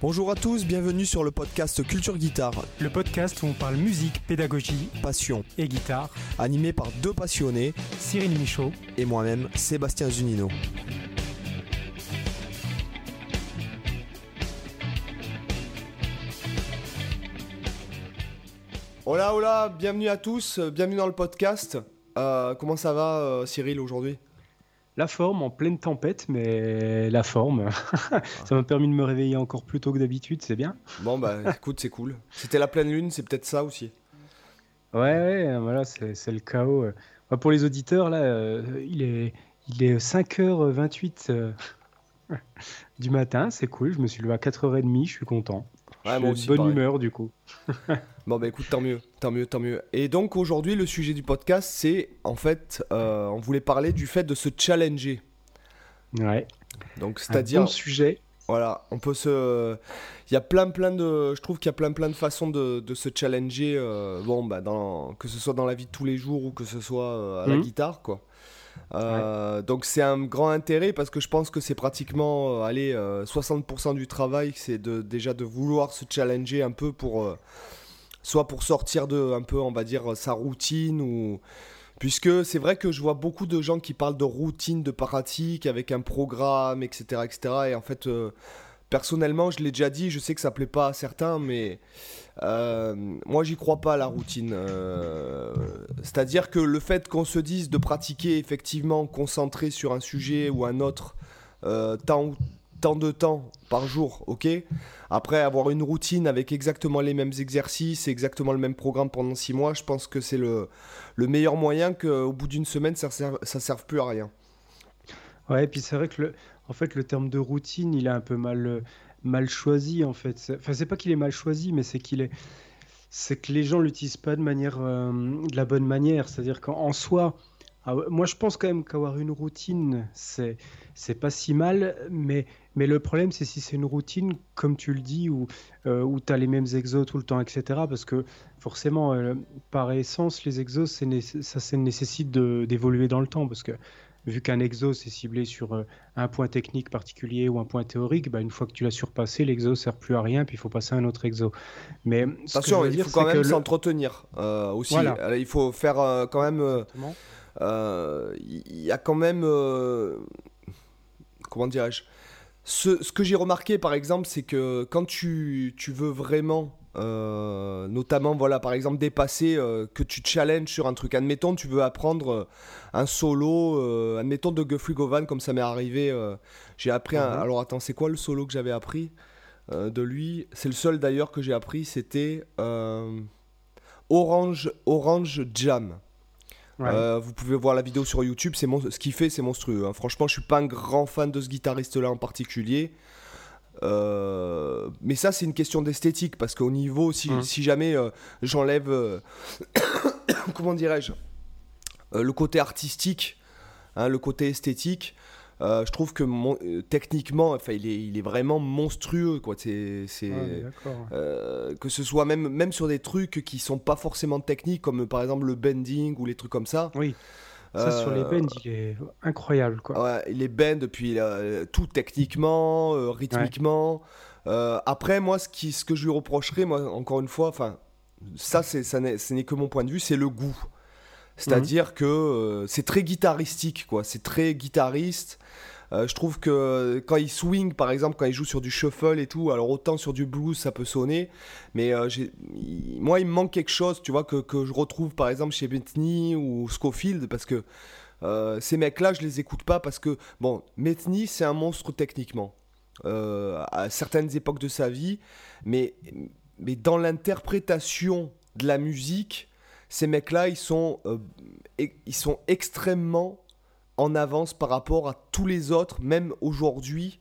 Bonjour à tous, bienvenue sur le podcast Culture Guitare. Le podcast où on parle musique, pédagogie, passion et guitare. Animé par deux passionnés, Cyril Michaud et moi-même, Sébastien Zunino. Hola, hola, bienvenue à tous, bienvenue dans le podcast. Comment ça va Cyril aujourd'hui ? La forme, en pleine tempête, mais la forme. Ça m'a permis de me réveiller encore plus tôt que d'habitude, c'est bien. Bon, bah écoute, c'est cool. C'était la pleine lune, c'est peut-être ça aussi. Ouais, voilà, c'est le chaos. Pour les auditeurs, là, il est 5h28 du matin, c'est cool. Je me suis levé à 4h30, je suis content. Ouais, moi aussi, bonne pareil. Humeur, du coup. Bon, bah écoute, tant mieux. Et donc, aujourd'hui, le sujet du podcast, c'est, en fait, on voulait parler du fait de se challenger. Ouais. Donc, c'est-à-dire... un bon sujet. Voilà, on peut se... Il y a plein de... Je trouve qu'il y a plein de façons de se challenger, que ce soit dans la vie de tous les jours ou que ce soit à la guitare, quoi. Ouais. Donc c'est un grand intérêt parce que je pense que c'est pratiquement 60% du travail, c'est déjà de vouloir se challenger un peu pour soit pour sortir de un peu, on va dire, sa routine, ou puisque c'est vrai que je vois beaucoup de gens qui parlent de routine, de pratique avec un programme, etc. et en fait personnellement, je l'ai déjà dit, je sais que ça plaît pas à certains, mais moi j'y crois pas à la routine. C'est-à-dire que le fait qu'on se dise de pratiquer effectivement concentré sur un sujet ou un autre tant de temps par jour, ok. Après avoir une routine avec exactement les mêmes exercices et exactement le même programme pendant 6 mois, je pense que c'est le meilleur moyen qu'au bout d'une semaine ça serve plus à rien. Ouais, et puis c'est vrai que le terme de routine, il est un peu mal choisi, en fait. Enfin, c'est pas qu'il est mal choisi, mais c'est que les gens l'utilisent pas de la bonne manière. C'est-à-dire qu'en soi, moi je pense quand même qu'avoir une routine, c'est pas si mal, mais le problème, c'est si c'est une routine, comme tu le dis, où t'as les mêmes exos tout le temps, etc. Parce que forcément, par essence, les exos, ça nécessite d'évoluer dans le temps, parce que vu qu'un exo c'est ciblé sur un point technique particulier ou un point théorique, bah une fois que tu l'as surpassé, l'exo sert plus à rien, puis il faut passer à un autre exo. Mais ce que je veux dire, c'est que il faut quand même s'entretenir aussi. Voilà. Il faut faire quand même. Il y a quand même. Comment dirais-je ? Ce que j'ai remarqué, par exemple, c'est que quand tu veux vraiment. Notamment, voilà, par exemple, dépasser, que tu challenges sur un truc. Admettons, tu veux apprendre un solo, admettons, de Guthrie Govan, comme ça m'est arrivé. J'ai appris alors, attends, c'est quoi le solo que j'avais appris de lui ? C'est le seul, d'ailleurs, que j'ai appris, c'était Orange Jam. Ouais. Vous pouvez voir la vidéo sur YouTube, ce qu'il fait, c'est monstrueux. Hein. Franchement, je ne suis pas un grand fan de ce guitariste-là en particulier. Mais ça, c'est une question d'esthétique, parce qu'au niveau, si jamais j'enlève comment dirais-je, le côté artistique, hein, le côté esthétique, je trouve que techniquement, enfin, il est vraiment monstrueux, quoi. C'est que ce soit même sur des trucs qui sont pas forcément techniques, comme par exemple le bending ou les trucs comme ça. Oui. Ça, sur les bends, il est incroyable, quoi. Ouais, les bends, puis tout techniquement, rythmiquement. Ouais. Après, moi, ce que je lui reprocherais, moi, encore une fois, ça, ce n'est que mon point de vue, c'est le goût. C'est-à-dire que c'est très guitaristique, quoi. C'est très guitariste. Je trouve que quand il swing, par exemple, quand il joue sur du shuffle et tout, alors autant sur du blues ça peut sonner, mais moi il me manque quelque chose, tu vois, que je retrouve par exemple chez Metheny ou Scofield, parce que ces mecs-là, je les écoute pas, parce que bon, Metheny, c'est un monstre techniquement à certaines époques de sa vie, mais dans l'interprétation de la musique, ces mecs-là, ils sont extrêmement en avance par rapport à tous les autres, même aujourd'hui,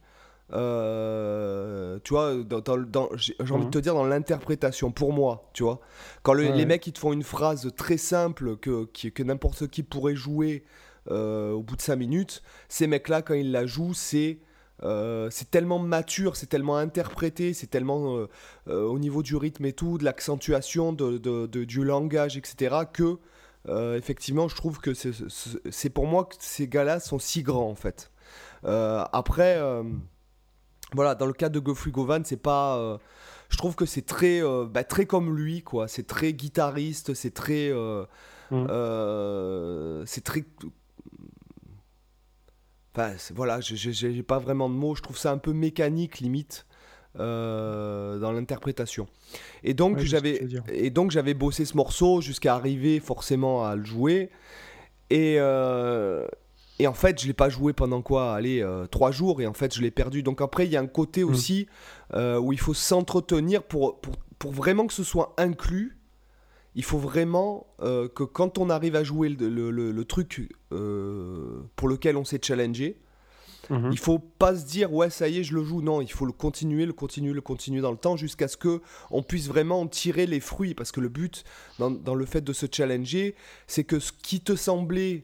tu vois, j'ai envie de te dire, dans l'interprétation, pour moi, tu vois. Quand les mecs, ils te font une phrase très simple que n'importe qui pourrait jouer au bout de 5 minutes, ces mecs-là, quand ils la jouent, c'est tellement mature, c'est tellement interprété, c'est tellement au niveau du rythme et tout, de l'accentuation, du langage, etc., que... effectivement, je trouve que c'est pour moi que ces gars-là sont si grands, en fait. Après, Voilà, dans le cas de Guthrie Govan, c'est pas... je trouve que c'est très comme lui, quoi. C'est très guitariste, c'est très... c'est très... Enfin, voilà, j'ai pas vraiment de mots. Je trouve ça un peu mécanique, limite, dans l'interprétation. Et donc, ouais, j'avais bossé ce morceau jusqu'à arriver forcément à le jouer. Et en fait, je l'ai pas joué pendant 3 jours, et en fait, je l'ai perdu. Donc après, il y a un côté aussi où il faut s'entretenir pour vraiment que ce soit inclus. Il faut vraiment que quand on arrive à jouer le truc pour lequel on s'est challengé, il faut pas se dire « ouais, ça y est, je le joue ». Non, il faut le continuer dans le temps jusqu'à ce qu'on puisse vraiment en tirer les fruits. Parce que le but dans le fait de se challenger, c'est que ce qui te semblait...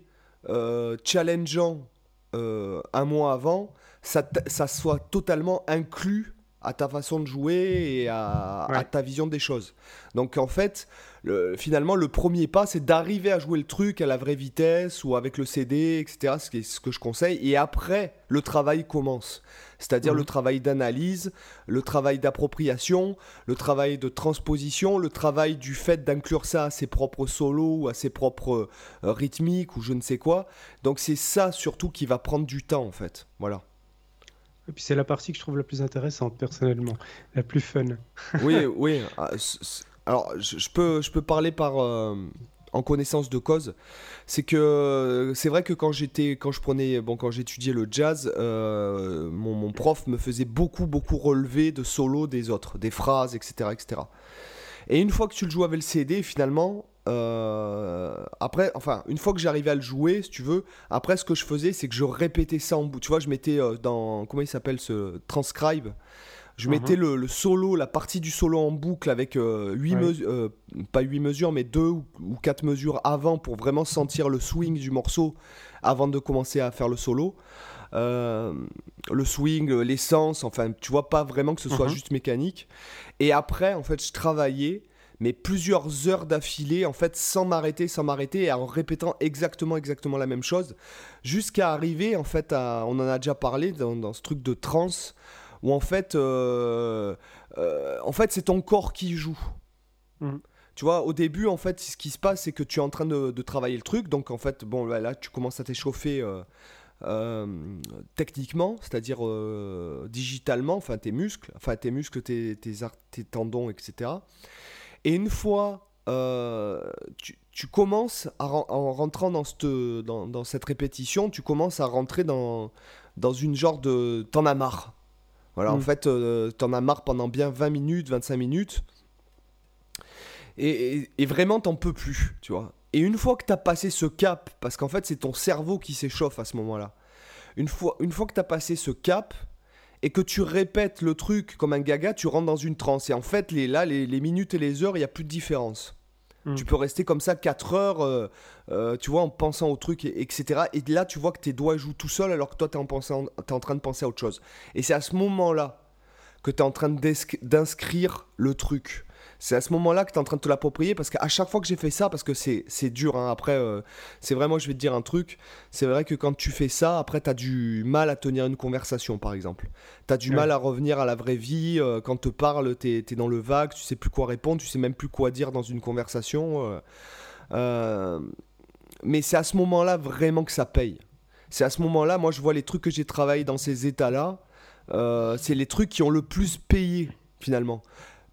challengeant un mois avant, ça soit totalement inclus à ta façon de jouer et à ta vision des choses. Donc en fait, finalement, le premier pas, c'est d'arriver à jouer le truc à la vraie vitesse ou avec le CD, etc., ce que je conseille. Et après, le travail commence. C'est-à-dire le travail d'analyse, le travail d'appropriation, le travail de transposition, le travail du fait d'inclure ça à ses propres solos ou à ses propres rythmiques ou je ne sais quoi. Donc c'est ça surtout qui va prendre du temps, en fait. Voilà. Et puis c'est la partie que je trouve la plus intéressante, personnellement, la plus fun. Oui. Alors, je peux parler en connaissance de cause. C'est que c'est vrai que quand j'étudiais le jazz, mon prof me faisait beaucoup relever de solos des autres, des phrases, etc. Et une fois que tu le joues avec le CD, finalement, après, enfin, une fois que j'arrivais à le jouer, si tu veux, après, ce que je faisais, c'est que je répétais ça en boucle. Tu vois, je mettais dans, comment il s'appelle, ce transcribe. Je mettais le solo, la partie du solo en boucle avec 8 mesures, pas 8 mesures, mais 2 ou 4 mesures avant pour vraiment sentir le swing du morceau avant de commencer à faire le solo. Le swing, l'essence, enfin, tu vois, pas vraiment que ce soit juste mécanique. Et après, en fait, je travaillais, mais plusieurs heures d'affilée, en fait, sans m'arrêter, et en répétant exactement la même chose, jusqu'à arriver, en fait, on en a déjà parlé dans ce truc de trance, où en fait c'est ton corps qui joue. Tu vois, au début, en fait, ce qui se passe, c'est que tu es en train de travailler le truc, donc en fait, bon, là tu commences à t'échauffer techniquement, c'est-à-dire digitalement, enfin tes muscles, tes tendons, etc. Et une fois tu commences en rentrant dans cette répétition, tu commences à rentrer dans une genre de t'en as marre. Voilà, en fait, t'en as marre pendant bien 20 minutes, 25 minutes. Et vraiment, t'en peux plus, tu vois. Et une fois que t'as passé ce cap, parce qu'en fait, c'est ton cerveau qui s'échauffe à ce moment-là. Une fois que t'as passé ce cap et que tu répètes le truc comme un gaga, tu rentres dans une transe. Et en fait, les minutes et les heures, il n'y a plus de différence. Tu peux rester comme ça 4 heures, tu vois, en pensant au truc, etc. Et là, tu vois que tes doigts jouent tout seuls alors que toi, t'es en train de penser à autre chose. Et c'est à ce moment-là que t'es en train d'inscrire le truc. C'est à ce moment-là que t'es en train de te l'approprier, parce qu'à chaque fois que j'ai fait ça, parce que c'est dur, hein, après, c'est vrai, moi, je vais te dire un truc. C'est vrai que quand tu fais ça, après, t'as du mal à tenir une conversation, par exemple. T'as du mal à revenir à la vraie vie. Quand te parle, t'es dans le vague, tu sais plus quoi répondre, tu sais même plus quoi dire dans une conversation. Mais c'est à ce moment-là vraiment que ça paye. C'est à ce moment-là, moi, je vois les trucs que j'ai travaillé dans ces états-là. C'est les trucs qui ont le plus payé, finalement.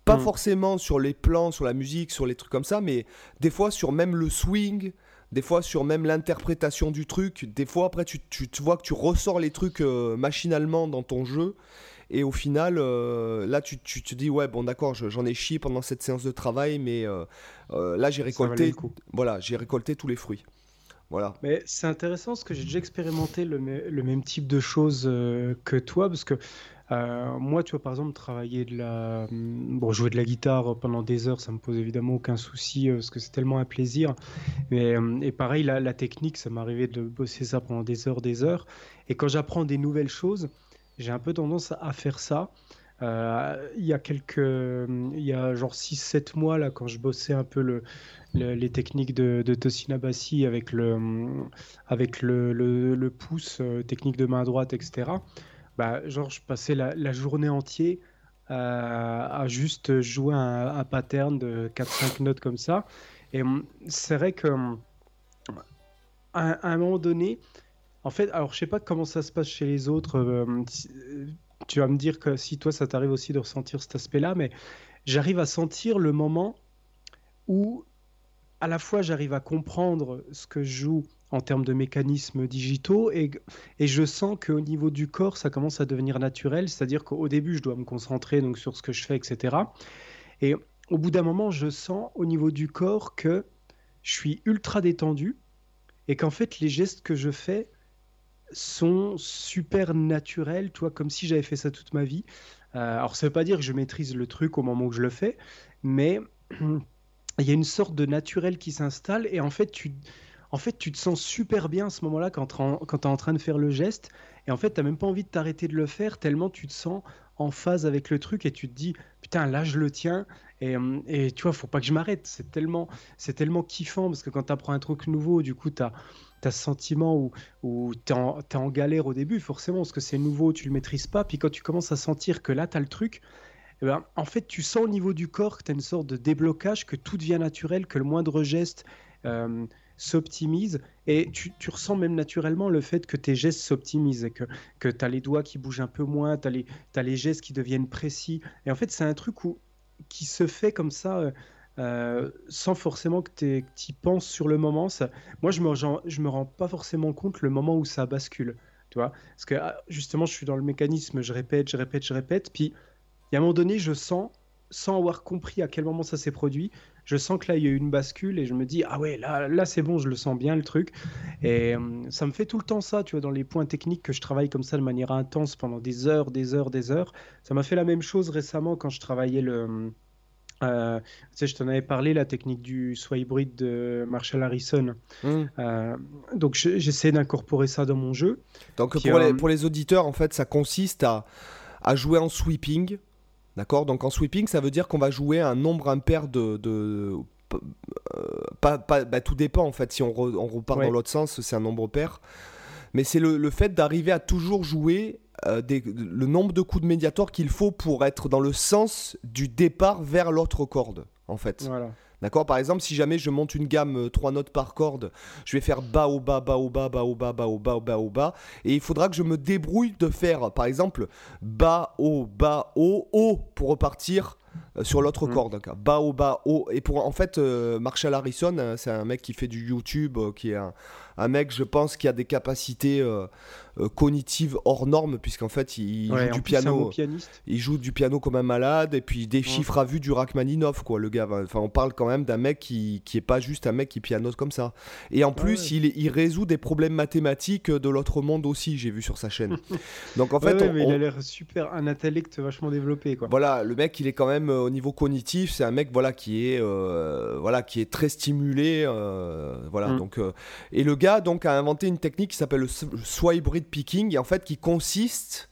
Pas forcément sur les plans, sur la musique, sur les trucs comme ça, mais des fois sur même le swing, des fois sur même l'interprétation du truc, des fois après tu vois que tu ressors les trucs machinalement dans ton jeu, et au final, là tu te dis, ouais, bon, d'accord, j'en ai chié pendant cette séance de travail, mais là j'ai récolté tous les fruits. Voilà. Mais c'est intéressant parce que j'ai déjà expérimenté le même type de choses que toi, parce que moi, tu vois, par exemple, jouer de la guitare pendant des heures, ça me pose évidemment aucun souci, parce que c'est tellement un plaisir. Et pareil, la technique, ça m'est arrivé de bosser ça pendant des heures. Et quand j'apprends des nouvelles choses, j'ai un peu tendance à faire ça. Il y a genre 6-7 mois, là, quand je bossais un peu les techniques de Tosin Abasi avec le pouce, technique de main droite, etc., genre je passais la journée entière à juste jouer un pattern de 4-5 notes comme ça. Et c'est vrai que à un moment donné, en fait, alors je sais pas comment ça se passe chez les autres, tu vas me dire que si toi ça t'arrive aussi de ressentir cet aspect-là, mais j'arrive à sentir le moment où à la fois j'arrive à comprendre ce que je joue en termes de mécanismes digitaux et je sens qu'au niveau du corps ça commence à devenir naturel, c'est-à-dire qu'au début je dois me concentrer donc sur ce que je fais, etc. Et au bout d'un moment je sens au niveau du corps que je suis ultra détendu et qu'en fait les gestes que je fais sont super naturels, tu vois, comme si j'avais fait ça toute ma vie. Alors ça veut pas dire que je maîtrise le truc au moment où je le fais, mais il y a une sorte de naturel qui s'installe et en fait tu te sens super bien à ce moment-là quand tu es en train de faire le geste et en fait tu n'as même pas envie de t'arrêter de le faire tellement tu te sens en phase avec le truc et tu te dis putain là je le tiens et tu vois faut pas que je m'arrête, c'est tellement kiffant parce que quand tu apprends un truc nouveau du coup tu as ce sentiment où tu es en galère au début forcément parce que c'est nouveau, tu le maîtrises pas, puis quand tu commences à sentir que là tu as le truc, eh ben, en fait tu sens au niveau du corps que tu as une sorte de déblocage, que tout devient naturel, que le moindre geste s'optimise et tu ressens même naturellement le fait que tes gestes s'optimisent et que tu as les doigts qui bougent un peu moins, tu as les gestes qui deviennent précis et en fait c'est un truc qui se fait comme ça sans forcément que tu y penses sur le moment. Ça, moi je me rends pas forcément compte le moment où ça bascule, tu vois, parce que justement je suis dans le mécanisme, je répète puis il y a un moment donné je sens sans avoir compris à quel moment ça s'est produit, je sens que là il y a eu une bascule et je me dis ah ouais là c'est bon, je le sens bien le truc et ça me fait tout le temps ça, tu vois, dans les points techniques que je travaille comme ça de manière intense pendant des heures. Ça m'a fait la même chose récemment quand je travaillais tu sais je t'en avais parlé, la technique du soi hybride de Marshall Harrison. Donc j'essaie d'incorporer ça dans mon jeu. Donc puis, pour les auditeurs en fait ça consiste à jouer en sweeping. D'accord, donc en sweeping, ça veut dire qu'on va jouer un nombre impair de tout dépend en fait. Si on repart dans l'autre sens, c'est un nombre pair. Mais c'est le fait d'arriver à toujours jouer le nombre de coups de médiator qu'il faut pour être dans le sens du départ vers l'autre corde en fait. Voilà. D'accord, par exemple, si jamais je monte une gamme 3 notes par corde, je vais faire bas au bas, bas au bas, bas au bas, bas au bas, bas au bas. Et il faudra que je me débrouille de faire, par exemple, bas au haut pour repartir sur l'autre corde. Donc, bas au bas haut. Et pour en fait, Marshall Harrison, c'est un mec qui fait du YouTube, qui est un mec, je pense, qui a des capacités cognitives hors normes, puisqu'en fait, il joue du piano. Il joue du piano comme un malade, et puis des chiffres à vue du Rachmaninoff, quoi, le gars. Enfin, on parle quand même d'un mec qui est pas juste un mec qui pianote comme ça. Et en plus, il résout des problèmes mathématiques de l'autre monde aussi, j'ai vu sur sa chaîne. Donc en fait, il a l'air super, un intellect vachement développé, quoi. Voilà, le mec, il est quand même au niveau cognitif, c'est un mec qui est très stimulé, donc et le gars donc a inventé une technique qui s'appelle le soi hybrid picking et en fait qui consiste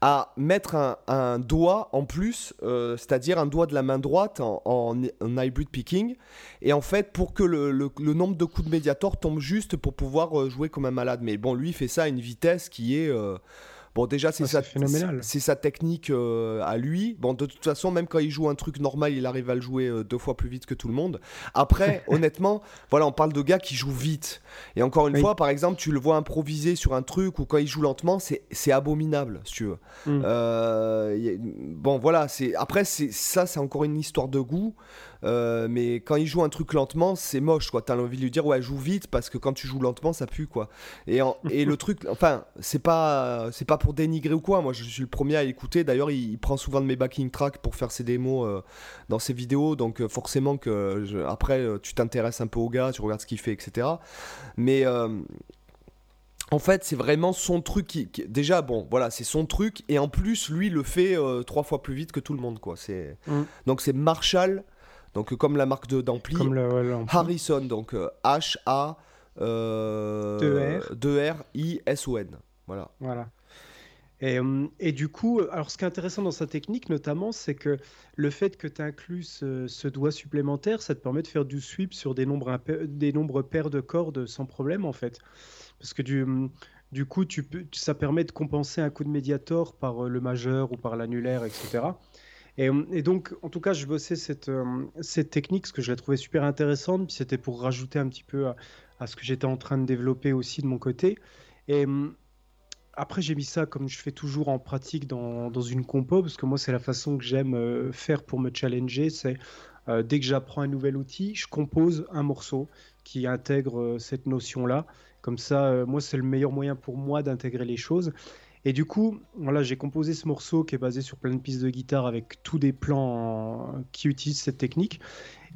à mettre un doigt en plus, c'est-à-dire un doigt de la main droite en hybrid picking, et en fait pour que le nombre de coups de médiator tombe juste pour pouvoir jouer comme un malade. Mais bon, lui il fait ça à une vitesse qui est bon, déjà, c'est sa technique à lui. Bon, de toute façon, même quand il joue un truc normal, il arrive à le jouer 2 fois plus vite que tout le monde. Après, honnêtement, voilà, on parle de gars qui jouent vite. Et encore une fois, par exemple, tu le vois improviser sur un truc ou quand il joue lentement, c'est abominable, si tu veux. Bon, voilà. Après, c'est encore une histoire de goût. Mais quand il joue un truc lentement, c'est moche, quoi. T'as envie de lui dire, ouais, joue vite, parce que quand tu joues lentement, ça pue, quoi. Et le truc, enfin, c'est pas pour dénigrer ou quoi. Moi, je suis le premier à écouter. D'ailleurs, il prend souvent de mes backing tracks pour faire ses démos dans ses vidéos. Donc, forcément que après, tu t'intéresses un peu au gars, tu regardes ce qu'il fait, etc. Mais en fait, c'est vraiment son truc qui... Déjà, bon, voilà, c'est son truc. Et en plus, lui, le fait 3 fois plus vite que tout le monde, quoi. Donc, c'est Marshall... Donc comme la marque d'ampli, comme Harrison, donc H-A-R-I-S-O-N. Voilà. Et du coup, alors ce qui est intéressant dans sa technique notamment, c'est que le fait que tu inclues ce doigt supplémentaire, ça te permet de faire du sweep sur des nombres pairs de cordes sans problème en fait. Parce que Du coup, ça permet de compenser un coup de médiator par le majeur ou par l'annulaire, etc. Et donc, en tout cas, je bossais cette technique parce que je la trouvais super intéressante. Puis c'était pour rajouter un petit peu à ce que j'étais en train de développer aussi de mon côté. Et après, j'ai mis ça, comme je fais toujours en pratique, dans une compo, parce que moi, c'est la façon que j'aime faire pour me challenger. C'est dès que j'apprends un nouvel outil, je compose un morceau qui intègre cette notion-là. Comme ça, moi, c'est le meilleur moyen pour moi d'intégrer les choses. Et du coup, voilà, j'ai composé ce morceau qui est basé sur plein de pistes de guitare avec tous des plans qui utilisent cette technique.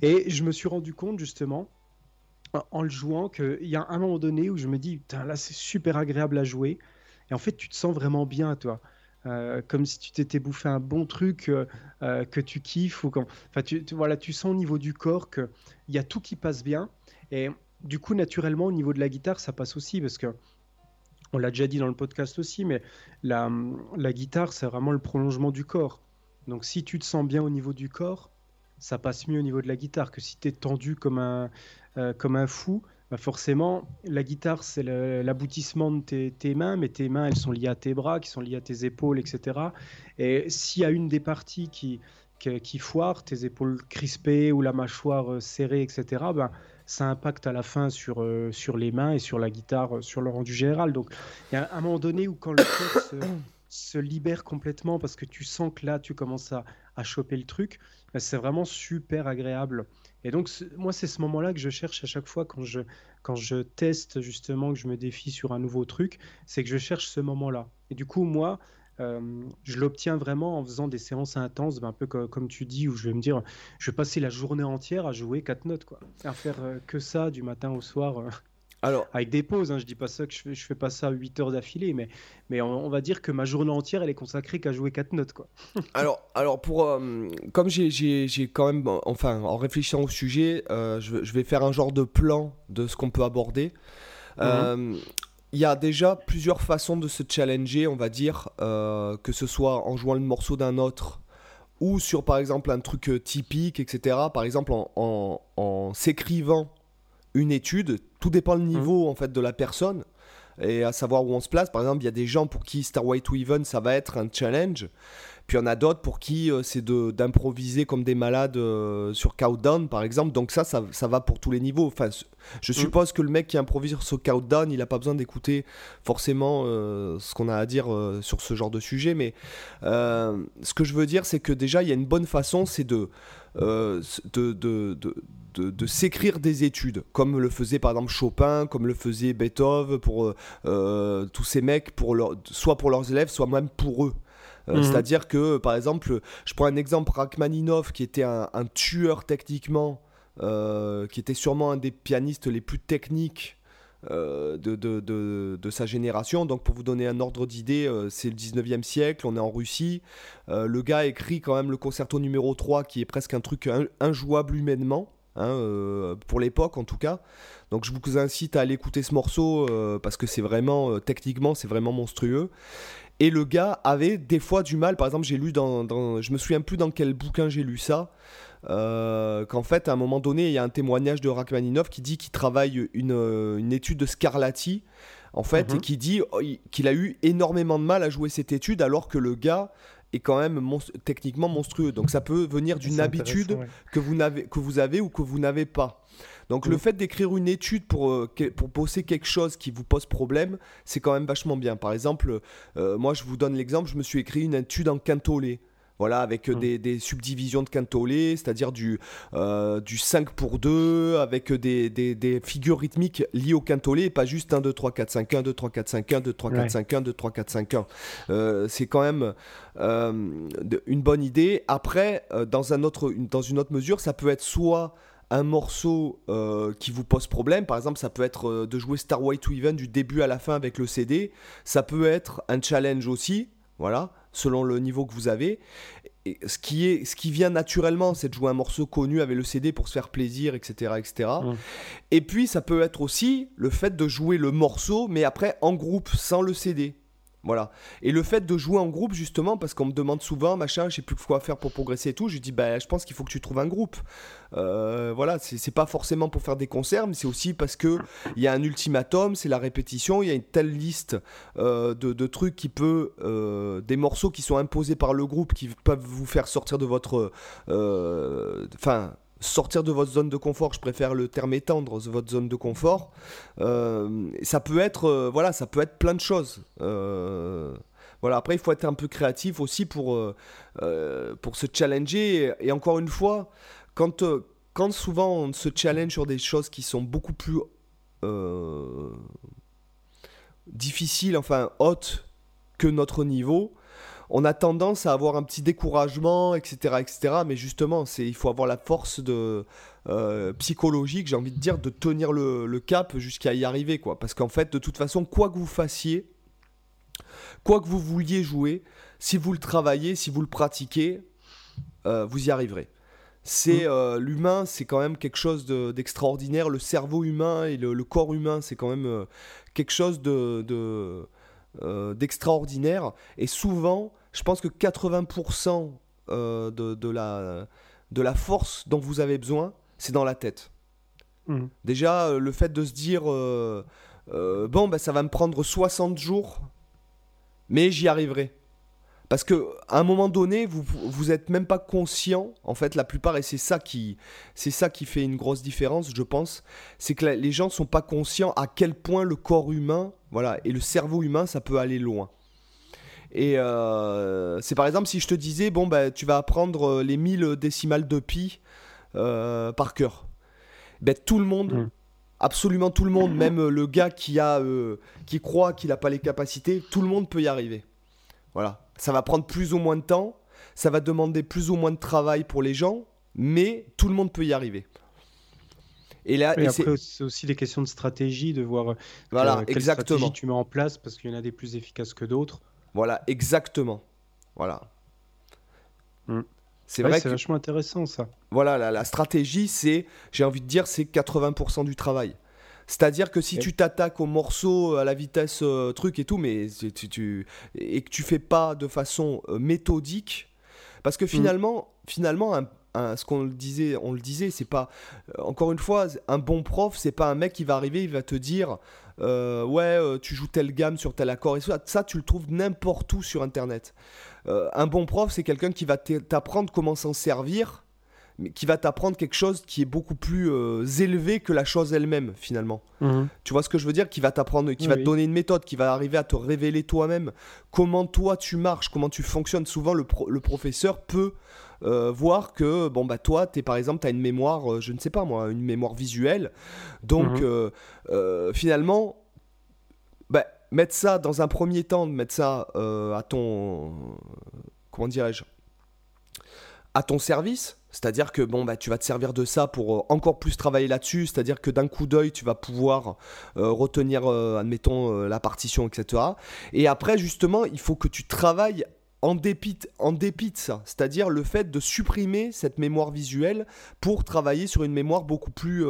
Et je me suis rendu compte, justement, en le jouant, qu'il y a un moment donné où je me dis « Putain, là, c'est super agréable à jouer ». Et en fait, tu te sens vraiment bien, toi. Comme si tu t'étais bouffé un bon truc que tu kiffes. Enfin, voilà, tu sens au niveau du corps qu'il y a tout qui passe bien. Et du coup, naturellement, au niveau de la guitare, ça passe aussi parce que on l'a déjà dit dans le podcast aussi, mais la guitare, c'est vraiment le prolongement du corps. Donc, si tu te sens bien au niveau du corps, ça passe mieux au niveau de la guitare que si tu es tendu comme un fou. Bah forcément, la guitare, c'est l'aboutissement de tes mains, mais tes mains, elles sont liées à tes bras, qui sont liées à tes épaules, etc. Et s'il y a une des parties qui foire, tes épaules crispées ou la mâchoire serrée, etc., bah, ça impacte à la fin sur les mains et sur la guitare, sur le rendu général. Donc, il y a un moment donné où quand le corps se libère complètement parce que tu sens que là, tu commences à choper le truc, bah, c'est vraiment super agréable. Et donc, moi, c'est ce moment-là que je cherche à chaque fois quand je teste, justement, que je me défie sur un nouveau truc, c'est que je cherche ce moment-là. Et du coup, moi, je l'obtiens vraiment en faisant des séances intenses, ben un peu comme tu dis, où je vais me dire, je vais passer la journée entière à jouer 4 notes, quoi, à faire que ça du matin au soir. Alors, avec des pauses, hein, je dis pas ça que je fais pas ça 8 heures d'affilée, mais on va dire que ma journée entière, elle est consacrée qu'à jouer 4 notes, quoi. alors pour comme j'ai quand même, enfin, en réfléchissant au sujet, je vais faire un genre de plan de ce qu'on peut aborder. Il y a déjà plusieurs façons de se challenger, on va dire, que ce soit en jouant le morceau d'un autre ou sur, par exemple, un truc typique, etc. Par exemple, en s'écrivant une étude. Tout dépend le niveau en fait de la personne et à savoir où on se place. Par exemple, il y a des gens pour qui Stairway to Heaven, ça va être un challenge. Puis il y en a d'autres pour qui c'est d'improviser comme des malades sur Countdown, par exemple. Donc ça va pour tous les niveaux. Enfin, je suppose que le mec qui improvise sur Countdown, il n'a pas besoin d'écouter forcément ce qu'on a à dire sur ce genre de sujet. Mais ce que je veux dire, c'est que déjà, il y a une bonne façon, c'est de s'écrire des études, comme le faisait par exemple Chopin, comme le faisait Beethoven, pour tous ces mecs, soit pour leurs élèves, soit même pour eux. C'est-à-dire que, par exemple, je prends un exemple, Rachmaninoff, qui était un tueur techniquement, qui était sûrement un des pianistes les plus techniques de sa génération. Donc, pour vous donner un ordre d'idée, c'est le 19e siècle, on est en Russie. Le gars écrit quand même le concerto numéro 3, qui est presque un truc injouable humainement. Pour l'époque en tout cas. Donc je vous incite à aller écouter ce morceau parce que c'est vraiment techniquement c'est vraiment monstrueux. Et le gars avait des fois du mal. Par exemple, j'ai lu je me souviens plus dans quel bouquin j'ai lu ça, qu'en fait à un moment donné il y a un témoignage de Rachmaninoff qui dit qu'il travaille une étude de Scarlatti en fait, et qui dit qu'il a eu énormément de mal à jouer cette étude alors que le gars est quand même techniquement monstrueux. Donc ça peut venir d'une habitude que vous avez ou que vous n'avez pas. Donc le fait d'écrire une étude pour bosser quelque chose qui vous pose problème, c'est quand même vachement bien. Par exemple, moi je vous donne l'exemple, je me suis écrit une étude en quintolé. Voilà, avec des subdivisions de quintolé, c'est-à-dire du 5/2, avec des figures rythmiques liées au quintolé, et pas juste 1, 2, 3, 4, 5, 1, 2, 3, 4, 5, 1, 2, 3, 4, 5, 1, 2, 3, 4, 5, 1. C'est quand même une bonne idée. Après, dans une autre mesure, ça peut être soit un morceau qui vous pose problème, par exemple ça peut être de jouer Stairway to Heaven du début à la fin avec le CD, ça peut être un challenge aussi, voilà, selon le niveau que vous avez. Et ce qui vient naturellement, c'est de jouer un morceau connu avec le CD pour se faire plaisir, etc. etc. Et puis, ça peut être aussi le fait de jouer le morceau, mais après en groupe, sans le CD. Voilà. Et le fait de jouer en groupe, justement, parce qu'on me demande souvent, machin, je sais plus quoi faire pour progresser et tout, je dis, ben, je pense qu'il faut que tu trouves un groupe. Voilà, c'est pas forcément pour faire des concerts, mais c'est aussi parce que il y a un ultimatum, c'est la répétition, il y a une telle liste de trucs qui peut, des morceaux qui sont imposés par le groupe, qui peuvent vous faire sortir de votre, sortir de votre zone de confort, je préfère le terme étendre, votre zone de confort, ça peut être, voilà, ça peut être plein de choses. Voilà, après il faut être un peu créatif aussi pour se challenger. Et encore une fois, quand souvent on se challenge sur des choses qui sont beaucoup plus difficiles, enfin hautes que notre niveau, on a tendance à avoir un petit découragement, etc., etc. Mais justement, il faut avoir la force psychologique, j'ai envie de dire, de tenir le cap jusqu'à y arriver, quoi. Parce qu'en fait, de toute façon, quoi que vous fassiez, quoi que vous vouliez jouer, si vous le travaillez, si vous le pratiquez, vous y arriverez. L'humain, c'est quand même quelque chose d'extraordinaire. Le cerveau humain et le corps humain, c'est quand même quelque chose d'extraordinaire. Et souvent, je pense que 80% de la force dont vous avez besoin, c'est dans la tête. Déjà, le fait de se dire bon, bah, ça va me prendre 60 jours, mais j'y arriverai. Parce qu'à un moment donné, vous n'êtes même pas conscient, en fait, la plupart, et c'est ça qui fait une grosse différence, je pense, c'est que les gens ne sont pas conscients à quel point le corps humain, voilà, et le cerveau humain, ça peut aller loin. Et c'est par exemple si je te disais, bon, bah, tu vas apprendre les 1000 décimales de pi par cœur. Ben, tout le monde... Absolument tout le monde, même le gars qui croit qu'il n'a pas les capacités, tout le monde peut y arriver. Voilà. Ça va prendre plus ou moins de temps, ça va demander plus ou moins de travail pour les gens, mais tout le monde peut y arriver. Et là, et après, c'est aussi des questions de stratégie, de voir quelle stratégie tu mets en place, parce qu'il y en a des plus efficaces que d'autres. Voilà, exactement. Voilà. C'est vrai que c'est vachement intéressant, ça. Voilà, la stratégie, c'est, j'ai envie de dire, c'est 80% du travail. C'est-à-dire que si tu t'attaques au morceau à la vitesse truc et tout, mais et que tu fais pas de façon méthodique, parce que finalement, ce qu'on disait, on le disait, c'est pas, encore une fois, un bon prof, c'est pas un mec qui va arriver, il va te dire, tu joues telle gamme sur tel accord, et ça tu le trouves n'importe où sur Internet. Un bon prof, c'est quelqu'un qui va t'apprendre comment s'en servir, mais qui va t'apprendre quelque chose qui est beaucoup plus élevé que la chose elle-même, finalement. Tu vois ce que je veux dire ? Qui va t'apprendre, qui va te donner une méthode, qui va arriver à te révéler toi-même comment toi tu marches, comment tu fonctionnes. Souvent, le professeur peut voir que, bon, bah, toi, par exemple, tu as une mémoire, je ne sais pas moi, une mémoire visuelle. Donc, finalement, bah, mettre ça dans un premier temps, mettre ça à ton... Comment dirais-je ? À ton service, c'est-à-dire que bon, bah, tu vas te servir de ça pour encore plus travailler là-dessus, c'est-à-dire que d'un coup d'œil, tu vas pouvoir retenir, admettons, la partition, etc. Et après, justement, il faut que tu travailles en dépit de ça, c'est-à-dire le fait de supprimer cette mémoire visuelle pour travailler sur une mémoire beaucoup plus...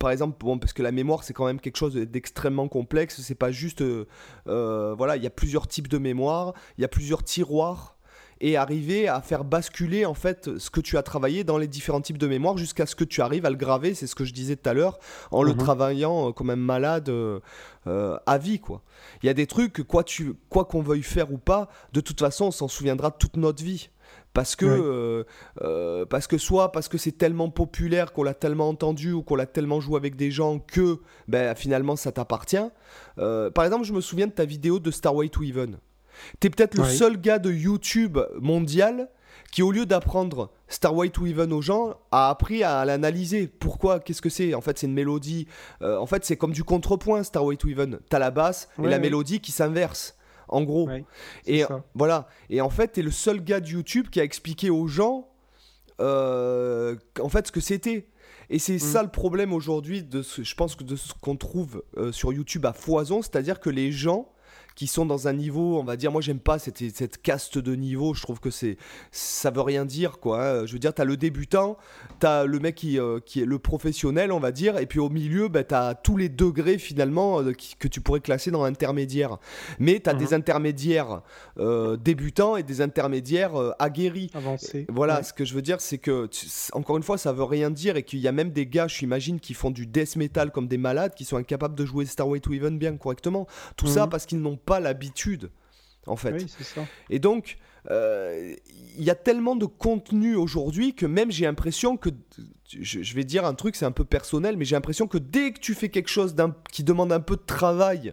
Par exemple, bon, parce que la mémoire, c'est quand même quelque chose d'extrêmement complexe, c'est pas juste... voilà, il y a plusieurs types de mémoire, il y a plusieurs tiroirs, et arriver à faire basculer en fait ce que tu as travaillé dans les différents types de mémoire jusqu'à ce que tu arrives à le graver, c'est ce que je disais tout à l'heure, en le travaillant quand même malade à vie, quoi. Il y a des trucs, quoi qu'on veuille faire ou pas, de toute façon on s'en souviendra toute notre vie, parce que c'est tellement populaire qu'on l'a tellement entendu ou qu'on l'a tellement joué avec des gens que ben, finalement ça t'appartient. Par exemple, je me souviens de ta vidéo de Stairway to Heaven. T'es peut-être le seul gars de YouTube mondial qui, au lieu d'apprendre Stairway to Heaven aux gens, a appris à l'analyser. Pourquoi ? Qu'est-ce que c'est ? En fait, c'est une mélodie. En fait, c'est comme du contrepoint, Stairway to Heaven. T'as la basse et la mélodie qui s'inverse, en gros. Voilà. Et en fait, t'es le seul gars de YouTube qui a expliqué aux gens en fait ce que c'était. Et c'est ça le problème aujourd'hui, je pense, de ce qu'on trouve sur YouTube à foison, c'est-à-dire que les gens qui sont dans un niveau, on va dire, moi j'aime pas cette caste de niveau, je trouve que ça veut rien dire quoi, hein. Je veux dire, t'as le débutant, t'as le mec qui est le professionnel on va dire, et puis au milieu bah, t'as tous les degrés finalement que tu pourrais classer dans l'intermédiaire, mais t'as des intermédiaires débutants et des intermédiaires aguerris, avancés. Voilà, ce que je veux dire c'est que encore une fois ça veut rien dire, et qu'il y a même des gars j'imagine qui font du death metal comme des malades, qui sont incapables de jouer Stairway to Heaven bien correctement, tout ça parce qu'ils n'ont pas l'habitude en fait. Oui, c'est ça. Et donc il y a tellement de contenu aujourd'hui que même j'ai l'impression que, je vais dire un truc c'est un peu personnel, mais j'ai l'impression que dès que tu fais quelque chose qui demande un peu de travail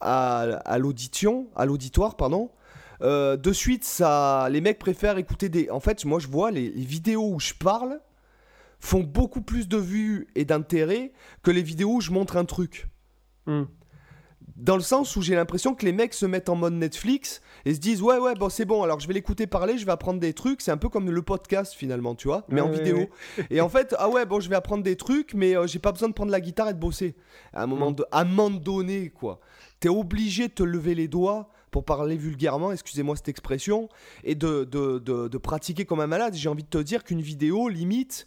à l'auditoire, de suite ça, les mecs préfèrent écouter des... En fait moi je vois les vidéos où je parle font beaucoup plus de vues et d'intérêt que les vidéos où je montre un truc. Dans le sens où j'ai l'impression que les mecs se mettent en mode Netflix et se disent ouais bon c'est bon, alors je vais l'écouter parler, je vais apprendre des trucs, c'est un peu comme le podcast finalement tu vois, mais en vidéo. Et en fait je vais apprendre des trucs mais j'ai pas besoin de prendre la guitare et de bosser. À un moment donné quoi, t'es obligé de te lever les doigts pour parler vulgairement, excusez-moi cette expression, et de pratiquer comme un malade. J'ai envie de te dire qu'une vidéo, limite,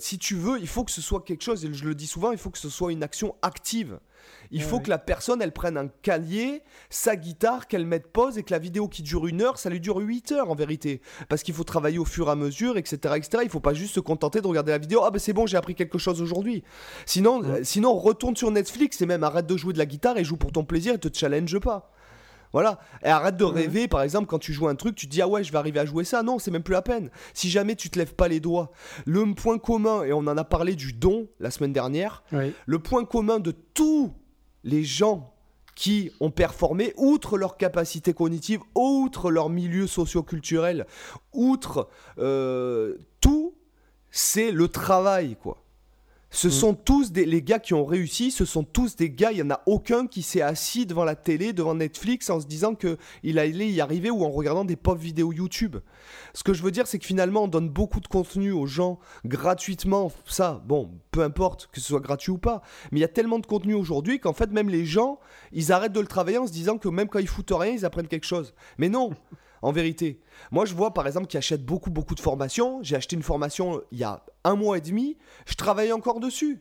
si tu veux, il faut que ce soit quelque chose, et je le dis souvent, il faut que ce soit une action active. Il faut que la personne, elle prenne un cahier, sa guitare, qu'elle mette pause, et que la vidéo qui dure 1 heure, ça lui dure 8 heures en vérité. Parce qu'il faut travailler au fur et à mesure, etc. Il ne faut pas juste se contenter de regarder la vidéo, ah ben c'est bon, j'ai appris quelque chose aujourd'hui. Sinon, retourne sur Netflix, et même arrête de jouer de la guitare, et joue pour ton plaisir, et te challenge pas. Voilà, et arrête de rêver, par exemple, quand tu joues un truc, tu te dis « Ah ouais, je vais arriver à jouer ça ». Non, c'est même plus la peine. Si jamais tu te lèves pas les doigts. Le point commun, et on en a parlé du don la semaine dernière, le point commun de tous les gens qui ont performé, outre leur capacité cognitive, outre leur milieu socio-culturel, outre tout, c'est le travail, quoi. Ce sont tous les gars qui ont réussi, ce sont tous des gars, il n'y en a aucun qui s'est assis devant la télé, devant Netflix en se disant qu'il allait y arriver ou en regardant des pauvres vidéos YouTube. Ce que je veux dire, c'est que finalement, on donne beaucoup de contenu aux gens gratuitement, ça, bon, peu importe que ce soit gratuit ou pas, mais il y a tellement de contenu aujourd'hui qu'en fait, même les gens, ils arrêtent de le travailler en se disant que même quand ils foutent rien, ils apprennent quelque chose. Mais non, en vérité. Moi, je vois par exemple qu'ils achètent beaucoup de formations. J'ai acheté une formation il y a 1 mois et demi. Je travaille encore dessus.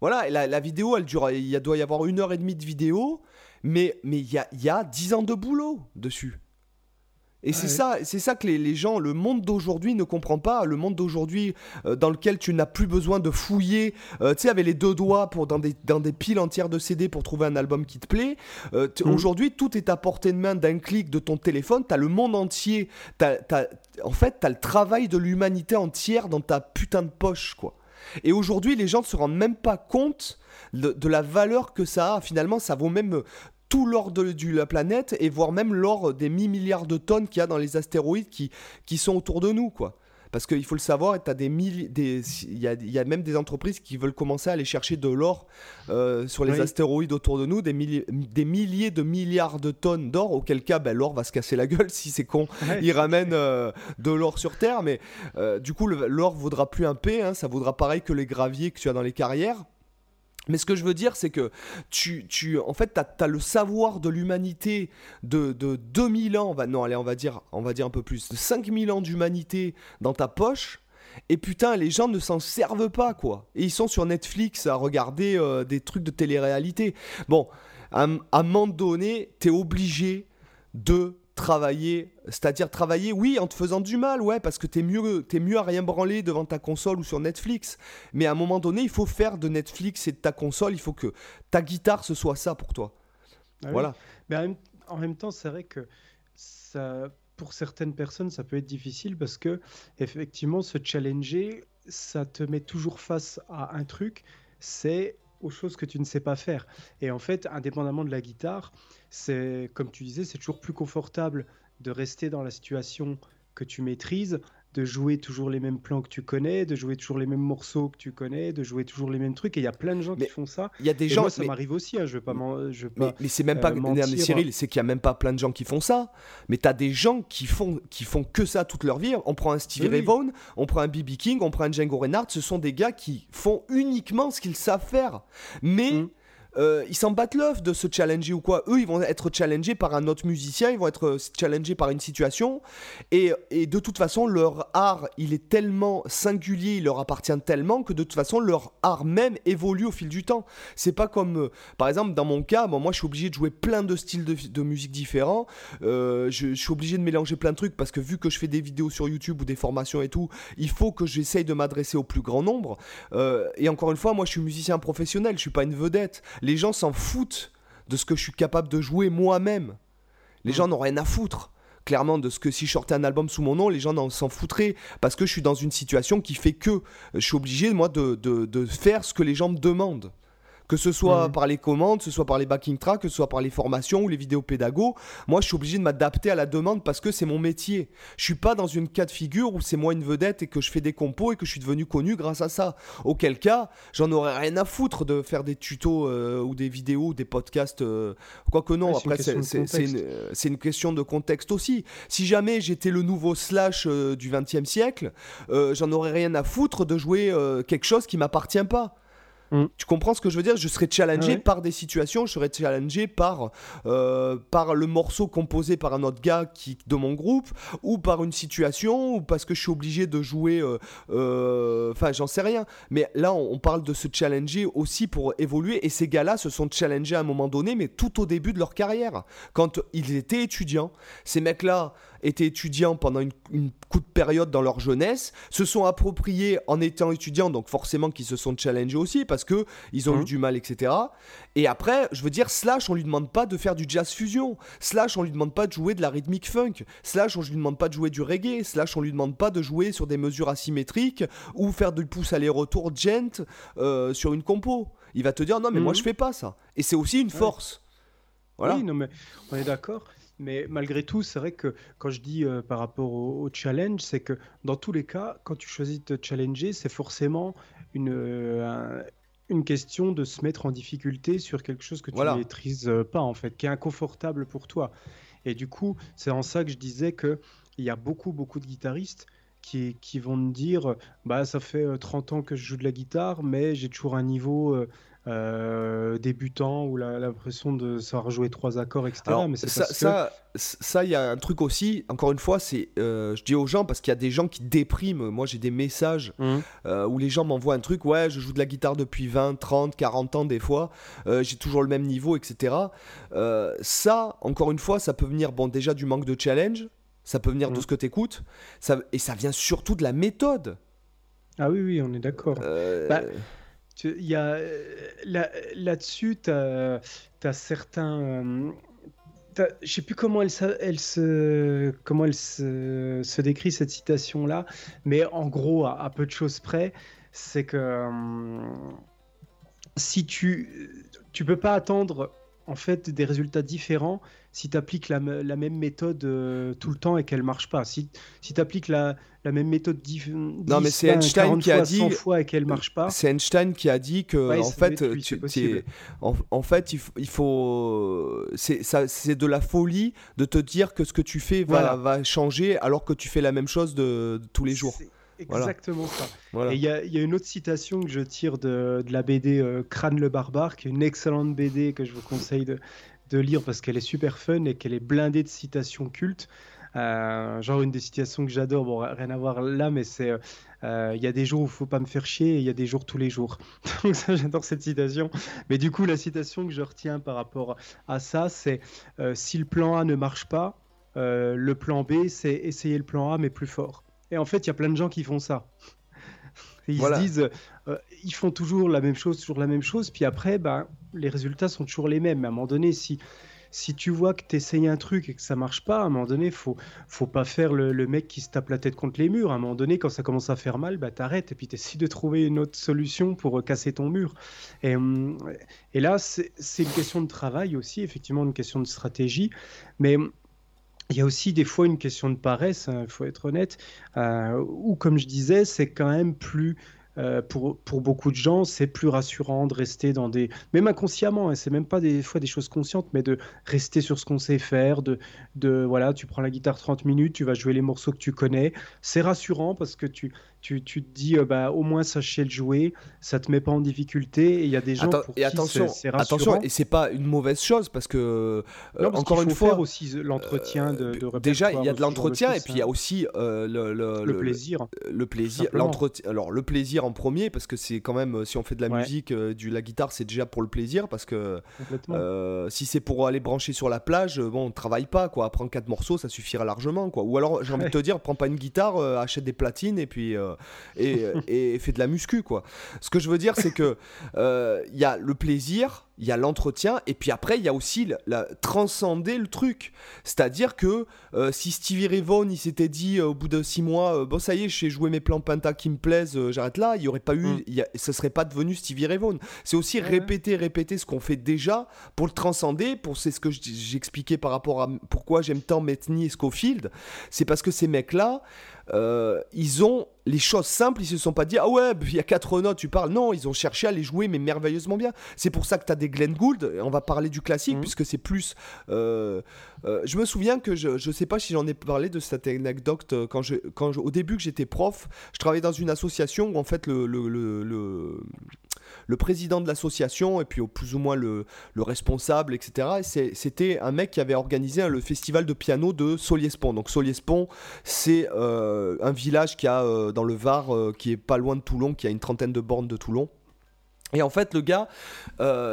Voilà, et la vidéo, elle dure. Il doit y avoir 1 heure et demie de vidéo, mais il y a 10 ans de boulot dessus. Et c'est ça que les gens, le monde d'aujourd'hui ne comprend pas. Le monde d'aujourd'hui dans lequel tu n'as plus besoin de fouiller, tu sais, avec les 2 doigts dans des piles entières de CD pour trouver un album qui te plaît. Aujourd'hui, tout est à portée de main d'un clic de ton téléphone. T'as le monde entier. En fait, t'as le travail de l'humanité entière dans ta putain de poche, quoi. Et aujourd'hui, les gens ne se rendent même pas compte de la valeur que ça a. Finalement, ça vaut même... tout l'or de la planète, et voire même l'or des 1000 milliards de tonnes qu'il y a dans les astéroïdes qui sont autour de nous, quoi. Parce qu'il faut le savoir, il y a même des entreprises qui veulent commencer à aller chercher de l'or sur les astéroïdes autour de nous, des milliers de milliards de tonnes d'or, auquel cas ben, l'or va se casser la gueule si c'est con. Ils ramènent de l'or sur Terre, mais du coup l'or vaudra plus un P, hein, ça vaudra pareil que les graviers que tu as dans les carrières. Mais ce que je veux dire, c'est que en fait, t'as le savoir de l'humanité de 2000 ans, on va dire un peu plus, de 5000 ans d'humanité dans ta poche, et putain, les gens ne s'en servent pas, quoi. Et ils sont sur Netflix à regarder des trucs de télé-réalité. Bon, à un moment donné, t'es obligé de travailler, c'est-à-dire travailler, oui, en te faisant du mal, ouais, parce que t'es mieux à rien branler devant ta console ou sur Netflix, mais à un moment donné, il faut faire de Netflix et de ta console, il faut que ta guitare, ce soit ça pour toi. Ah voilà. Oui. Mais en même temps, c'est vrai que ça, pour certaines personnes, ça peut être difficile parce que, effectivement, se challenger, ça te met toujours face à un truc, c'est aux choses que tu ne sais pas faire. Et en fait, indépendamment de la guitare, c'est comme tu disais, c'est toujours plus confortable de rester dans la situation que tu maîtrises, de jouer toujours les mêmes plans que tu connais, de jouer toujours les mêmes morceaux que tu connais, de jouer toujours les mêmes trucs. Et il y a plein de gens qui font ça. Il y a des gens, moi, ça m'arrive aussi. Hein, je veux pas, mais c'est même pas mentir. Mais Cyril, c'est qu'il y a même pas plein de gens qui font ça. Mais t'as des gens qui font que ça toute leur vie. On prend un Stevie Ray Vaughan, on prend un B.B. King, on prend un Django Reinhardt. Ce sont des gars qui font uniquement ce qu'ils savent faire. Mais ils s'en battent l'œuf de se challenger ou quoi. Eux, ils vont être challengés par un autre musicien, ils vont être challengés par une situation. Et de toute façon, leur art, il est tellement singulier, il leur appartient tellement que de toute façon, leur art même évolue au fil du temps. C'est pas comme, par exemple, dans mon cas, bon, moi, je suis obligé de jouer plein de styles de musique différents. Je suis obligé de mélanger plein de trucs parce que vu que je fais des vidéos sur YouTube ou des formations et tout, il faut que j'essaye de m'adresser au plus grand nombre. Et encore une fois, moi, je suis musicien professionnel, je suis pas une vedette. Les gens s'en foutent de ce que je suis capable de jouer moi-même. Les gens n'ont rien à foutre, clairement, de ce que si je sortais un album sous mon nom, les gens s'en foutraient, parce que je suis dans une situation qui fait que je suis obligé, moi, de faire ce que les gens me demandent. Que ce soit par les commandes, que ce soit par les backing tracks, que ce soit par les formations ou les vidéos pédago, moi je suis obligé de m'adapter à la demande parce que c'est mon métier. Je suis pas dans une cas de figure où c'est moi une vedette et que je fais des compos et que je suis devenu connu grâce à ça. Auquel cas, j'en aurais rien à foutre de faire des tutos ou des vidéos ou des podcasts, quoique non, ouais, après c'est une question de contexte aussi. Si jamais j'étais le nouveau Slash du 20e siècle, j'en aurais rien à foutre de jouer quelque chose qui m'appartient pas. Tu comprends ce que je veux dire ? Je serais challengé par des situations, je serais challengé par le morceau composé par un autre gars de mon groupe, ou par une situation, ou parce que je suis obligé de jouer, enfin j'en sais rien, mais là on parle de se challenger aussi pour évoluer, et ces gars-là se sont challengés à un moment donné, mais tout au début de leur carrière, quand ils étaient étudiants. Ces mecs-là étaient étudiants pendant une courte période dans leur jeunesse, se sont appropriés en étant étudiants, donc forcément qu'ils se sont challengés aussi, parce qu'ils ont eu du mal, etc. Et après, je veux dire, Slash, on lui demande pas de faire du jazz fusion. Slash, on lui demande pas de jouer de la rythmique funk. Slash, on lui demande pas de jouer du reggae. Slash, on lui demande pas de jouer sur des mesures asymétriques ou faire du pouce aller-retour gent sur une compo. Il va te dire, non, mais moi, je fais pas ça. Et c'est aussi une force. Voilà. Oui, non, mais on est d'accord. Mais malgré tout, c'est vrai que quand je dis par rapport au challenge, c'est que dans tous les cas, quand tu choisis de te challenger, c'est forcément une question de se mettre en difficulté sur quelque chose que tu ne maîtrises pas, en fait, qui est inconfortable pour toi. Et du coup, c'est en ça que je disais qu'il y a beaucoup, beaucoup de guitaristes qui vont me dire bah, « ça fait 30 ans que je joue de la guitare, mais j'ai toujours un niveau... débutant ou l'impression de savoir jouer 3 accords, etc. » Alors, mais c'est ça, il y a un truc aussi, encore une fois, c'est, je dis aux gens, parce qu'il y a des gens qui dépriment. Moi, j'ai des messages où les gens m'envoient un truc, ouais, je joue de la guitare depuis 20, 30, 40 ans des fois, j'ai toujours le même niveau, etc. Ça, encore une fois, ça peut venir, bon, déjà du manque de challenge, ça peut venir de ce que t'écoutes, et ça vient surtout de la méthode. Ah oui, on est d'accord. Il y a là-dessus, t'as certains, je sais plus comment elle se décrit cette citation là, mais en gros à peu de choses près, c'est que si tu peux pas attendre en fait des résultats différents si t'appliques la même méthode tout le temps et qu'elle marche pas. Si t'appliques la même méthode 10 non, mais c'est Einstein qui a dit 100 fois et qu'elle marche pas. C'est Einstein qui a dit que en fait il faut c'est de la folie de te dire que ce que tu fais va changer alors que tu fais la même chose de tous les jours. C'est... Exactement ça. Voilà. Et il y a une autre citation que je tire de la BD Crâne le Barbare, qui est une excellente BD que je vous conseille de lire parce qu'elle est super fun et qu'elle est blindée de citations cultes. Genre une des citations que j'adore, bon, rien à voir là, mais c'est il y a des jours où il ne faut pas me faire chier et il y a des jours tous les jours. Donc ça, j'adore cette citation. Mais du coup, la citation que je retiens par rapport à ça, c'est si le plan A ne marche pas, le plan B, c'est essayer le plan A mais plus fort. Et en fait, il y a plein de gens qui font ça. Ils se disent, ils font toujours la même chose. Puis après, les résultats sont toujours les mêmes. Mais à un moment donné, si tu vois que tu essayes un truc et que ça ne marche pas, à un moment donné, il ne faut pas faire le mec qui se tape la tête contre les murs. À un moment donné, quand ça commence à faire mal, t'arrêtes et puis t'essaies de trouver une autre solution pour casser ton mur. Et là, c'est une question de travail aussi, effectivement, une question de stratégie. Mais... il y a aussi des fois une question de paresse, il faut être honnête, ou comme je disais, c'est quand même plus, pour beaucoup de gens, c'est plus rassurant de rester dans des... Même inconsciemment, hein, c'est même pas des fois des choses conscientes, mais de rester sur ce qu'on sait faire, voilà, tu prends la guitare 30 minutes, tu vas jouer les morceaux que tu connais, c'est rassurant parce que tu... tu te dis bah, au moins sachez le jouer, ça te met pas en difficulté, et il y a des gens pour qui c'est rassurant. Attention, et c'est pas une mauvaise chose parce que non, parce encore qu'il faut une fois faire aussi l'entretien de répertoire. Déjà il y a de l'entretien et puis il y a aussi le plaisir. Le plaisir, l'entretien. Alors le plaisir en premier parce que c'est quand même, si on fait de la musique, la guitare c'est déjà pour le plaisir parce que si c'est pour aller brancher sur la plage, bon on travaille pas quoi, prendre 4 morceaux ça suffira largement quoi. Ou alors j'ai envie de te dire, prends pas une guitare, achète des platines et puis et fais de la muscu quoi. Ce que je veux dire c'est que il y a le plaisir, il y a l'entretien et puis après il y a aussi transcender le truc, c'est-à-dire que si Stevie Ray Vaughan il s'était dit au bout de 6 mois bon ça y est je sais jouer mes plans penta qui me plaisent, j'arrête là, il y aurait pas eu ça serait pas devenu Stevie Ray Vaughan. C'est aussi répéter ce qu'on fait déjà pour le transcender, c'est ce que j'expliquais par rapport à pourquoi j'aime tant Metheny et Scofield, c'est parce que ces mecs là ils ont les choses simples, ils se sont pas dit ah ouais il y a 4 notes tu parles, non ils ont cherché à les jouer mais merveilleusement bien. C'est pour ça que t'as des Glenn Gould, on va parler du classique puisque c'est plus je me souviens que je sais pas si j'en ai parlé de cette anecdote quand je au début que j'étais prof, je travaillais dans une association où en fait le président de l'association et puis au plus ou moins le responsable etc, et c'était un mec qui avait organisé le festival de piano de Solliès-Pont. Donc Solliès-Pont c'est un village qui a dans le Var qui est pas loin de Toulon, qui a une 30aine de bornes de Toulon. Et en fait le gars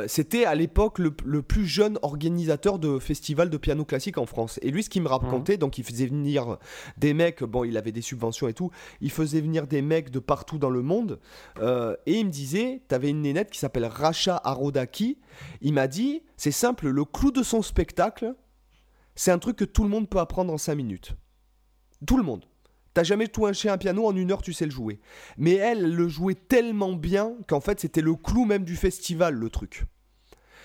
c'était à l'époque le plus jeune organisateur de festival de piano classique en France. Et lui ce qu'il me racontait, donc il faisait venir des mecs, bon il avait des subventions et tout, il faisait venir des mecs de partout dans le monde et il me disait, t'avais une nénette qui s'appelle Racha Arodaki, il m'a dit c'est simple, le clou de son spectacle c'est un truc que tout le monde peut apprendre en 5 minutes. Tout le monde. T'as jamais touché un piano, en 1 heure tu sais le jouer. Mais elle le jouait tellement bien qu'en fait c'était le clou même du festival le truc.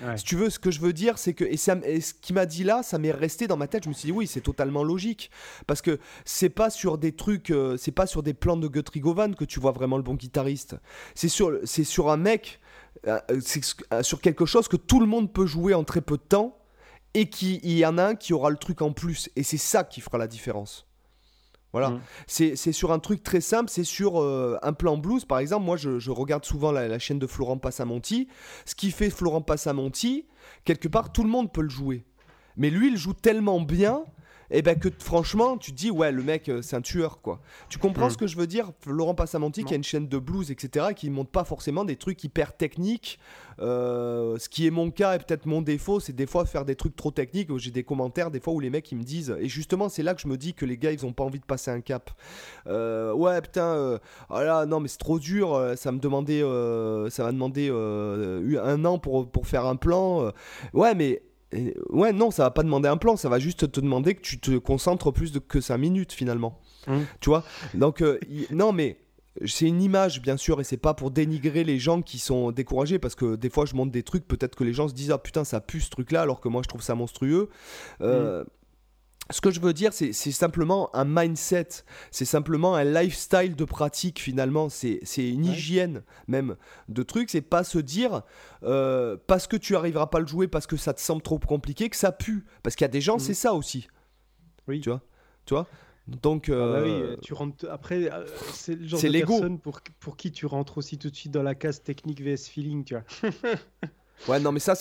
Ouais. Si tu veux, ce que je veux dire, c'est que et ce qu'il m'a dit là, ça m'est resté dans ma tête. Je me suis dit oui, c'est totalement logique parce que c'est pas sur des trucs, c'est pas sur des plans de Guthrie Govan que tu vois vraiment le bon guitariste. C'est sur un mec, c'est sur quelque chose que tout le monde peut jouer en très peu de temps et il y en a un qui aura le truc en plus et c'est ça qui fera la différence. Voilà, c'est sur un truc très simple, c'est sur un plan blues par exemple. Moi je regarde souvent la chaîne de Florent Passamonti. Ce qui fait Florent Passamonti, quelque part tout le monde peut le jouer. Mais lui il joue tellement bien que franchement tu te dis ouais le mec c'est un tueur quoi. Tu comprends ce que je veux dire? Florent Passamonti qui a une chaîne de blues etc, qui monte pas forcément des trucs hyper techniques. Ce qui est mon cas et peut-être mon défaut, c'est des fois faire des trucs trop techniques. J'ai des commentaires des fois où les mecs ils me disent, et justement c'est là que je me dis que les gars ils ont pas envie de passer un cap, non mais c'est trop dur, ça m'a demandé 1 an pour faire un plan, non ça va pas demander un plan, ça va juste te demander que tu te concentres plus que 5 minutes finalement. Tu vois, donc non mais c'est une image bien sûr et c'est pas pour dénigrer les gens qui sont découragés, parce que des fois je montre des trucs, peut-être que les gens se disent ah putain ça pue ce truc là, alors que moi je trouve ça monstrueux. Ce que je veux dire c'est simplement un mindset, c'est simplement un lifestyle de pratique finalement, c'est une hygiène même de trucs. C'est pas se dire parce que tu arriveras pas à le jouer, parce que ça te semble trop compliqué, que ça pue, parce qu'il y a des gens c'est ça aussi. Oui, tu vois. Donc, tu rentres. Après, c'est le genre de l'ego. Personne pour qui tu rentres aussi tout de suite dans la case technique vs feeling, tu vois. Ouais, non, mais ça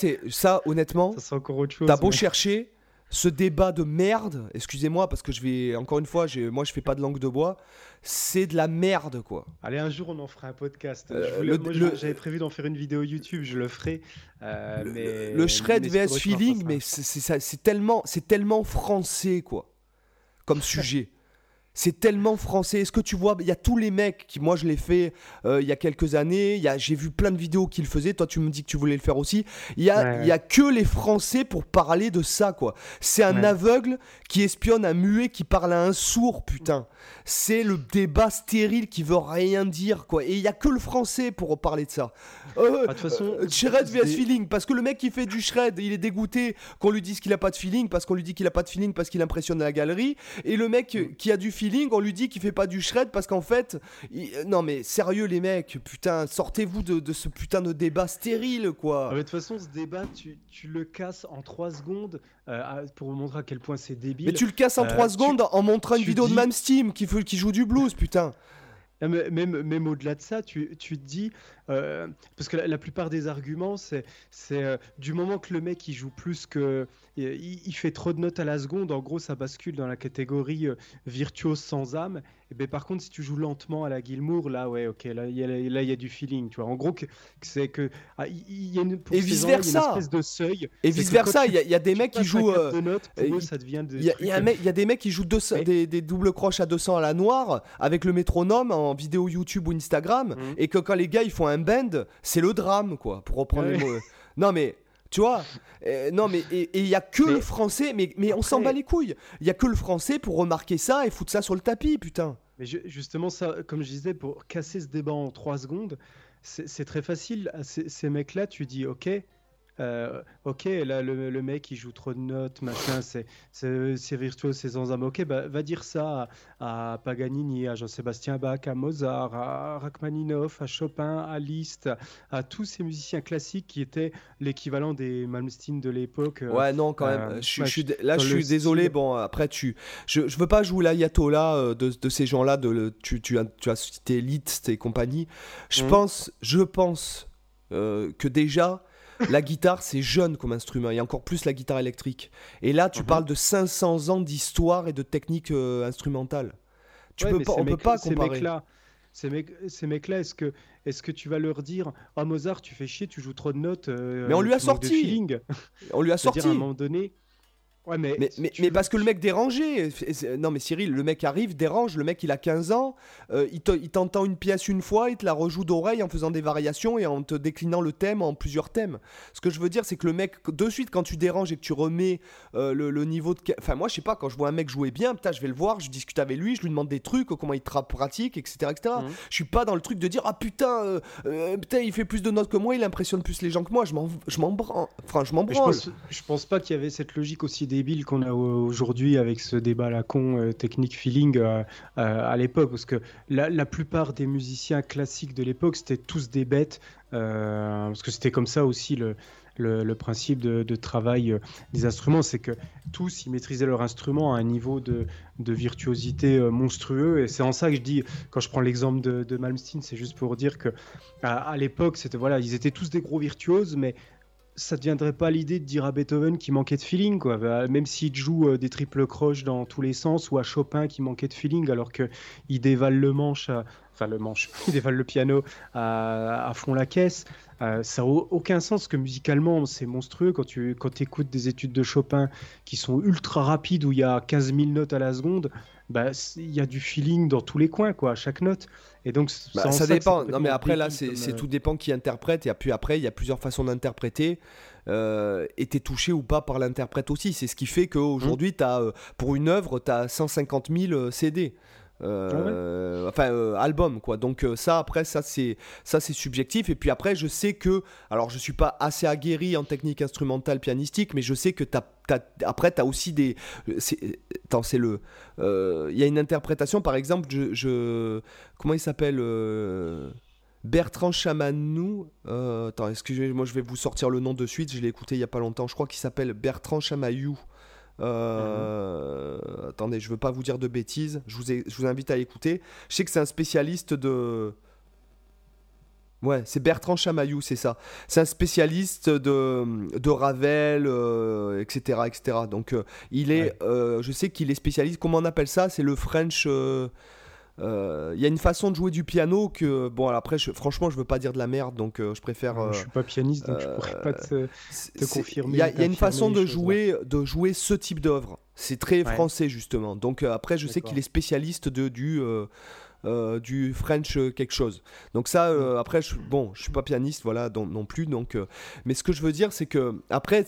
honnêtement. Ça c'est encore autre chose. T'as beau chercher ce débat de merde. Excusez-moi parce que encore une fois, moi je fais pas de langue de bois. C'est de la merde, quoi. Allez, un jour on en fera un podcast. J'avais prévu d'en faire une vidéo YouTube, je le ferai. Le shred vs feeling, mais c'est tellement français, quoi, comme sujet. C'est tellement français. Est-ce que tu vois, il y a tous les mecs qui, moi je l'ai fait il y a quelques années, j'ai vu plein de vidéos qu'ils faisaient, toi tu me dis que tu voulais le faire aussi. Il y a que les Français pour parler de ça, quoi. C'est un aveugle qui espionne un muet qui parle à un sourd, putain. C'est le débat stérile qui veut rien dire, quoi. Et il y a que le Français pour parler de ça. De toute façon, shred vs feeling, parce que le mec qui fait du shred, il est dégoûté qu'on lui dise qu'il a pas de feeling, parce qu'on lui dit qu'il a pas de feeling parce qu'il impressionne la galerie, et le mec qui a du feeling, on lui dit qu'il fait pas du shred parce qu'en fait non mais sérieux les mecs, putain, sortez-vous de ce putain de débat stérile, quoi. De toute façon ce débat tu le casses en 3 secondes pour montrer à quel point c'est débile. Mais tu le casses en 3 secondes en montrant une vidéo de Malmsteen qui joue du blues, putain. Même au-delà de ça, tu te dis, parce que la plupart des arguments, c'est du moment que le mec il joue plus que, il fait trop de notes à la seconde, en gros ça bascule dans la catégorie virtuose sans âme. Et ben par contre si tu joues lentement à la Gilmour, là ouais ok, là il y a du feeling, tu vois. En gros et vice versa, il y a une espèce de seuil. Et vice versa, il y a des mecs qui jouent. Il y a des mecs qui jouent des doubles croches à 200 à la noire avec le métronome en vidéo YouTube ou Instagram, et que quand les gars ils font un bend, c'est le drame quoi, pour reprendre les mots. Non mais tu vois, et il y a que le français, mais on s'en bat les couilles. Il y a que le français pour remarquer ça et foutre ça sur le tapis, putain. Mais justement ça, comme je disais, pour casser ce débat en 3 secondes, c'est très facile. Ces mecs-là, tu dis ok, là le mec il joue trop de notes, machin, c'est virtuose, c'est sans âme. Ok, bah va dire ça à Paganini, à Jean-Sébastien Bach, à Mozart, à Rachmaninoff, à Chopin, à Liszt, à tous ces musiciens classiques qui étaient l'équivalent des Malmsteen de l'époque. Ouais, non, quand même. Je suis désolé. Bon, après je veux pas jouer l'ayatollah de ces gens-là. Tu as cité Liszt et compagnie. Je pense que déjà. La guitare, c'est jeune comme instrument, et encore plus la guitare électrique. Et là, tu parles de 500 ans d'histoire et de technique instrumentale. On ne peut pas comparer. Ces mecs-là, est-ce que tu vas leur dire « Ah, Mozart, tu fais chier, tu joues trop de notes. » Mais on lui a sorti. À un moment donné... Ouais, mais parce que le mec dérangé. Non mais Cyril, le mec arrive, dérange, le mec il a 15 ans, il t'entend une pièce une fois, il te la rejoue d'oreille en faisant des variations et en te déclinant le thème en plusieurs thèmes. Ce que je veux dire, c'est que le mec, de suite quand tu déranges et que tu remets le niveau de... Enfin moi je sais pas, quand je vois un mec jouer bien, putain, je vais le voir, je discute avec lui, je lui demande des trucs, comment il pratique, etc. Je suis pas dans le truc de dire « Ah putain, il fait plus de notes que moi, il impressionne plus les gens que moi, je m'en branle. » Enfin je m'en branle. Je pense pas qu'il y avait cette logique aussi débile qu'on a aujourd'hui avec ce débat à la con technique feeling à l'époque, parce que la plupart des musiciens classiques de l'époque c'était tous des bêtes, parce que c'était comme ça aussi le principe de travail des instruments, c'est que tous ils maîtrisaient leur instrument à un niveau de virtuosité monstrueux, et c'est en ça que je dis, quand je prends l'exemple de Malmsteen, c'est juste pour dire que à l'époque c'était, voilà, ils étaient tous des gros virtuoses, mais ça ne deviendrait pas l'idée de dire à Beethoven qu'il manquait de feeling, quoi. Même s'il joue des triples croches dans tous les sens, ou à Chopin qui manquait de feeling alors qu'il dévale il dévale le piano à fond la caisse. Ça n'a aucun sens, que musicalement c'est monstrueux quand tu écoutes des études de Chopin qui sont ultra rapides, où il y a 15 000 notes à la seconde. Bah, il y a du feeling dans tous les coins, quoi, à chaque note. Et donc, ça dépend. Non, mais après, là, c'est tout dépend qui interprète. Et puis après, il y a plusieurs façons d'interpréter. Et t'es touché ou pas par l'interprète aussi. C'est ce qui fait qu'aujourd'hui, pour une œuvre, t'as 150 000 CD. Album quoi. Donc ça c'est subjectif. Et puis après je sais que, alors je suis pas assez aguerri en technique instrumentale pianistique, mais je sais que après t'as aussi des il y a une interprétation, par exemple comment il s'appelle, Bertrand Chamayou, excusez-moi, je vais vous sortir le nom de suite, je l'ai écouté il y a pas longtemps, je crois qu'il s'appelle Bertrand Chamayou. Attendez, je veux pas vous dire de bêtises. Je vous invite à l'écouter. Je sais que c'est un spécialiste de... Ouais, c'est Bertrand Chamayou, c'est ça. C'est un spécialiste de Ravel, etc., etc. Donc il est, je sais qu'il est spécialiste. Comment on appelle ça ? C'est le French. Il y a une façon de jouer du piano que, bon, après franchement je veux pas dire de la merde, donc je préfère je suis pas pianiste, donc je pourrais pas te confirmer. Il y a une façon de jouer ce type d'œuvre, c'est très français justement, donc après je sais qu'il est spécialiste du French quelque chose, donc ça après je suis pas pianiste, voilà, non plus, donc mais ce que je veux dire, c'est que après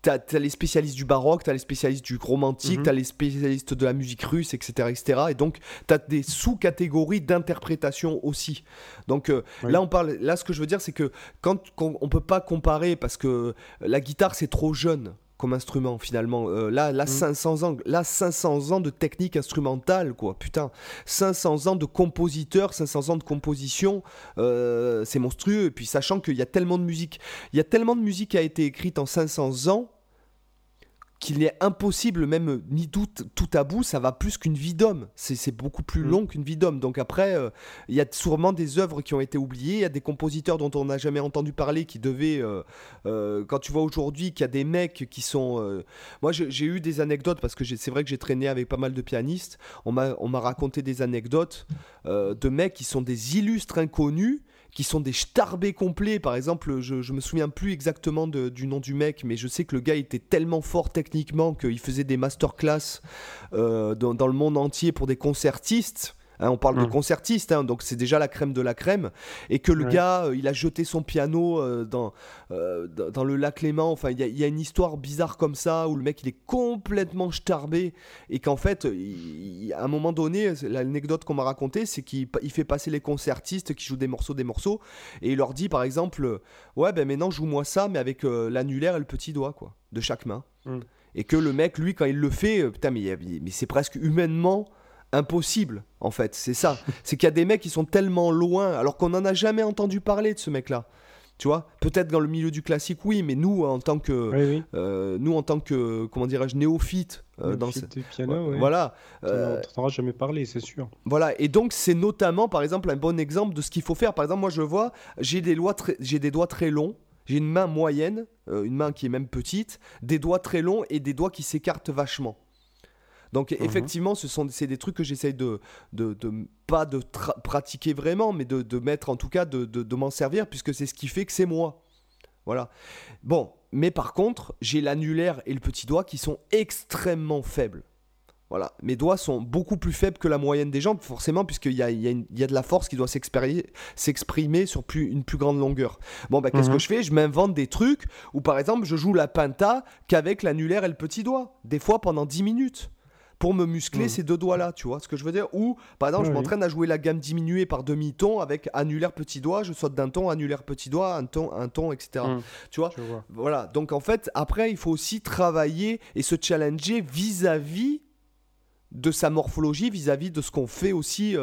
t'as les spécialistes du baroque, t'as les spécialistes du romantique, t'as les spécialistes de la musique russe, etc., etc. Et donc t'as des sous-catégories d'interprétation aussi. Donc là on parle, là ce que je veux dire, c'est que on peut pas comparer, parce que la guitare c'est trop jeune comme instrument finalement. Là 500 ans de technique instrumentale, quoi, putain, 500 ans de compositeurs, 500 ans de composition, c'est monstrueux. Et puis sachant qu'il y a tellement de musique qui a été écrite en 500 ans qu'il est impossible, même ni tout à bout, ça va plus qu'une vie d'homme. C'est beaucoup plus long qu'une vie d'homme. Donc après, il y a sûrement des œuvres qui ont été oubliées, il y a des compositeurs dont on n'a jamais entendu parler qui devaient... quand tu vois aujourd'hui qu'il y a des mecs qui sont... Moi, j'ai eu des anecdotes, parce que c'est vrai que j'ai traîné avec pas mal de pianistes, on m'a raconté des anecdotes de mecs qui sont des illustres inconnus, qui sont des starbés complets. Par exemple, je me souviens plus exactement du nom du mec, mais je sais que le gars était tellement fort techniquement qu'il faisait des masterclass dans le monde entier pour des concertistes. Hein, on parle de concertiste, hein, donc c'est déjà la crème de la crème, et que le gars, il a jeté son piano dans le lac Léman. Enfin, il y a une histoire bizarre comme ça où le mec il est complètement starbé, et qu'en fait, à un moment donné, l'anecdote qu'on m'a racontée, c'est qu'il fait passer les concertistes qui jouent des morceaux, et il leur dit par exemple, ouais ben maintenant joue-moi ça, mais avec l'annulaire et le petit doigt quoi, de chaque main, et que le mec lui quand il le fait, putain mais c'est presque humainement impossible en fait, c'est ça. C'est qu'il y a des mecs qui sont tellement loin, alors qu'on n'en a jamais entendu parler de ce mec-là. Tu vois, peut-être dans le milieu du classique, oui, mais nous en tant que, comment dirais-je, néophytes, dans ce piano, voilà, on n'entendra jamais parler, c'est sûr. Voilà, et donc c'est notamment, par exemple, un bon exemple de ce qu'il faut faire. Par exemple, moi je vois, j'ai des doigts très longs. J'ai une main moyenne, une main qui est même petite, des doigts très longs et des doigts qui s'écartent vachement. Donc effectivement, c'est des trucs que j'essaye de pas pratiquer vraiment, mais de mettre en tout cas, de m'en servir, puisque c'est ce qui fait que c'est moi. Voilà. Bon, mais par contre, j'ai l'annulaire et le petit doigt qui sont extrêmement faibles. Voilà, mes doigts sont beaucoup plus faibles que la moyenne des gens, forcément, puisqu'il y a de la force qui doit s'exprimer sur une plus grande longueur. Bon, bah, qu'est-ce que je fais ? Je m'invente des trucs où, par exemple, je joue la pinta qu'avec l'annulaire et le petit doigt, des fois pendant 10 minutes. Pour me muscler ces deux doigts-là, tu vois ce que je veux dire ? Ou, par exemple, je m'entraîne à jouer la gamme diminuée par demi-ton avec annulaire petit doigt, je saute d'un ton, annulaire petit doigt, un ton, etc. Tu vois ? Voilà. Donc, en fait, après, il faut aussi travailler et se challenger vis-à-vis de sa morphologie, vis-à-vis de ce qu'on fait aussi,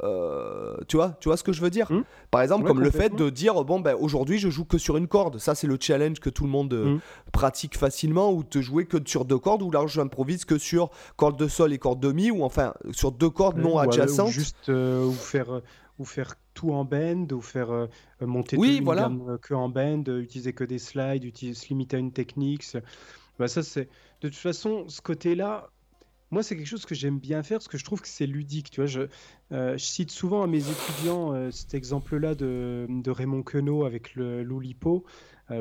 tu vois ce que je veux dire ? Par exemple, comme le fait de dire, bon, ben, aujourd'hui, je joue que sur une corde. Ça, c'est le challenge que tout le monde pratique facilement, ou de jouer que sur deux cordes, ou là, j'improvise que sur corde de sol et corde de mi, ou enfin, sur deux cordes non adjacentes. Ou juste ou faire tout en bend, ou faire monter tout une gamme que en bend, utiliser que des slides, se limiter à une technique. Bah, ça, c'est... De toute façon, ce côté-là... Moi, c'est quelque chose que j'aime bien faire parce que je trouve que c'est ludique. Tu vois, je cite souvent à mes étudiants cet exemple-là de Raymond Queneau avec l'Oulipo.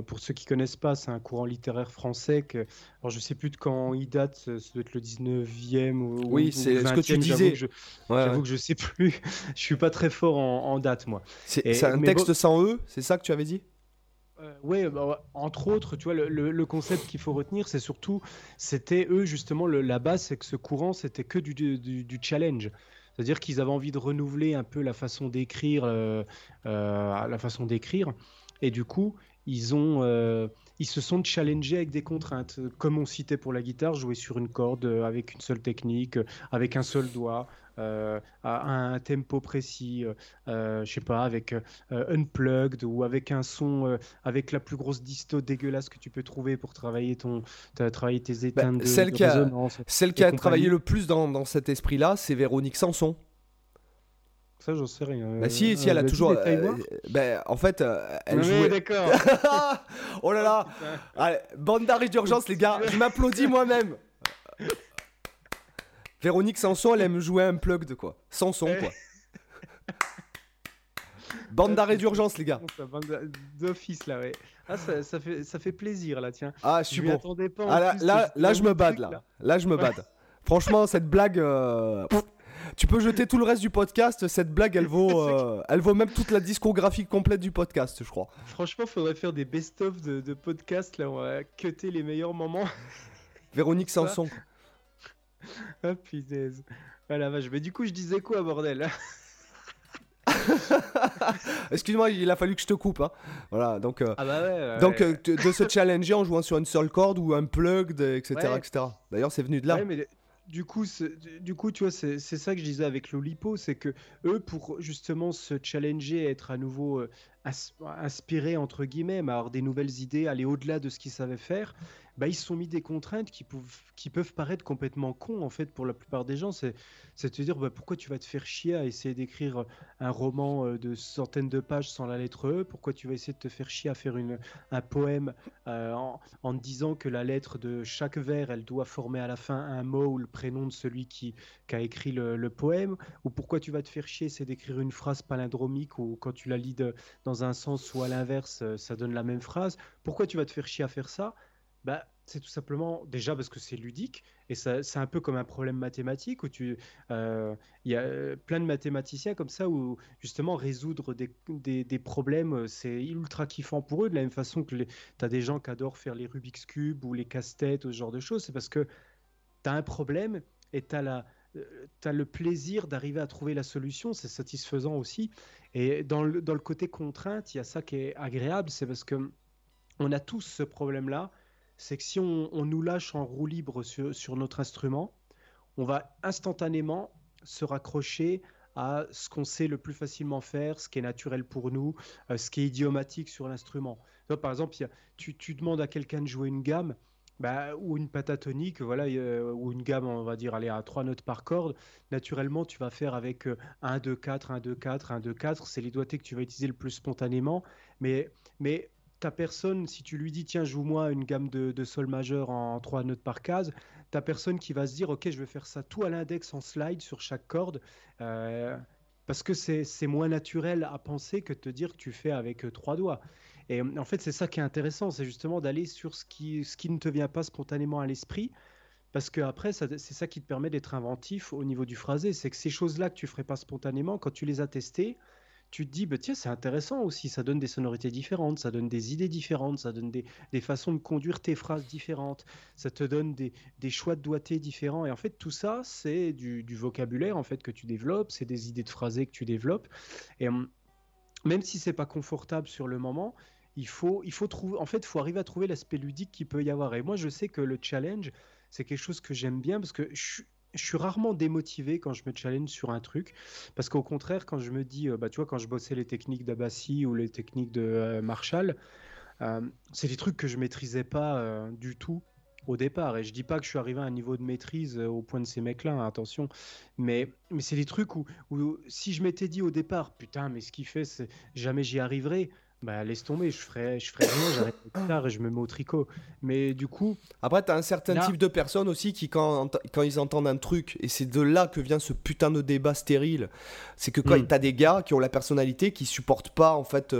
Pour ceux qui ne connaissent pas, c'est un courant littéraire français. Alors, je ne sais plus de quand il date, ça doit être le 19e ou c'est le 20e, ce que tu disais. J'avoue que je ne sais plus. Je ne suis pas très fort en date, moi. C'est un texte sans E, c'est ça que tu avais dit ? Oui, bah, entre autres, tu vois, le concept qu'il faut retenir, c'est surtout, c'était eux justement, la base, c'est que ce courant, c'était que du challenge. C'est-à-dire qu'ils avaient envie de renouveler un peu la façon d'écrire, et du coup, ils se sont challengés avec des contraintes. Comme on citait pour la guitare, jouer sur une corde avec une seule technique, avec un seul doigt, à un tempo précis, je sais pas, avec unplugged ou avec un son, avec la plus grosse disto dégueulasse que tu peux trouver pour travailler tes éteintes de résonance. Celle qui a travaillé le plus dans cet esprit-là, c'est Véronique Sanson. Ça, j'en sais rien. Bah si, elle a toujours... en fait, elle jouait... Oui, d'accord. Oh là là. Allez, bande d'arrêt d'urgence, les gars. Je m'applaudis moi-même. Véronique Sanson, elle aime jouer unplugged, quoi. Sanson, quoi. Bande d'arrêt d'urgence, les gars. D'office, là, ouais. Ah, ça fait plaisir, là, tiens. Ah, je suis bon. Pas là, je me bade, là. Là, je me bade. Franchement, cette blague... Tu peux jeter tout le reste du podcast, cette blague elle vaut même toute la discographie complète du podcast, je crois. Franchement, faudrait faire des best-of de podcasts, là on va cutter les meilleurs moments. Véronique Sanson. Ah putain. Ah la vache, mais du coup je disais quoi bordel ? Excuse-moi, il a fallu que je te coupe. Hein. Voilà, donc, de se challenger en jouant sur une seule corde ou un plug, etc. D'ailleurs c'est venu de là. Ouais, mais... Du coup, tu vois, c'est ça que je disais avec l'Oulipo, c'est que eux, pour justement se challenger, être à nouveau inspirés, entre guillemets, à avoir des nouvelles idées, aller au-delà de ce qu'ils savaient faire, bah, ils se sont mis des contraintes qui peuvent paraître complètement cons en fait pour la plupart des gens. C'est de dire bah, pourquoi tu vas te faire chier à essayer d'écrire un roman de centaines de pages sans la lettre E, pourquoi tu vas essayer de te faire chier à faire un poème en disant que la lettre de chaque vers elle doit former à la fin un mot ou le prénom de celui qui a écrit le poème, ou pourquoi tu vas te faire chier c'est d'écrire une phrase palindromique ou quand tu la lis dans un sens ou à l'inverse ça donne la même phrase, pourquoi tu vas te faire chier à faire ça? Bah, c'est tout simplement déjà parce que c'est ludique et ça, c'est un peu comme un problème mathématique où y a plein de mathématiciens comme ça où justement résoudre des problèmes c'est ultra kiffant pour eux, de la même façon que t'as des gens qui adorent faire les Rubik's Cube ou les casse-têtes ou ce genre de choses, c'est parce que t'as un problème et t'as le plaisir d'arriver à trouver la solution, c'est satisfaisant aussi. Et dans le côté contrainte, il y a ça qui est agréable, c'est parce que on a tous ce problème-là, c'est que si on nous lâche en roue libre sur notre instrument, on va instantanément se raccrocher à ce qu'on sait le plus facilement faire, ce qui est naturel pour nous, ce qui est idiomatique sur l'instrument. Donc, par exemple, tu demandes à quelqu'un de jouer une gamme, bah, ou une pentatonique, voilà, ou une gamme, on va dire, allez, à 3 notes par corde, naturellement, tu vas faire avec 1, 2, 4, 1, 2, 4, 1, 2, 4, c'est les doigtés que tu vas utiliser le plus spontanément, mais ta personne, si tu lui dis, tiens, joue-moi une gamme de sol majeur en 3 notes par case, ta personne qui va se dire, ok, je vais faire ça tout à l'index en slide sur chaque corde, parce que c'est moins naturel à penser que de te dire que tu fais avec 3 doigts. Et en fait, c'est ça qui est intéressant, c'est justement d'aller sur ce qui ne te vient pas spontanément à l'esprit, parce qu'après, c'est ça qui te permet d'être inventif au niveau du phrasé. C'est que ces choses-là que tu ne ferais pas spontanément, quand tu les as testées, tu te dis, bah, tiens, c'est intéressant aussi, ça donne des sonorités différentes, ça donne des idées différentes, ça donne des façons de conduire tes phrases différentes, ça te donne des choix de doigté différents. Et en fait, tout ça, c'est du vocabulaire en fait, que tu développes, c'est des idées de phrasé que tu développes. Et même si ce n'est pas confortable sur le moment, il faut trouver, en fait, faut arriver à trouver l'aspect ludique qu'il peut y avoir. Et moi, je sais que le challenge, c'est quelque chose que j'aime bien parce que je suis rarement démotivé quand je me challenge sur un truc, parce qu'au contraire, quand je me dis, bah, tu vois, quand je bossais les techniques d'Abassi ou les techniques de Marshall, c'est des trucs que je maîtrisais pas du tout au départ. Et je dis pas que je suis arrivé à un niveau de maîtrise au point de ces mecs-là, hein, attention. Mais c'est des trucs où si je m'étais dit au départ, putain, mais ce qu'il fait, c'est jamais j'y arriverai. Bah laisse tomber, je ferai rien, j'arrête plus tard et je me mets au tricot. Mais du coup... Après, t'as un certain type de personnes aussi qui, quand ils entendent un truc, et c'est de là que vient ce putain de débat stérile, c'est que quand t'as des gars qui ont la personnalité, qui supportent pas, en fait,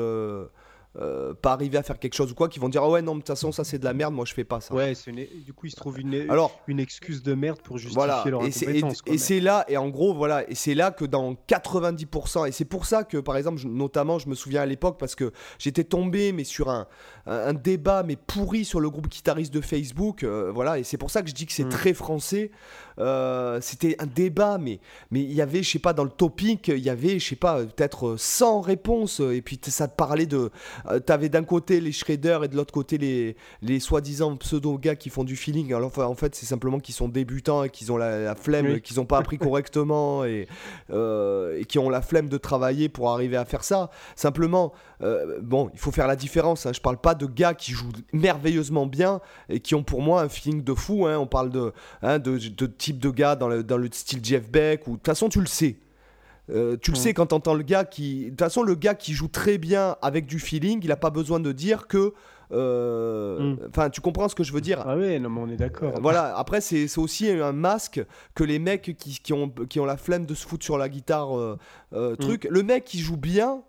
pas arriver à faire quelque chose ou quoi, qui vont dire « Ah ouais, non, de toute façon, ça c'est de la merde, moi je fais pas ça. » Ouais, du coup, ils se trouvent une excuse de merde pour justifier leur incompétence. Et c'est là, et en gros, voilà, et c'est là que dans 90%, et c'est pour ça que, par exemple, notamment, je me souviens à l'époque, parce que j'étais tombé, mais sur un débat, mais pourri sur le groupe guitariste de Facebook, voilà, et c'est pour ça que je dis que c'est très français. C'était un débat, mais il y avait, je sais pas, dans le topic, il y avait, je sais pas, peut-être 100 réponses, et puis ça parlait de... T'avais d'un côté les shredders et de l'autre côté les soi-disant pseudo-gars qui font du feeling. Alors, enfin, en fait, c'est simplement qu'ils sont débutants et qu'ils ont la flemme, oui, qu'ils n'ont pas appris correctement et qui ont la flemme de travailler pour arriver à faire ça. Simplement, bon, il faut faire la différence. Hein. Je parle pas de gars qui jouent merveilleusement bien et qui ont pour moi un feeling de fou. Hein. On parle de type de gars dans le style Jeff Beck ou de toute façon, tu le sais. Tu le sais quand t'entends le gars qui... De toute façon, le gars qui joue très bien avec du feeling, il n'a pas besoin de dire que... Enfin, tu comprends ce que je veux dire? Ah ouais, non, mais on est d'accord. Voilà, après, c'est aussi un masque que les mecs qui ont la flemme de se foutre sur la guitare, truc. Le mec qui joue bien,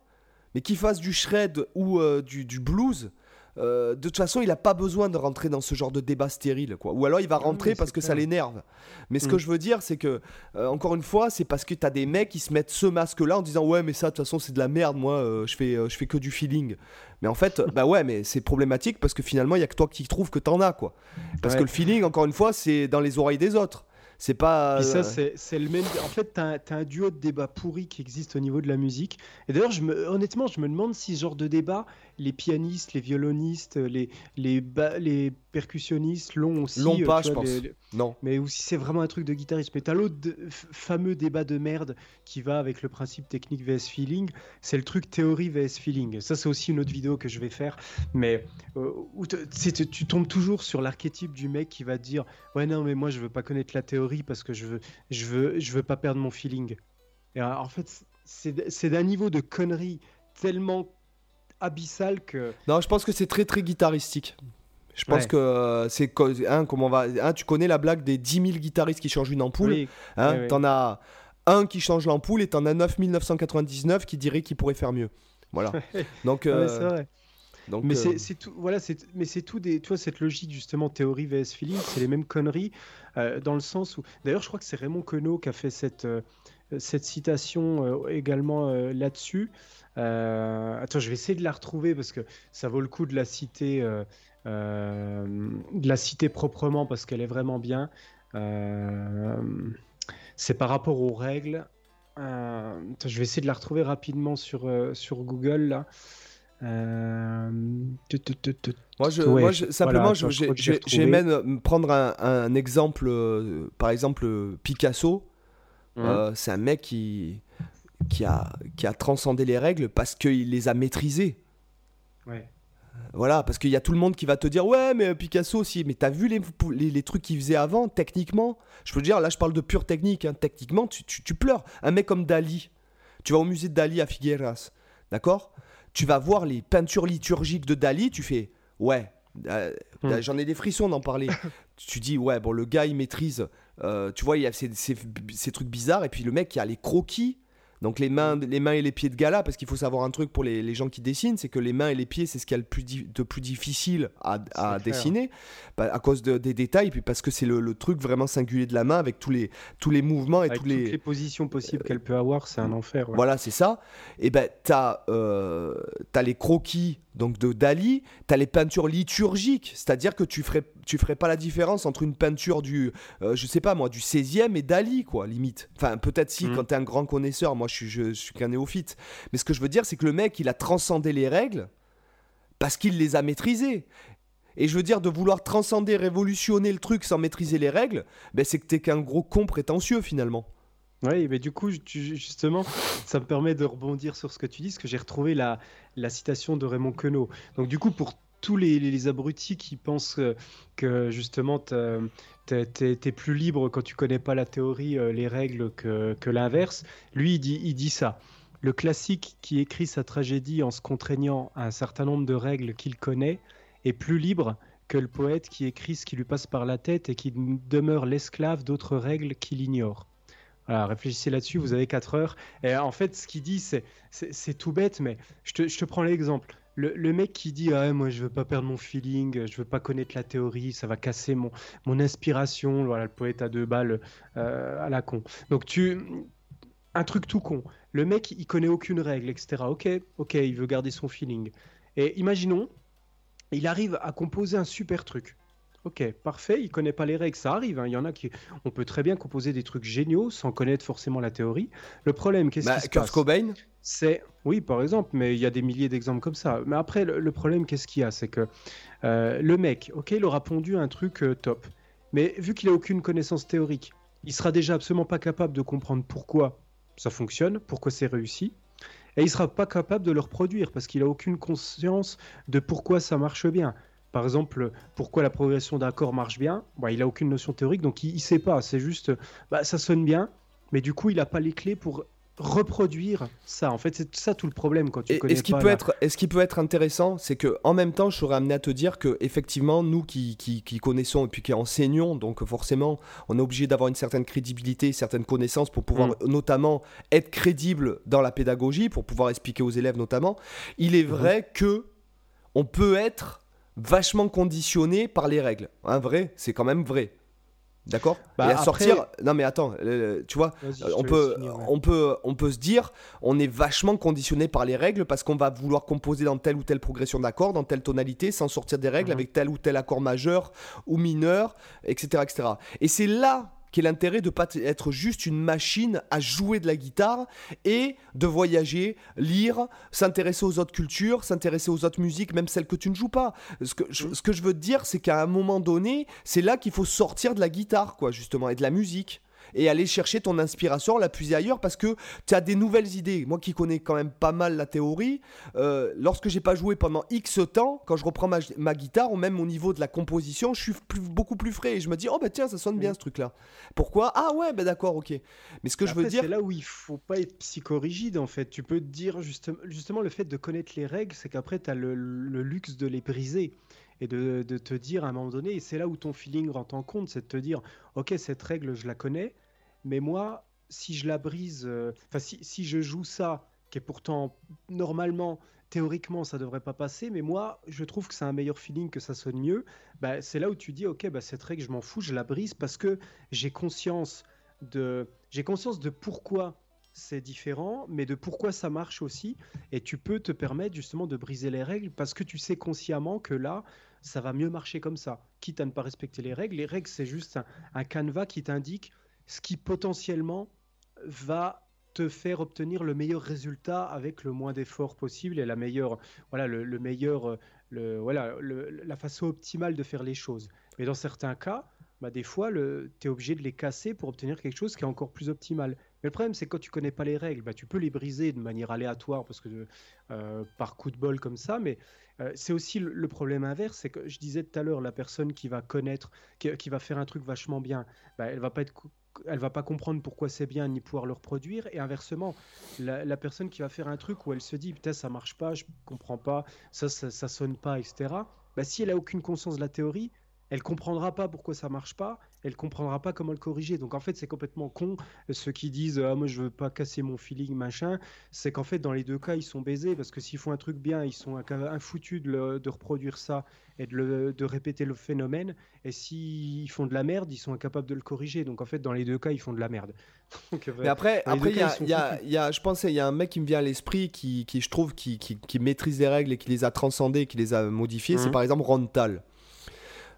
mais qui fasse du shred ou du blues... de toute façon, il n'a pas besoin de rentrer dans ce genre de débat stérile, quoi. Ou alors il va rentrer parce que ça l'énerve. Mais ce que je veux dire, c'est que, encore une fois, c'est parce que t'as des mecs qui se mettent ce masque-là en disant ouais, mais ça, de toute façon, c'est de la merde. Moi, je fais que du feeling. Mais en fait, bah ouais, mais c'est problématique parce que finalement, il y a que toi qui trouves que t'en as, quoi. Parce que le feeling, encore une fois, c'est dans les oreilles des autres. C'est pas... Et ça, c'est le même... En fait, t'as un duo de débats pourris qui existe au niveau de la musique. Et d'ailleurs, honnêtement, je me demande si ce genre de débat, les pianistes, les violonistes, les percussionnistes l'ont aussi. L'ont pas, je pense. Non. Mais aussi, c'est vraiment un truc de guitariste. Mais t'as l'autre fameux débat de merde qui va avec le principe technique vs feeling. C'est le truc théorie vs feeling. Ça, c'est aussi une autre vidéo que je vais faire. Mais où tu tombes toujours sur l'archétype du mec qui va dire « Ouais, non, mais moi, je veux pas connaître la théorie parce que je veux pas perdre mon feeling. » Et en fait, c'est d'un niveau de connerie tellement abyssal que... Non, je pense que c'est très, très guitaristique. Je pense que c'est... tu connais la blague des 10 000 guitaristes qui changent une ampoule. Oui. Oui. T'en as un qui change l'ampoule et t'en as 9 999 qui diraient qu'ils pourraient faire mieux. Voilà. Donc... ouais, c'est vrai. Donc, mais c'est tout, voilà, mais c'est tout des, tu vois, cette logique justement théorie vs feeling, c'est les mêmes conneries dans le sens où, d'ailleurs, je crois que c'est Raymond Queneau qui a fait cette citation également là-dessus. Attends, je vais essayer de la retrouver parce que ça vaut le coup de la citer proprement parce qu'elle est vraiment bien. C'est par rapport aux règles. Attends, je vais essayer de la retrouver rapidement sur Google là. J'aime prendre un exemple, par exemple Picasso. C'est un mec qui a transcendé les règles parce qu'il les a maîtrisées. Ouais. Voilà, parce qu'il y a tout le monde qui va te dire ouais mais Picasso aussi, mais t'as vu les trucs qu'il faisait avant techniquement. Je peux te dire, là je parle de pure technique, hein. Techniquement tu pleures. Un mec comme Dali, tu vas au musée de Dali à Figueras, d'accord? Tu vas voir les peintures liturgiques de Dali, tu fais « ouais, j'en ai des frissons d'en parler ». Tu dis « ouais, bon, le gars, il maîtrise, tu vois, il y a ces trucs bizarres ». Et puis le mec, qui a les croquis, donc les mains et les pieds de gala, parce qu'il faut savoir un truc pour les gens qui dessinent, c'est que les mains et les pieds, c'est ce qu'il y a de plus difficile à dessiner, à cause des détails, puis parce que c'est le truc vraiment singulier de la main, avec tous les mouvements et avec toutes les positions possibles qu'elle peut avoir, c'est un enfer. Ouais. Voilà, c'est ça. Et ben t'as les croquis donc de Dali, t'as les peintures liturgiques, c'est-à-dire que tu ferais pas la différence entre une peinture du 16e et Dali, quoi, limite. Enfin, peut-être si, quand t'es un grand connaisseur, moi je suis qu'un néophyte. Mais ce que je veux dire, c'est que le mec, il a transcendé les règles parce qu'il les a maîtrisées. Et je veux dire, de vouloir transcender, révolutionner le truc sans maîtriser les règles, ben c'est que t'es qu'un gros con prétentieux, finalement. Oui, mais du coup, justement, ça me permet de rebondir sur ce que tu dis, parce que j'ai retrouvé la citation de Raymond Queneau. Donc du coup, pour tous les abrutis qui pensent que justement t'es plus libre quand tu connais pas la théorie, les règles, que l'inverse, lui, il dit ça. Le classique qui écrit sa tragédie en se contraignant à un certain nombre de règles qu'il connaît est plus libre que le poète qui écrit ce qui lui passe par la tête et qui demeure l'esclave d'autres règles qu'il ignore. Voilà, réfléchissez là-dessus, vous avez 4 heures. Et en fait, ce qu'il dit, c'est tout bête, mais je te prends l'exemple. Le mec qui dit « Ah, moi, je veux pas perdre mon feeling, je veux pas connaître la théorie, ça va casser mon inspiration. » Voilà, le poète à deux balles à la con. Donc, un truc tout con. Le mec, il connaît aucune règle, etc. Ok, il veut garder son feeling. Et imaginons, il arrive à composer un super truc. Ok, parfait, il ne connaît pas les règles, ça arrive, hein. Il y en a qui... On peut très bien composer des trucs géniaux sans connaître forcément la théorie. Le problème, qu'est-ce qui se passe ? Kurt Cobain ? Oui, par exemple, mais il y a des milliers d'exemples comme ça. Mais après, le problème, qu'est-ce qu'il y a ? C'est que le mec, ok, il aura pondu un truc top. Mais vu qu'il n'a aucune connaissance théorique, il ne sera déjà absolument pas capable de comprendre pourquoi ça fonctionne, pourquoi c'est réussi. Et il ne sera pas capable de le reproduire parce qu'il n'a aucune conscience de pourquoi ça marche bien. Par exemple, pourquoi la progression d'un accord marche bien, il n'a aucune notion théorique, donc il ne sait pas. C'est juste, ça sonne bien, mais du coup, il n'a pas les clés pour reproduire ça. En fait, c'est ça tout le problème quand tu connais pas. Est-ce qui peut être intéressant, c'est qu'en même temps, je serais amené à te dire qu'effectivement, nous qui connaissons et puis qui enseignons, donc forcément, on est obligé d'avoir une certaine crédibilité, une certaine connaissance pour pouvoir notamment être crédible dans la pédagogie, pour pouvoir expliquer aux élèves notamment. Il est vrai que on peut être vachement conditionné par les règles, vrai, c'est quand même vrai, d'accord ? Et à après... sortir, non mais attends, tu vois, on peut se dire, on est vachement conditionné par les règles parce qu'on va vouloir composer dans telle ou telle progression d'accord, dans telle tonalité, sans sortir des règles avec tel ou tel accord majeur ou mineur, etc., etc. Et c'est là qui est l'intérêt de ne pas être juste une machine à jouer de la guitare et de voyager, lire, s'intéresser aux autres cultures, s'intéresser aux autres musiques, même celles que tu ne joues pas. Ce que je veux te dire, c'est qu'à un moment donné, c'est là qu'il faut sortir de la guitare, quoi, justement, et de la musique. Et aller chercher ton inspiration, la puiser ailleurs, parce que tu as des nouvelles idées. Moi qui connais quand même pas mal la théorie, lorsque j'ai pas joué pendant X temps, quand je reprends ma guitare, ou même au niveau de la composition, je suis beaucoup plus frais. Et je me dis, oh bah tiens, ça sonne bien ce truc-là. Pourquoi ? Ah ouais, bah d'accord, ok. Mais ce que je veux dire... C'est là où il faut pas être psychorigide, en fait. Tu peux te dire, justement, le fait de connaître les règles, c'est qu'après, tu as le luxe de les briser. Et de te dire à un moment donné, et c'est là où ton feeling rentre en compte, c'est de te dire, ok, cette règle, je la connais, mais moi, si je la brise, si je joue ça, qui est pourtant normalement, théoriquement, ça devrait pas passer, mais moi, je trouve que c'est un meilleur feeling, que ça sonne mieux, bah, c'est là où tu dis, ok, bah, cette règle, je m'en fous, je la brise, parce que j'ai conscience de pourquoi c'est différent, mais de pourquoi ça marche aussi, et tu peux te permettre justement de briser les règles parce que tu sais consciemment que là, ça va mieux marcher comme ça, quitte à ne pas respecter les règles. Les règles, c'est juste un canevas qui t'indique ce qui potentiellement va te faire obtenir le meilleur résultat avec le moins d'efforts possible et la façon optimale de faire les choses. Mais dans certains cas, bah des fois, tu es obligé de les casser pour obtenir quelque chose qui est encore plus optimal. Mais le problème, c'est que quand tu ne connais pas les règles, bah, tu peux les briser de manière aléatoire, parce que par coup de bol comme ça, mais c'est aussi le problème inverse, c'est que je disais tout à l'heure, la personne qui va connaître, qui va faire un truc vachement bien, bah, elle va pas comprendre pourquoi c'est bien, ni pouvoir le reproduire, et inversement, la personne qui va faire un truc où elle se dit « putain, ça ne marche pas, je ne comprends pas, ça sonne pas, etc. » bah, si elle n'a aucune conscience de la théorie, elle comprendra pas pourquoi ça marche pas, elle comprendra pas comment le corriger. Donc en fait, c'est complètement con ceux qui disent « ah moi je veux pas casser mon feeling machin », c'est qu'en fait dans les deux cas ils sont baisés, parce que s'ils font un truc bien, ils sont infoutus de reproduire ça et de répéter le phénomène, et s'ils font de la merde, ils sont incapables de le corriger. Donc en fait dans les deux cas ils font de la merde. Donc, mais après il y a un mec qui me vient à l'esprit qui maîtrise les règles et qui les a transcendées, qui les a modifiées, c'est par exemple Ron Tal.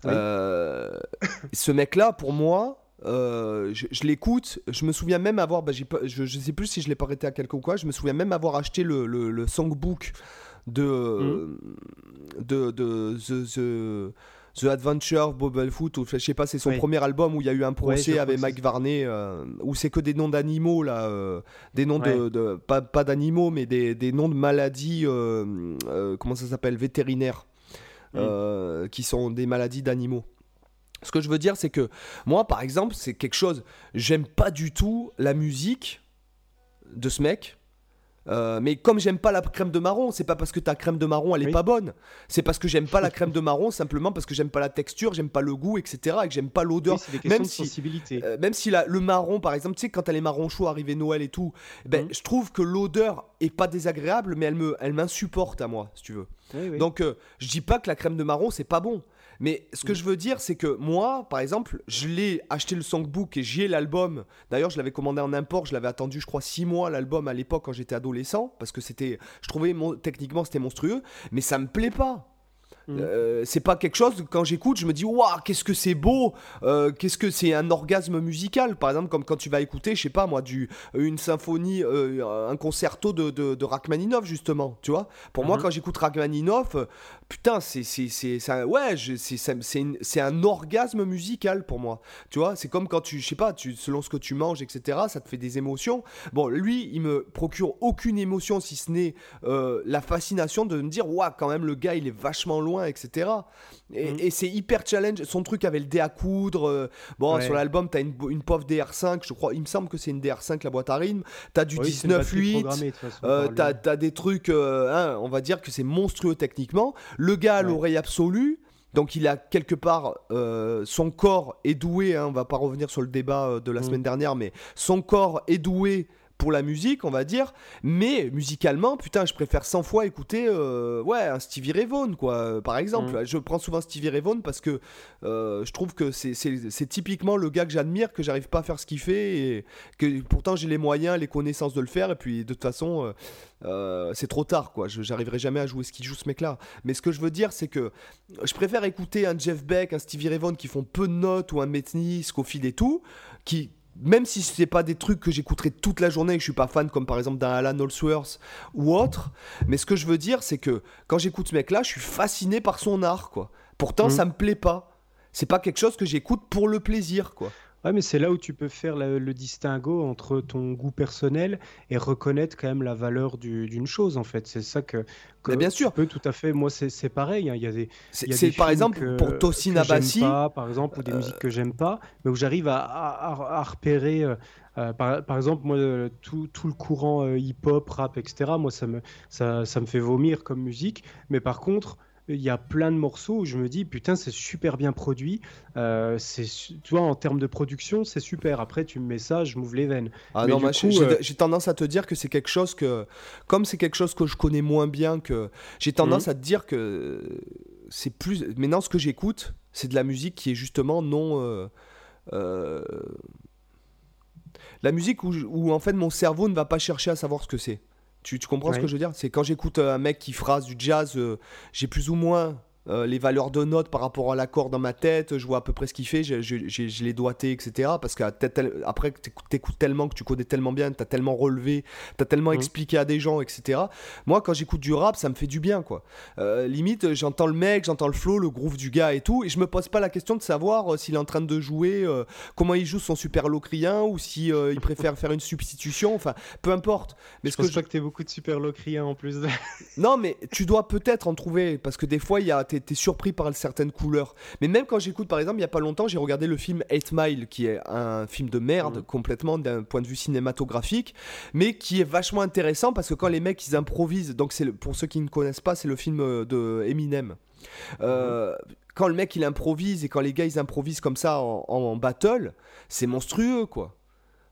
Oui. Ce mec-là, pour moi, je l'écoute. Je me souviens même avoir, je sais plus si je l'ai prêté à quelqu'un ou quoi. Je me souviens même avoir acheté le songbook de The Adventure of Bumblefoot, ou je sais pas, c'est son premier album où il y a eu un procès avec Mike Varney, où c'est que des noms d'animaux là, des noms de pas d'animaux, mais des noms de maladies, comment ça s'appelle, vétérinaires. Qui sont des maladies d'animaux. Ce que je veux dire, c'est que moi, par exemple, c'est quelque chose, j'aime pas du tout la musique de ce mec, mais comme j'aime pas la crème de marron, c'est pas parce que ta crème de marron elle est pas bonne, c'est parce que j'aime pas la crème de marron, simplement parce que j'aime pas la texture, j'aime pas le goût, etc., et que j'aime pas l'odeur. C'est des questions de sensibilité. Même si le marron, par exemple, tu sais, quand t'as les marrons chauds arrivés Noël et tout, je trouve que l'odeur est pas désagréable, mais elle m'insupporte à moi, si tu veux. Oui. Donc je dis pas que la crème de marron c'est pas bon, mais ce que je veux dire, c'est que moi par exemple, je l'ai acheté le songbook et j'ai l'album, d'ailleurs je l'avais commandé en import, je l'avais attendu je crois 6 mois l'album à l'époque quand j'étais adolescent, parce que c'était, je trouvais techniquement c'était monstrueux, mais ça me plaît pas. C'est pas quelque chose, quand j'écoute je me dis waouh, qu'est-ce que c'est beau, qu'est-ce que c'est un orgasme musical, par exemple, comme quand tu vas écouter, je sais pas moi, une symphonie, un concerto de Rachmaninoff, justement, tu vois, pour moi quand j'écoute Rachmaninoff, putain, c'est un orgasme musical pour moi, tu vois, c'est comme quand tu, je sais pas, selon ce que tu manges, etc., ça te fait des émotions. Bon, lui il me procure aucune émotion, si ce n'est la fascination de me dire waouh, quand même le gars il est vachement loin, etc. Et c'est hyper challenge. Son truc avait le dé à coudre. Sur l'album, t'as une pauvre DR5, je crois. Il me semble que c'est une DR5, la boîte à rythme. T'as du 19-8. T'as des trucs. On va dire que c'est monstrueux techniquement. Le gars a l'oreille absolue. Donc il a quelque part, son corps est doué. On va pas revenir sur le débat de la semaine dernière, mais son corps est doué pour la musique, on va dire, mais musicalement, putain, je préfère 100 fois écouter un Stevie Ray Vaughan, quoi, par exemple. Je prends souvent Stevie Ray Vaughan parce que je trouve que c'est typiquement le gars que j'admire, que j'arrive pas à faire ce qu'il fait, et que pourtant j'ai les moyens, les connaissances de le faire, et puis de toute façon, c'est trop tard, quoi. J'arriverai jamais à jouer ce qu'il joue, ce mec-là. Mais ce que je veux dire, c'est que je préfère écouter un Jeff Beck, un Stevie Ray Vaughan qui font peu de notes, ou un Metheny, Scofield et tout, qui... Même si c'est pas des trucs que j'écouterai toute la journée et que je suis pas fan, comme par exemple d'un Alan Allsworth ou autre, mais ce que je veux dire, c'est que quand j'écoute ce mec-là, je suis fasciné par son art, quoi. Pourtant, ça me plaît pas. C'est pas quelque chose que j'écoute pour le plaisir, quoi. Ouais, mais c'est là où tu peux faire le distinguo entre ton goût personnel et reconnaître quand même la valeur d'une chose, en fait. C'est ça que bien sûr. Tu peux tout à fait... Moi, c'est pareil. Hein. Il y a des par exemple, pour Tosin Abasi... Par exemple, ou des musiques que j'aime pas, mais où j'arrive à repérer... Par exemple, moi, tout le courant hip-hop, rap, etc., moi, ça me fait vomir comme musique. Mais par contre... Il y a plein de morceaux où je me dis putain, c'est super bien produit, tu vois, en termes de production c'est super. Après tu me mets ça, je m'ouvre les veines. Ah, mais non, j'ai tendance à te dire que c'est quelque chose que, comme c'est quelque chose que je connais moins bien, que j'ai tendance à te dire que c'est plus... Maintenant, ce que j'écoute, c'est de la musique qui est justement non... La musique où en fait mon cerveau ne va pas chercher à savoir ce que c'est. Tu comprends ce que je veux dire ? C'est quand j'écoute un mec qui phrase du jazz, j'ai plus ou moins les valeurs de notes par rapport à l'accord dans ma tête, je vois à peu près ce qu'il fait, je les doigté, etc. Parce qu'après, t'écoutes tellement, que tu connais tellement bien, t'as tellement relevé, t'as tellement expliqué à des gens, etc. Moi, quand j'écoute du rap, ça me fait du bien, quoi. Limite, j'entends le mec, j'entends le flow, le groove du gars et tout, et je me pose pas la question de savoir s'il est en train de jouer, comment il joue son superlocrien, ou si il préfère faire une substitution, enfin, peu importe. Mais je pense pas que t'aies beaucoup de superlocriens en plus. Non, mais tu dois peut-être en trouver, parce que des fois, il y a... T'es surpris par certaines couleurs. Mais même quand j'écoute, par exemple, il n'y a pas longtemps, j'ai regardé le film 8 Mile, qui est un film de merde, complètement, d'un point de vue cinématographique, mais qui est vachement intéressant parce que quand les mecs, ils improvisent, donc c'est pour ceux qui ne connaissent pas, c'est le film de Eminem. Quand le mec, il improvise, et quand les gars, ils improvisent comme ça en battle, c'est monstrueux, quoi.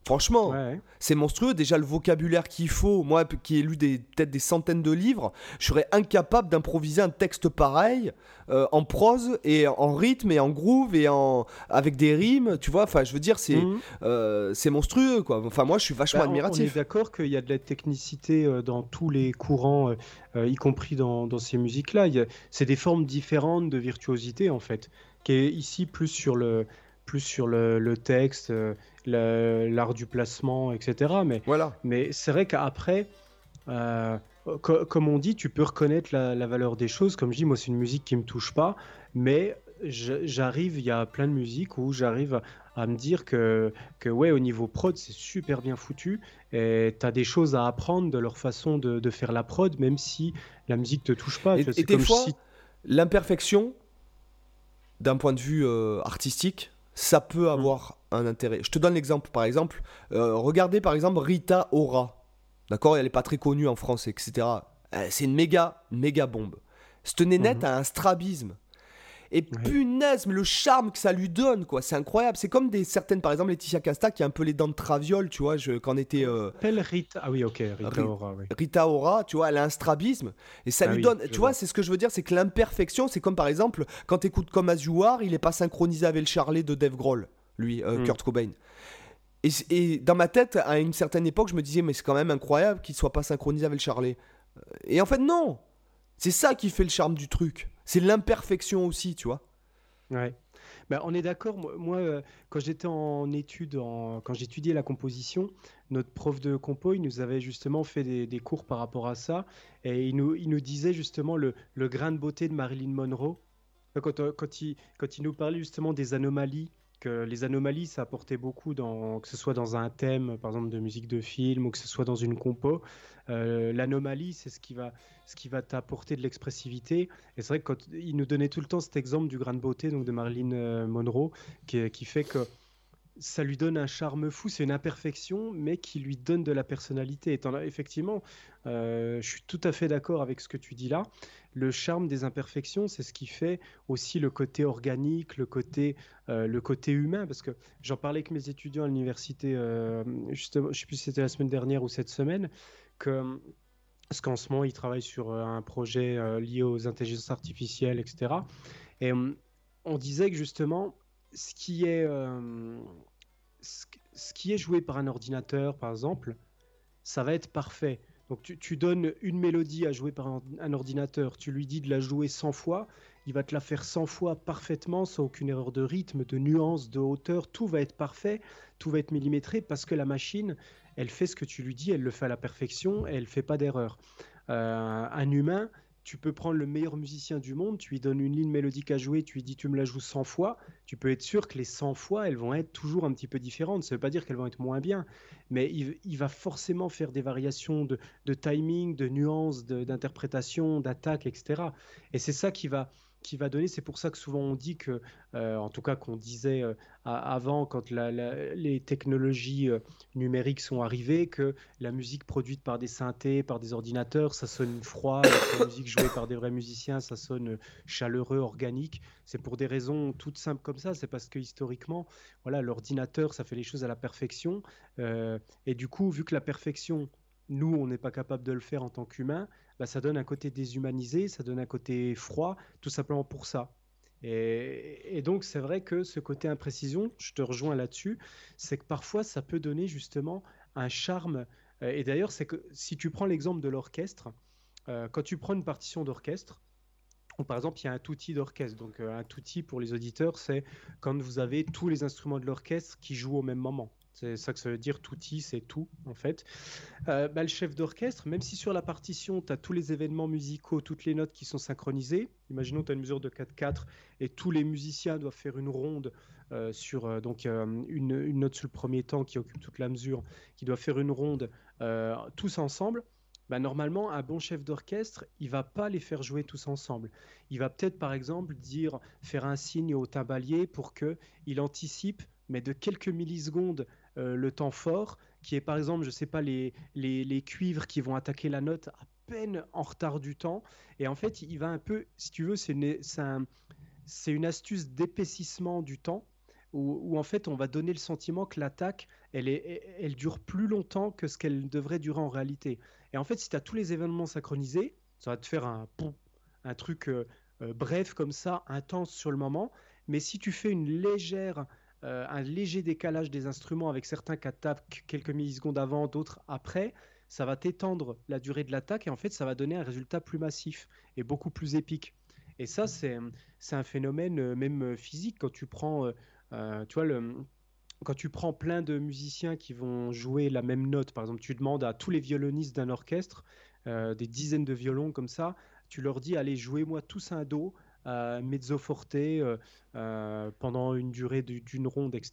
Franchement, c'est monstrueux. Déjà, le vocabulaire qu'il faut, moi qui ai lu peut-être des centaines de livres, je serais incapable d'improviser un texte pareil en prose et en rythme et en groove et avec des rimes, tu vois. Enfin, je veux dire, c'est monstrueux, quoi. Enfin, moi, je suis vachement admiratif. On est d'accord qu'il y a de la technicité dans tous les courants, y compris dans ces musiques-là. C'est des formes différentes de virtuosité, en fait, qui est ici plus sur le texte, l'art du placement, etc. Mais, voilà. Mais c'est vrai qu'après, comme on dit, tu peux reconnaître la valeur des choses. Comme je dis, moi, c'est une musique qui ne me touche pas, mais il y a plein de musiques où j'arrive à me dire que ouais, au niveau prod, c'est super bien foutu, et tu as des choses à apprendre de leur façon de faire la prod, même si la musique ne te touche pas. Et des fois, l'imperfection, d'un point de vue artistique, ça peut avoir un intérêt. Je te donne l'exemple, par exemple. Regardez, par exemple, Rita Ora. D'accord ? Elle n'est pas très connue en France, etc. C'est une méga bombe. Cette nénette a un strabisme. Et punaise, mais le charme que ça lui donne, quoi. C'est incroyable. C'est comme certaines, par exemple, Laetitia Casta, qui a un peu les dents de traviole, tu vois, quand était... Pelle Rita... Ah oui, ok, Rita Ora, oui. Rita Ora, tu vois, elle a un strabisme, et ça lui donne... Tu vois, c'est ce que je veux dire, c'est que l'imperfection, c'est comme, par exemple, quand t'écoutes Comme As You Are, il est pas synchronisé avec le charlet de Dave Grohl, lui, Kurt Cobain. Et dans ma tête, à une certaine époque, je me disais, mais c'est quand même incroyable qu'il soit pas synchronisé avec le charlet. Et en fait, non. C'est ça qui fait le charme du truc. C'est l'imperfection aussi, tu vois. Ouais. Bah, on est d'accord. Moi, quand j'étais en études, quand j'étudiais la composition, notre prof de compo, il nous avait justement fait des cours par rapport à ça. Et il nous disait justement le grain de beauté de Marilyn Monroe. Quand il nous parlait justement des anomalies, que les anomalies, ça apportait beaucoup, que ce soit dans un thème, par exemple, de musique de film, ou que ce soit dans une compo. L'anomalie, c'est ce qui va t'apporter de l'expressivité. Et c'est vrai que quand il nous donnait tout le temps cet exemple du grain de beauté, donc de Marilyn Monroe, qui fait que ça lui donne un charme fou, c'est une imperfection, mais qui lui donne de la personnalité. Effectivement, je suis tout à fait d'accord avec ce que tu dis là. Le charme des imperfections, c'est ce qui fait aussi le côté organique, le côté humain, parce que j'en parlais avec mes étudiants à l'université, justement, je ne sais plus si c'était la semaine dernière ou cette semaine, que... parce qu'en ce moment, ils travaillent sur un projet lié aux intelligences artificielles, etc. Et on disait que justement, ce qui est joué par un ordinateur, par exemple, ça va être parfait. Donc tu donnes une mélodie à jouer par un ordinateur, tu lui dis de la jouer 100 fois, il va te la faire 100 fois parfaitement, sans aucune erreur de rythme, de nuance, de hauteur, tout va être parfait, tout va être millimétré, parce que la machine... elle fait ce que tu lui dis, elle le fait à la perfection et elle ne fait pas d'erreur. Un humain, tu peux prendre le meilleur musicien du monde, tu lui donnes une ligne mélodique à jouer, tu lui dis tu me la joues 100 fois, tu peux être sûr que les 100 fois, elles vont être toujours un petit peu différentes. Ça ne veut pas dire qu'elles vont être moins bien, mais il va forcément faire des variations de timing, de nuances, d'interprétation, d'attaque, etc. Et c'est ça qui va donner, c'est pour ça que souvent on dit que, en tout cas qu'on disait avant, quand les technologies numériques sont arrivées, que la musique produite par des synthés, par des ordinateurs, ça sonne froid, la musique jouée par des vrais musiciens, ça sonne chaleureux, organique. C'est pour des raisons toutes simples comme ça, c'est parce que historiquement, voilà, l'ordinateur, ça fait les choses à la perfection, et du coup, vu que la perfection, nous, on n'est pas capable de le faire en tant qu'humain, bah, ça donne un côté déshumanisé, ça donne un côté froid, tout simplement pour ça. Et donc, c'est vrai que ce côté imprécision, je te rejoins là-dessus, c'est que parfois, ça peut donner justement un charme. Et d'ailleurs, c'est que si tu prends l'exemple de l'orchestre, quand tu prends une partition d'orchestre, par exemple, il y a un tutti d'orchestre. Donc, un tutti, pour les auditeurs, c'est quand vous avez tous les instruments de l'orchestre qui jouent au même moment. C'est ça que ça veut dire, tutti, c'est tout, en fait. Le chef d'orchestre, même si sur la partition, tu as tous les événements musicaux, toutes les notes qui sont synchronisées, imaginons que tu as une mesure de 4/4 et tous les musiciens doivent faire une ronde une note sur le premier temps qui occupe toute la mesure, qui doivent faire une ronde tous ensemble, bah, normalement, un bon chef d'orchestre, il ne va pas les faire jouer tous ensemble. Il va peut-être, par exemple, faire un signe au timbalier pour qu'il anticipe, mais de quelques millisecondes, le temps fort, qui est par exemple, je ne sais pas, les cuivres qui vont attaquer la note à peine en retard du temps. Et en fait, il va un peu, si tu veux, c'est une astuce d'épaississement du temps, où en fait, on va donner le sentiment que l'attaque, elle dure plus longtemps que ce qu'elle devrait durer en réalité. Et en fait, si tu as tous les événements synchronisés, ça va te faire un truc bref comme ça, intense sur le moment. Mais si tu fais un léger décalage des instruments avec certains qui attaquent quelques millisecondes avant, d'autres après, ça va t'étendre la durée de l'attaque et en fait ça va donner un résultat plus massif et beaucoup plus épique. Et ça c'est un phénomène même physique quand tu prends quand tu prends plein de musiciens qui vont jouer la même note, par exemple tu demandes à tous les violonistes d'un orchestre, des dizaines de violons comme ça, tu leur dis allez jouez-moi tous un do, mezzo forte pendant une durée d'une ronde, etc.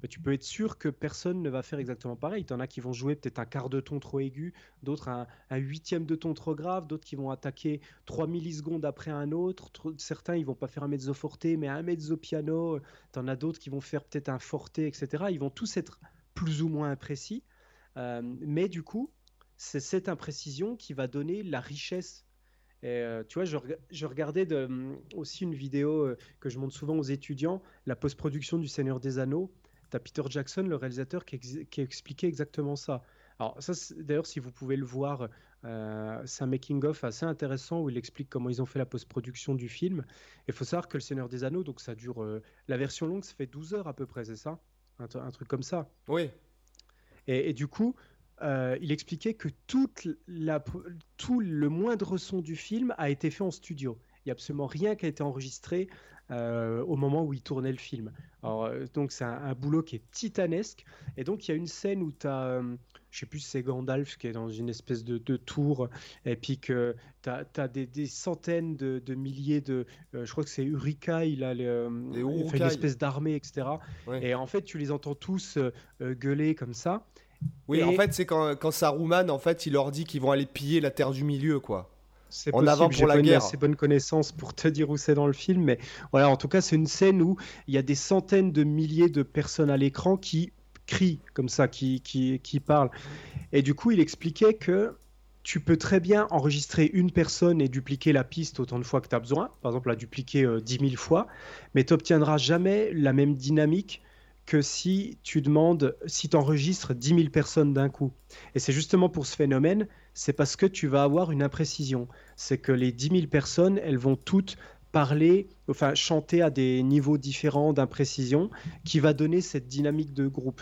Bah, tu peux être sûr que personne ne va faire exactement pareil. T'en as qui vont jouer peut-être un quart de ton trop aigu, d'autres un huitième de ton trop grave, d'autres qui vont attaquer 3 millisecondes après un autre. Certains ils vont pas faire un mezzo forte mais un mezzo piano. T'en as d'autres qui vont faire peut-être un forte, etc. Ils vont tous être plus ou moins imprécis, mais du coup c'est cette imprécision qui va donner la richesse. Et tu vois, je regardais aussi une vidéo que je montre souvent aux étudiants, la post-production du Seigneur des Anneaux. T'as Peter Jackson, le réalisateur, qui expliquait exactement ça. Alors ça, d'ailleurs, si vous pouvez le voir, c'est un making-of assez intéressant où il explique comment ils ont fait la post-production du film. Il faut savoir que le Seigneur des Anneaux, donc ça dure... la version longue, ça fait 12 heures à peu près, c'est ça ? Un truc comme ça. Oui. Et du coup... il expliquait que tout le moindre son du film a été fait en studio. Il n'y a absolument rien qui a été enregistré au moment où il tournait le film. Alors, donc c'est un boulot qui est titanesque. Et donc il y a une scène où tu as, je ne sais plus si c'est Gandalf qui est dans une espèce de tour, et puis que tu as des centaines de milliers de... je crois que c'est Uruk-hai, une espèce d'armée, etc. Ouais. Et en fait tu les entends tous gueuler comme ça. Oui, et... en fait, c'est quand Saruman, en fait, il leur dit qu'ils vont aller piller la terre du milieu, quoi. C'est en avant pour la guerre. J'ai pas assez bonne connaissance pour te dire où c'est dans le film, mais voilà, en tout cas, c'est une scène où il y a des centaines de milliers de personnes à l'écran qui crient comme ça, qui parlent. Et du coup, il expliquait que tu peux très bien enregistrer une personne et dupliquer la piste autant de fois que tu as besoin, par exemple la dupliquer 10 000 fois, mais tu n'obtiendras jamais la même dynamique que si tu demandes, si tu enregistres 10 000 personnes d'un coup. Et c'est justement pour ce phénomène, c'est parce que tu vas avoir une imprécision. C'est que les 10 000 personnes, elles vont toutes parler, enfin chanter à des niveaux différents d'imprécision qui va donner cette dynamique de groupe.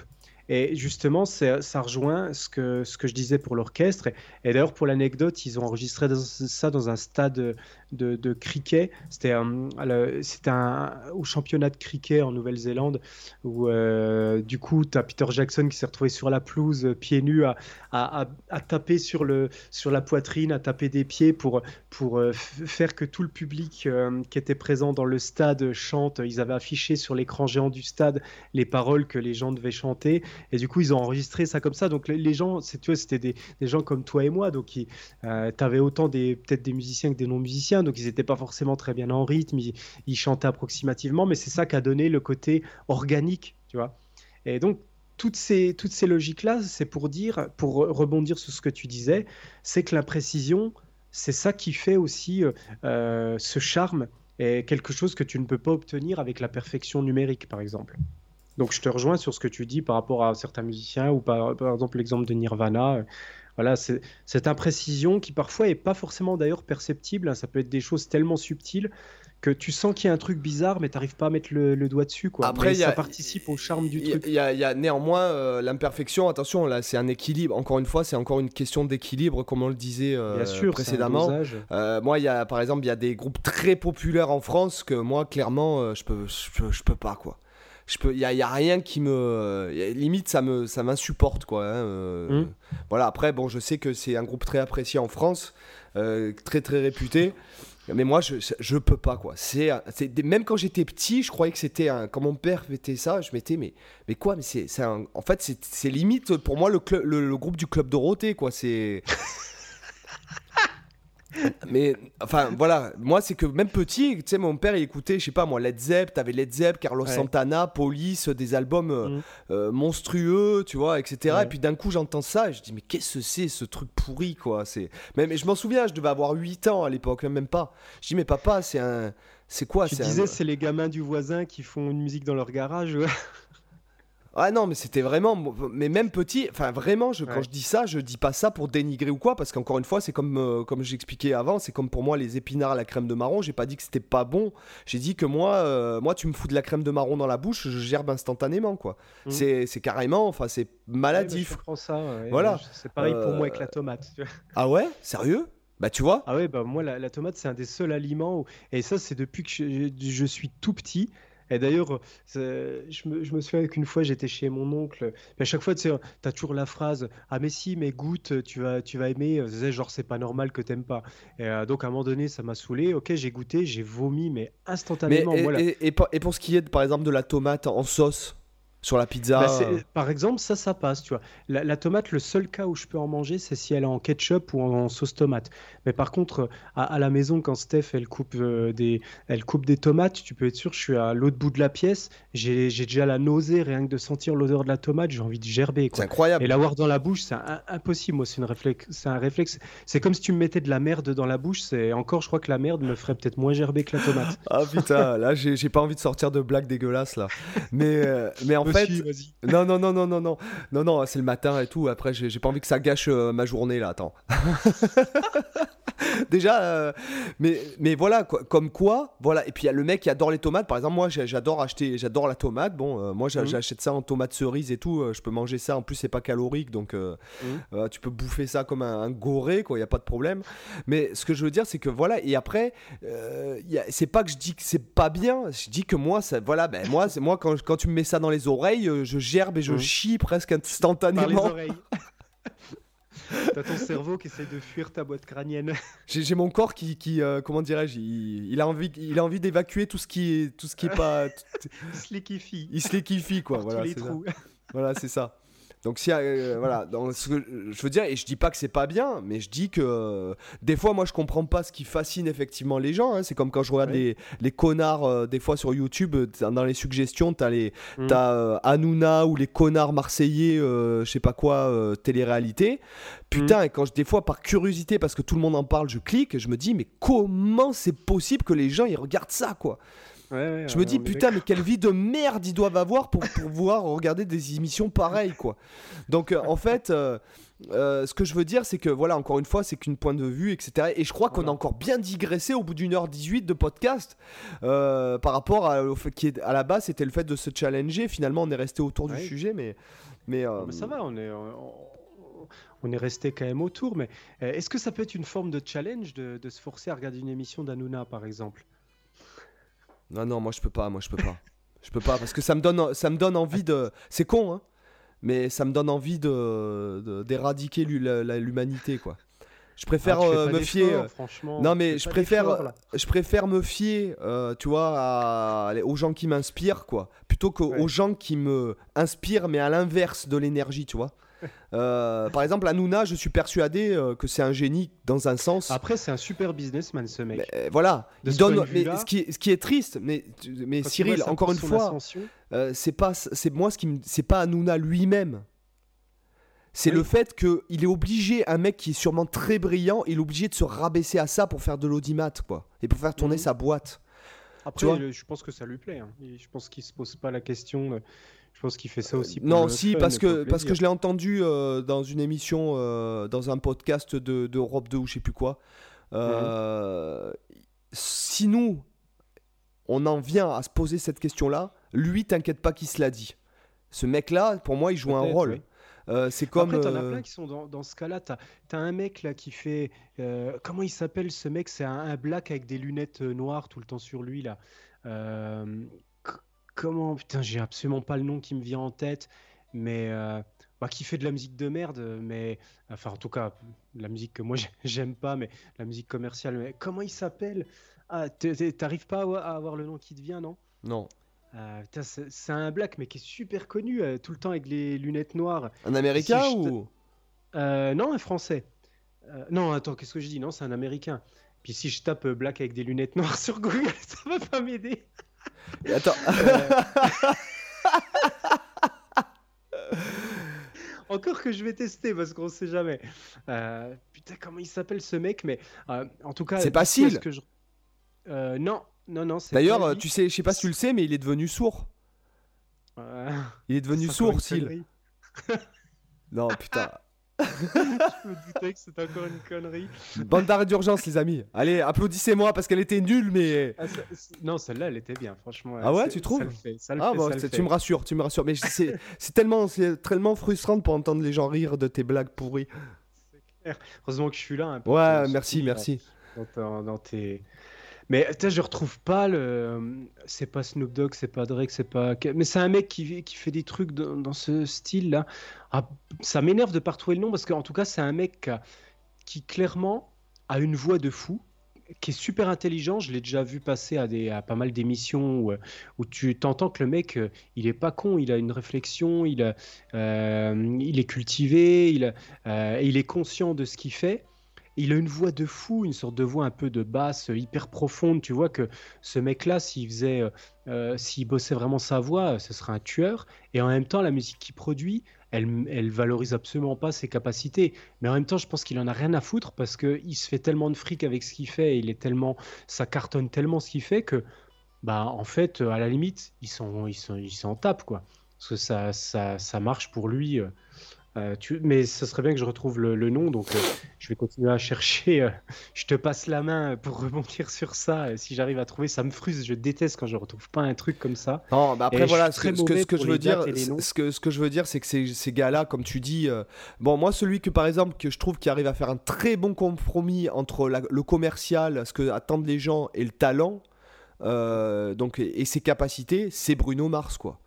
Et justement, ça rejoint ce que je disais pour l'orchestre. Et d'ailleurs, pour l'anecdote, ils ont enregistré ça dans un stade de cricket. C'était au championnat de cricket en Nouvelle-Zélande où, du coup, tu as Peter Jackson qui s'est retrouvé sur la pelouse, pieds nus, à taper sur la poitrine, à taper des pieds pour faire que tout le public qui était présent dans le stade chante. Ils avaient affiché sur l'écran géant du stade les paroles que les gens devaient chanter. Et du coup, ils ont enregistré ça comme ça. Donc, les gens, tu vois, c'était des gens comme toi et moi. Donc, t'avais autant peut-être des musiciens que des non-musiciens. Donc, ils n'étaient pas forcément très bien en rythme. Ils chantaient approximativement. Mais c'est ça qui a donné le côté organique, tu vois. Et donc, toutes ces logiques-là, c'est pour rebondir sur ce que tu disais, c'est que l'imprécision, c'est ça qui fait aussi ce charme et quelque chose que tu ne peux pas obtenir avec la perfection numérique, par exemple. Donc je te rejoins sur ce que tu dis par rapport à certains musiciens ou par exemple l'exemple de Nirvana. Voilà, c'est cette imprécision qui parfois n'est pas forcément d'ailleurs perceptible. Ça peut être des choses tellement subtiles que tu sens qu'il y a un truc bizarre mais tu n'arrives pas à mettre le doigt dessus, quoi. Après, ça participe au charme du truc. Il y a néanmoins l'imperfection. Attention, là c'est un équilibre. Encore une fois, c'est encore une question d'équilibre comme on le disait précédemment. Moi, par exemple, il y a des groupes très populaires en France que moi, clairement, je peux pas, quoi. Il y a rien qui me limite, ça m'insupporte, quoi, hein. Voilà, après bon, je sais que c'est un groupe très apprécié en France, très très réputé, mais moi je peux pas, quoi. C'est même quand j'étais petit, je croyais que c'était quand mon père mettait ça, je mettais mais quoi, mais en fait c'est limite pour moi le groupe du Club Dorothée, quoi, c'est mais enfin voilà, moi c'est que même petit, tu sais, mon père il écoutait, je sais pas moi, Led Zepp, t'avais Led Zepp, Carlos Santana, Police, des albums monstrueux, tu vois, etc. Et puis d'un coup j'entends ça et je dis mais qu'est-ce que c'est ce truc pourri, quoi. Mais je m'en souviens, je devais avoir 8 ans à l'époque, même pas. Je dis mais papa, c'est quoi? C'est les gamins du voisin qui font une musique dans leur garage, ouais. Ah non, mais c'était vraiment, mais même petit, enfin vraiment, quand je dis ça, je dis pas ça pour dénigrer ou quoi, parce qu'encore une fois, c'est comme j'expliquais avant, c'est comme pour moi les épinards à la crème de marron, j'ai pas dit que c'était pas bon, j'ai dit que moi tu me fous de la crème de marron dans la bouche, je gerbe instantanément, quoi. C'est carrément, enfin c'est maladif. Ouais, je prends ça, ouais, voilà. C'est pareil pour moi avec la tomate. Tu vois. Ah ouais, sérieux? Bah tu vois. Ah ouais, bah moi la tomate c'est un des seuls aliments, et ça c'est depuis que je suis tout petit. Et d'ailleurs, je me souviens qu'une fois, j'étais chez mon oncle. À chaque fois, tu as toujours la phrase « Ah mais si, mais goûte, tu vas aimer. » Genre, c'est pas normal que t'aimes pas. Et donc, à un moment donné, ça m'a saoulé. Ok, j'ai goûté, j'ai vomi, mais instantanément. Mais, voilà. Et pour ce qui est, par exemple, de la tomate en sauce sur la pizza, par exemple, ça passe, tu vois. La tomate, le seul cas où je peux en manger, c'est si elle est en ketchup ou en sauce tomate. Mais par contre, à la maison, quand Steph elle coupe des tomates, tu peux être sûr, je suis à l'autre bout de la pièce, j'ai déjà la nausée rien que de sentir l'odeur de la tomate, j'ai envie de gerber, quoi. C'est incroyable. Et l'avoir dans la bouche, c'est impossible. Moi, c'est un réflexe. C'est comme si tu me mettais de la merde dans la bouche. C'est encore, je crois que la merde me ferait peut-être moins gerber que la tomate. Ah putain, là, j'ai pas envie de sortir de blagues dégueulasses là. Mais en fait, non, c'est le matin et tout. Après, j'ai pas envie que ça gâche ma journée là. Attends. Déjà, mais voilà, quoi, comme quoi, voilà. Et puis il y a le mec qui adore les tomates. Par exemple, moi, j'adore la tomate. Bon, moi, j'achète ça en tomate cerise et tout. Je peux manger ça. En plus, c'est pas calorique, donc tu peux bouffer ça comme un goré, quoi. Il y a pas de problème. Mais ce que je veux dire, c'est que voilà. Et après, c'est pas que je dis que c'est pas bien. Je dis que moi, ça, voilà, ben moi, c'est moi quand tu me mets ça dans les oreilles, je gerbe et je chie presque instantanément. Par les oreilles. T'as ton cerveau qui essaie de fuir ta boîte crânienne. J'ai mon corps qui comment dirais-je, il a envie d'évacuer tout ce qui est pas. Il se liquéfie. Il se liquéfie, quoi. Voilà, c'est ça. Donc si voilà, dans ce que je veux dire, et je dis pas que c'est pas bien, mais je dis que des fois moi je comprends pas ce qui fascine effectivement les gens, hein. C'est comme quand je regarde les connards des fois sur YouTube, dans les suggestions t'as les t'as Hanouna ou les connards marseillais je sais pas quoi télé-réalité. Putain, et quand je, des fois par curiosité parce que tout le monde en parle, je clique et je me dis mais comment c'est possible que les gens ils regardent ça quoi. Je me dis putain mais quelle vie de merde ils doivent avoir pour pouvoir regarder des émissions pareilles quoi. Donc en fait ce que je veux dire c'est que voilà, encore une fois c'est qu'une point de vue etc, et je crois qu'on a encore bien digressé au bout d'une heure 18 de podcast par rapport au fait qui est à la base c'était le fait de se challenger. Finalement on est resté autour du sujet mais ça va, on est resté quand même autour. Mais est-ce que ça peut être une forme de challenge de se forcer à regarder une émission d'Hanouna par exemple? Non, moi je peux pas. Je peux pas parce que ça me donne envie de. C'est con, hein, mais ça me donne envie de d'éradiquer l'humanité, quoi. Je préfère me fier. Franchement. Non, mais je préfère me fier, tu vois, aux gens qui m'inspirent, quoi, plutôt qu'aux gens qui me inspirent, mais à l'inverse de l'énergie, tu vois. Par exemple, Hanouna, je suis persuadé que c'est un génie dans un sens. Après, c'est un super businessman ce mec. Mais, voilà. Ce qui est triste, mais Cyril, encore une fois, c'est pas Hanouna lui-même. C'est le fait que il est obligé, un mec qui est sûrement très brillant, il est obligé de se rabaisser à ça pour faire de l'audimat, quoi, et pour faire tourner sa boîte. Après, je pense que ça lui plaît. Hein. Je pense qu'il se pose pas la question. Je pense qu'il fait ça aussi. Pour parce que je l'ai entendu dans une émission, dans un podcast de Europe 2 ou je sais plus quoi. Si nous, on en vient à se poser cette question-là, lui, t'inquiète pas qu'il se l'a dit. Ce mec-là, pour moi, il joue un rôle. Oui. C'est comme. Après, t'en as plein qui sont dans ce cas-là. T'as un mec là qui fait. Comment il s'appelle ce mec? C'est un black avec des lunettes noires tout le temps sur lui là. Comment, putain, j'ai absolument pas le nom qui me vient en tête, mais qui fait de la musique de merde, mais enfin en tout cas la musique que moi j'aime pas, mais la musique commerciale. Mais comment il s'appelle? Ah, t'arrives pas à avoir le nom qui te vient, non? Non. Putain, c'est un black mais qui est super connu, tout le temps avec les lunettes noires. Un américain ou non, un français. Non, attends, qu'est-ce que je dis? Non, c'est un américain. Puis si je tape black avec des lunettes noires sur Google, ça va pas m'aider. Et attends. Encore que je vais tester parce qu'on sait jamais. Putain, comment il s'appelle ce mec? Mais en tout cas, c'est pas Syl. Non. C'est d'ailleurs, tu sais, je sais pas si tu le sais, mais il est devenu sourd. Il est devenu sourd, Syl. Non, putain. Je me doutais que c'était encore une connerie. Bande d'arrêt d'urgence, les amis. Allez, applaudissez-moi parce qu'elle était nulle, mais. Non, celle-là, elle était bien, franchement. Ah ouais, tu trouves? Ça le fait. Tu me rassures. Mais c'est tellement frustrant de pas entendre les gens rire de tes blagues pourries. C'est clair. Heureusement que je suis là. Hein, ouais, merci. Mais je retrouve pas le. C'est pas Snoop Dogg, c'est pas Drake, c'est pas. Mais c'est un mec qui fait des trucs dans ce style-là. Ah, ça m'énerve de pas retrouver le nom parce qu'en tout cas, c'est un mec qui clairement a une voix de fou, qui est super intelligent. Je l'ai déjà vu passer à pas mal d'émissions où tu t'entends que le mec, il est pas con, il a une réflexion, il est cultivé, il est conscient de ce qu'il fait. Il a une voix de fou, une sorte de voix un peu de basse, hyper profonde. Tu vois que ce mec-là, s'il bossait vraiment sa voix, ce serait un tueur. Et en même temps, la musique qu'il produit, elle valorise absolument pas ses capacités. Mais en même temps, je pense qu'il en a rien à foutre parce qu'il se fait tellement de fric avec ce qu'il fait. Et ça cartonne tellement ce qu'il fait que, en fait, à la limite, ils s'en tapent, quoi. Parce que ça marche pour lui. Mais ce serait bien que je retrouve le nom, donc je vais continuer à chercher. Je te passe la main pour rebondir sur ça. Si j'arrive à trouver, ça me frustre. Je déteste quand je retrouve pas un truc comme ça. Non, après voilà, ce que je veux dire, c'est que ces gars-là, comme tu dis, moi celui que par exemple que je trouve qui arrive à faire un très bon compromis entre le commercial, ce que attendent les gens et le talent, donc et ses capacités, c'est Bruno Mars, quoi.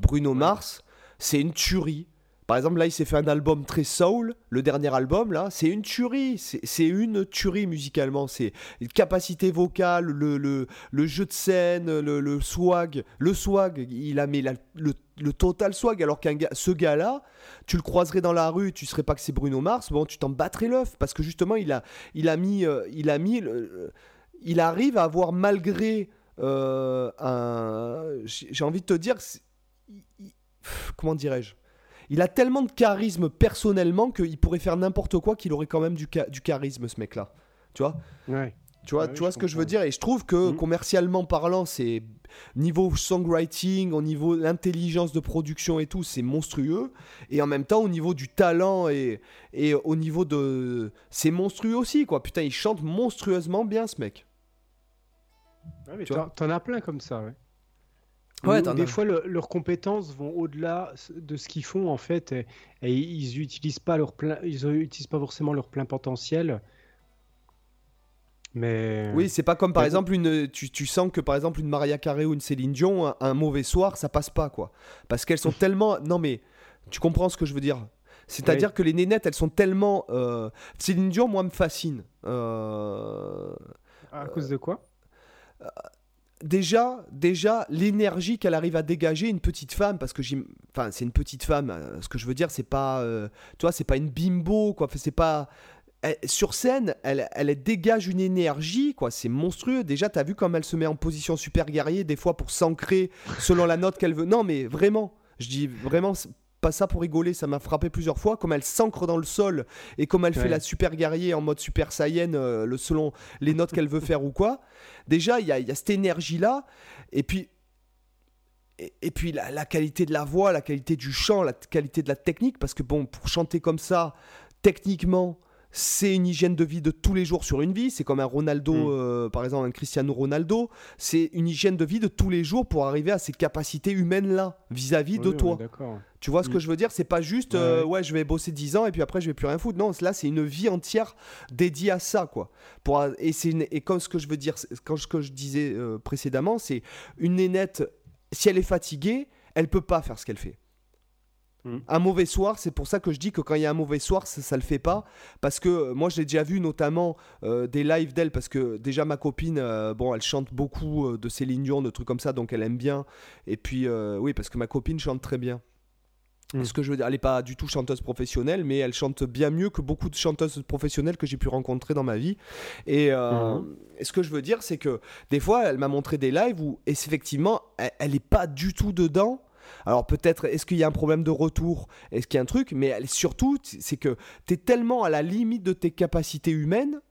Bruno Mars, c'est une tuerie. Par exemple, là, il s'est fait un album très soul. Le dernier album, là, c'est une tuerie. C'est une tuerie musicalement. C'est une capacité vocale, le jeu de scène, le swag. Le swag, il a mis le total swag. Alors qu'un gars, ce gars-là, tu le croiserais dans la rue, tu ne serais pas que c'est Bruno Mars. Bon, tu t'en battrais l'œuf parce que justement, il arrive à avoir malgré j'ai envie de te dire, comment dirais-je? Il a tellement de charisme personnellement qu'il pourrait faire n'importe quoi, qu'il aurait quand même du charisme, ce mec-là. Tu vois ? Ouais. Tu vois ce que je veux dire ? Et je trouve que commercialement parlant, c'est niveau songwriting, au niveau l'intelligence de production et tout, c'est monstrueux. Et en même temps, au niveau du talent et au niveau de, c'est monstrueux aussi, quoi. Putain, il chante monstrueusement bien, ce mec. Ouais, mais t'en as plein comme ça, ouais. Ouais, des fois, leurs compétences vont au-delà de ce qu'ils font en fait, et ils utilisent pas forcément leur plein potentiel. Mais oui, c'est pas comme par exemple tu sens que par exemple une Mariah Carey ou une Céline Dion, un mauvais soir, ça passe pas quoi, parce qu'elles sont tellement. Non mais tu comprends ce que je veux dire. C'est-à-dire que les nénettes, elles sont tellement. Céline Dion, moi, me fascine. À cause de quoi? Déjà, l'énergie qu'elle arrive à dégager, une petite femme, parce que c'est une petite femme. Ce que je veux dire, c'est pas, tu vois, c'est pas une bimbo, quoi. C'est pas sur scène, elle dégage une énergie, quoi. C'est monstrueux. Déjà, t'as vu comme elle se met en position super guerrier des fois pour s'ancrer selon la note qu'elle veut. Non, mais vraiment, je dis vraiment. Pas ça pour rigoler, ça m'a frappé plusieurs fois, comme elle s'ancre dans le sol et comme elle fait la super guerrier en mode super saiyan selon les notes qu'elle veut faire ou quoi. Déjà, il y a cette énergie-là et puis la qualité de la voix, la qualité du chant, la qualité de la technique, parce que bon, pour chanter comme ça, techniquement, c'est une hygiène de vie de tous les jours sur une vie. C'est comme un Ronaldo, par exemple un Cristiano Ronaldo. C'est une hygiène de vie de tous les jours pour arriver à ces capacités humaines-là vis-à-vis de toi. Tu vois ce que je veux dire ? C'est pas juste je vais bosser 10 ans et puis après je vais plus rien foutre. Non, là c'est une vie entière dédiée à ça, quoi. Et comme ce que je veux dire, quand ce que je disais précédemment, c'est une nénette. Si elle est fatiguée, elle peut pas faire ce qu'elle fait. Un mauvais soir, c'est pour ça que je dis que quand il y a un mauvais soir, ça le fait pas, parce que moi j'ai déjà vu notamment des lives d'elle, parce que déjà ma copine elle chante beaucoup de Céline Dion, de trucs comme ça, donc elle aime bien, et puis oui, parce que ma copine chante très bien. Ce que je veux dire, elle n'est pas du tout chanteuse professionnelle, mais elle chante bien mieux que beaucoup de chanteuses professionnelles que j'ai pu rencontrer dans ma vie. Et ce que je veux dire, c'est que des fois elle m'a montré des lives où effectivement elle n'est pas du tout dedans. Alors peut-être, est-ce qu'il y a un problème de retour ? Est-ce qu'il y a un truc ? Mais surtout, c'est que t'es tellement à la limite de tes capacités humaines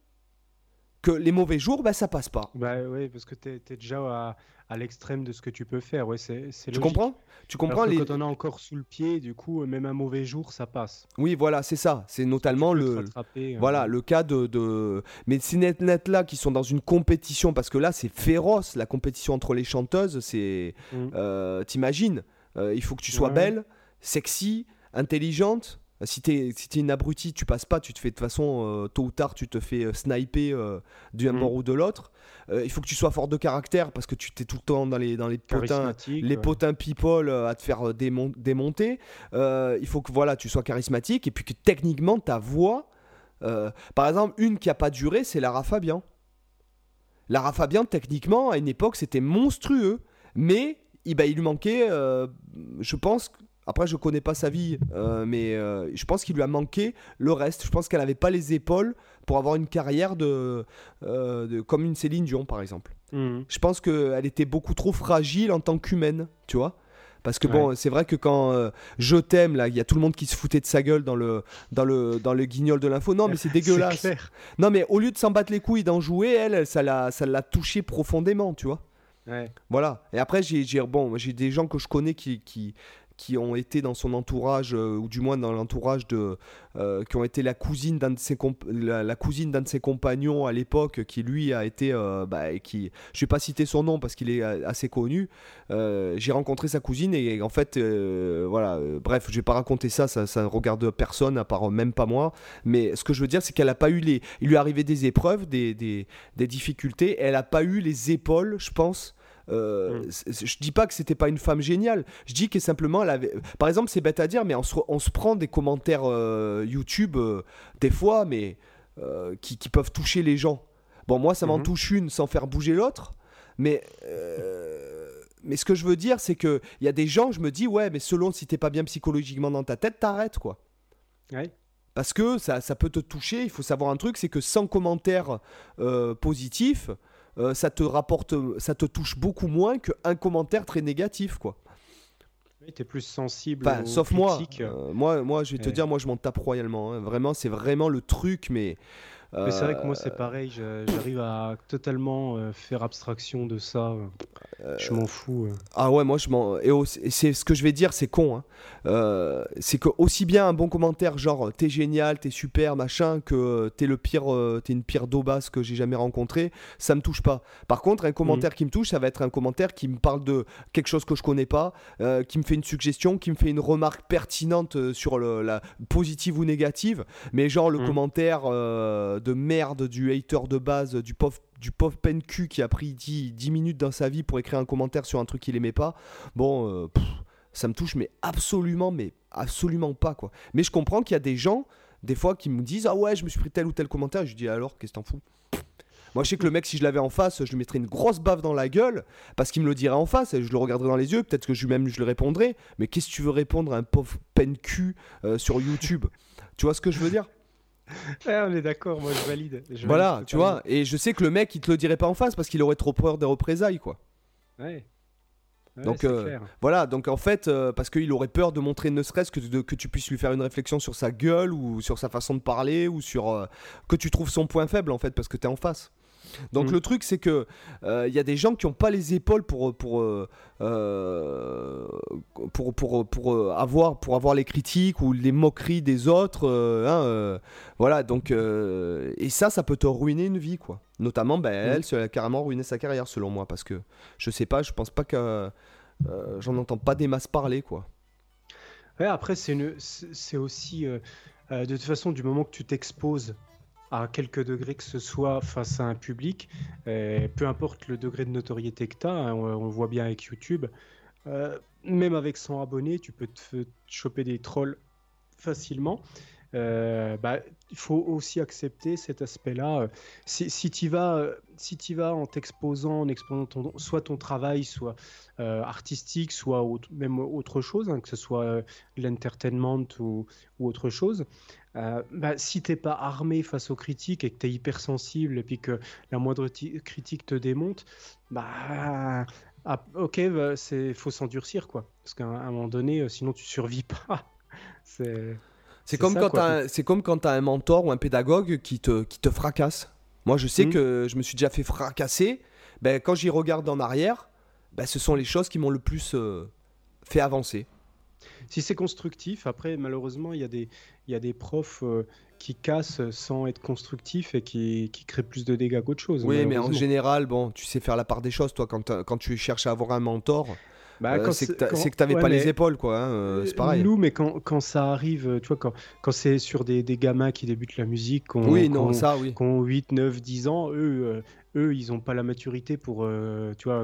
que les mauvais jours, ça passe pas. Bah oui, parce que t'es déjà à l'extrême de ce que tu peux faire. Ouais, c'est logique. Tu comprends alors que quand on a encore sous le pied, du coup, même un mauvais jour, ça passe. Oui, voilà, c'est ça. C'est notamment le cas de... Mais ces nettes-là qui sont dans une compétition, parce que là, c'est féroce, la compétition entre les chanteuses, c'est... t'imagines ? Il faut que tu sois belle, sexy, intelligente. Si t'es une abrutie, tu passes pas, tu te fais de toute façon, tôt ou tard, tu te fais sniper d'un bord ou de l'autre. Il faut que tu sois fort de caractère parce que tu t'es tout le temps dans les potins, les potins people à te faire démonter. Il faut que tu sois charismatique et puis que techniquement ta voix. Par exemple, une qui a pas duré, c'est Lara Fabian. Lara Fabian, techniquement, à une époque, c'était monstrueux, mais il lui manquait, je pense, après je connais pas sa vie, mais je pense qu'il lui a manqué le reste. Je pense qu'elle n'avait pas les épaules pour avoir une carrière comme une Céline Dion par exemple. Je pense qu'elle était beaucoup trop fragile en tant qu'humaine, tu vois. Parce que c'est vrai que quand je t'aime, là, il y a tout le monde qui se foutait de sa gueule dans le guignol de l'info. Non, mais c'est dégueulasse. C'est clair. Non, mais au lieu de s'en battre les couilles d'en jouer, elle, ça l'a touché profondément, tu vois. Ouais. Voilà, et après j'ai des gens que je connais qui ont été dans son entourage, ou du moins dans l'entourage de qui ont été la cousine d'un de ses compagnons à l'époque, qui lui a été je vais pas citer son nom parce qu'il est assez connu. J'ai rencontré sa cousine et en fait bref, je vais pas raconter ça regarde personne à part même pas moi, mais ce que je veux dire c'est qu'elle a pas eu il lui est arrivé des épreuves, des difficultés, elle a pas eu les épaules, je pense, Je dis pas que c'était pas une femme géniale, je dis que simplement elle avait... par exemple, c'est bête à dire, mais on se prend des commentaires YouTube des fois, mais qui peuvent toucher les gens. Bon, moi ça m'en touche une sans faire bouger l'autre, mais ce que je veux dire, c'est que il y a des gens, je me dis ouais, mais selon si t'es pas bien psychologiquement dans ta tête, t'arrêtes quoi. Ouais. Parce que ça peut te toucher. Il faut savoir un truc, c'est que sans commentaire positif, ça te touche beaucoup moins qu'un commentaire très négatif, quoi. Oui, t'es plus sensible. Enfin, sauf critiques. Moi, je vais te dire, moi, je m'en tape royalement. Hein. Vraiment, c'est vraiment le truc, mais c'est vrai que moi, c'est pareil. J'arrive à totalement faire abstraction de ça. Je m'en fous. Ah ouais, moi, et c'est ce que je vais dire, c'est con. Hein. C'est que aussi bien un bon commentaire, genre t'es génial, t'es super, machin, que t'es le pire, t'es une pire daubasse que j'ai jamais rencontrée, ça me touche pas. Par contre, un commentaire qui me touche, ça va être un commentaire qui me parle de quelque chose que je connais pas, qui me fait une suggestion, qui me fait une remarque pertinente sur la positive ou négative, mais genre le commentaire de merde du hater de base, du pauvre peine-cul qui a pris 10 minutes dans sa vie pour écrire un commentaire sur un truc qu'il aimait pas, bon, ça me touche mais absolument pas, quoi. Mais je comprends qu'il y a des gens, des fois, qui me disent « Ah ouais, je me suis pris tel ou tel commentaire », je dis « Alors, qu'est-ce que t'en fous ?» Moi, je sais que le mec, si je l'avais en face, je lui mettrais une grosse baffe dans la gueule, parce qu'il me le dirait en face, et je le regarderais dans les yeux, peut-être que je lui répondrais, mais qu'est-ce que tu veux répondre à un pauvre peine-cul sur YouTube ? Tu vois ce que je veux dire ? Ouais, on est d'accord, moi je valide. Voilà, tu vois, et je sais que le mec il te le dirait pas en face parce qu'il aurait trop peur des représailles, quoi. Ouais. Ouais, donc voilà, donc en fait, parce qu'il aurait peur de montrer ne serait-ce que tu puisses lui faire une réflexion sur sa gueule ou sur sa façon de parler ou sur que tu trouves son point faible en fait parce que t'es en face. Donc le truc c'est que y a des gens qui ont pas les épaules pour avoir les critiques ou les moqueries des autres, voilà, donc et ça peut te ruiner une vie, quoi. Notamment elle se a carrément ruiné sa carrière selon moi, parce que je sais pas, je pense pas que j'en entends pas des masses parler, quoi. Ouais, après c'est aussi de toute façon, du moment que tu t'exposes à quelques degrés que ce soit face à un public, peu importe le degré de notoriété que tu as, hein, on voit bien avec YouTube, même avec 100 abonnés, tu peux te choper des trolls facilement. Il faut aussi accepter cet aspect-là. Si tu y vas en t'exposant, soit ton travail, soit artistique, soit même autre chose, hein, que ce soit l'entertainment ou autre chose, si t'es pas armé face aux critiques et que t'es hypersensible et puis que la moindre critique te démonte, faut s'endurcir, quoi. Parce qu'à un moment donné, sinon tu survis pas. C'est comme quand t'as un mentor ou un pédagogue qui te fracasse. Moi, je sais que je me suis déjà fait fracasser. Ben, quand j'y regarde en arrière, ce sont les choses qui m'ont le plus fait avancer. Si c'est constructif, après, malheureusement, il y a des profs qui cassent sans être constructifs et qui créent plus de dégâts qu'autre chose. Oui, mais en général, tu sais faire la part des choses, toi, quand tu cherches à avoir un mentor. C'est que t'avais pas les épaules, quoi, hein, c'est pareil. Nous, mais quand ça arrive, tu vois, quand c'est sur des gamins qui débutent la musique, qui ont 8, 9, 10 ans, eux, ils ont pas la maturité pour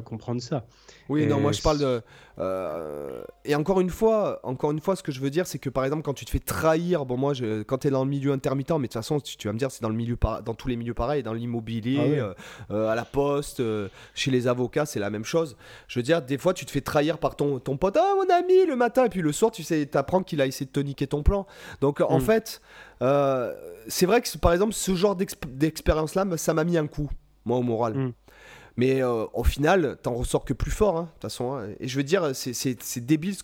comprendre ça. Oui, moi je parle de... Et encore une fois, ce que je veux dire, c'est que par exemple, quand tu te fais trahir, quand t'es dans le milieu intermittent, mais de toute façon, tu vas me dire, c'est dans tous les milieux pareils, dans l'immobilier, à la poste, chez les avocats, c'est la même chose. Je veux dire, des fois, tu te fais trahir par ton pote, mon ami, le matin, et puis le soir, tu sais, t'apprends qu'il a essayé de te niquer ton plan. Donc, en fait, c'est vrai que par exemple, ce genre d'expérience-là, ça m'a mis un coup, moi, au moral. Mais au final, t'en ressors que plus fort, hein, de toute façon, hein. Et je veux dire, c'est débile,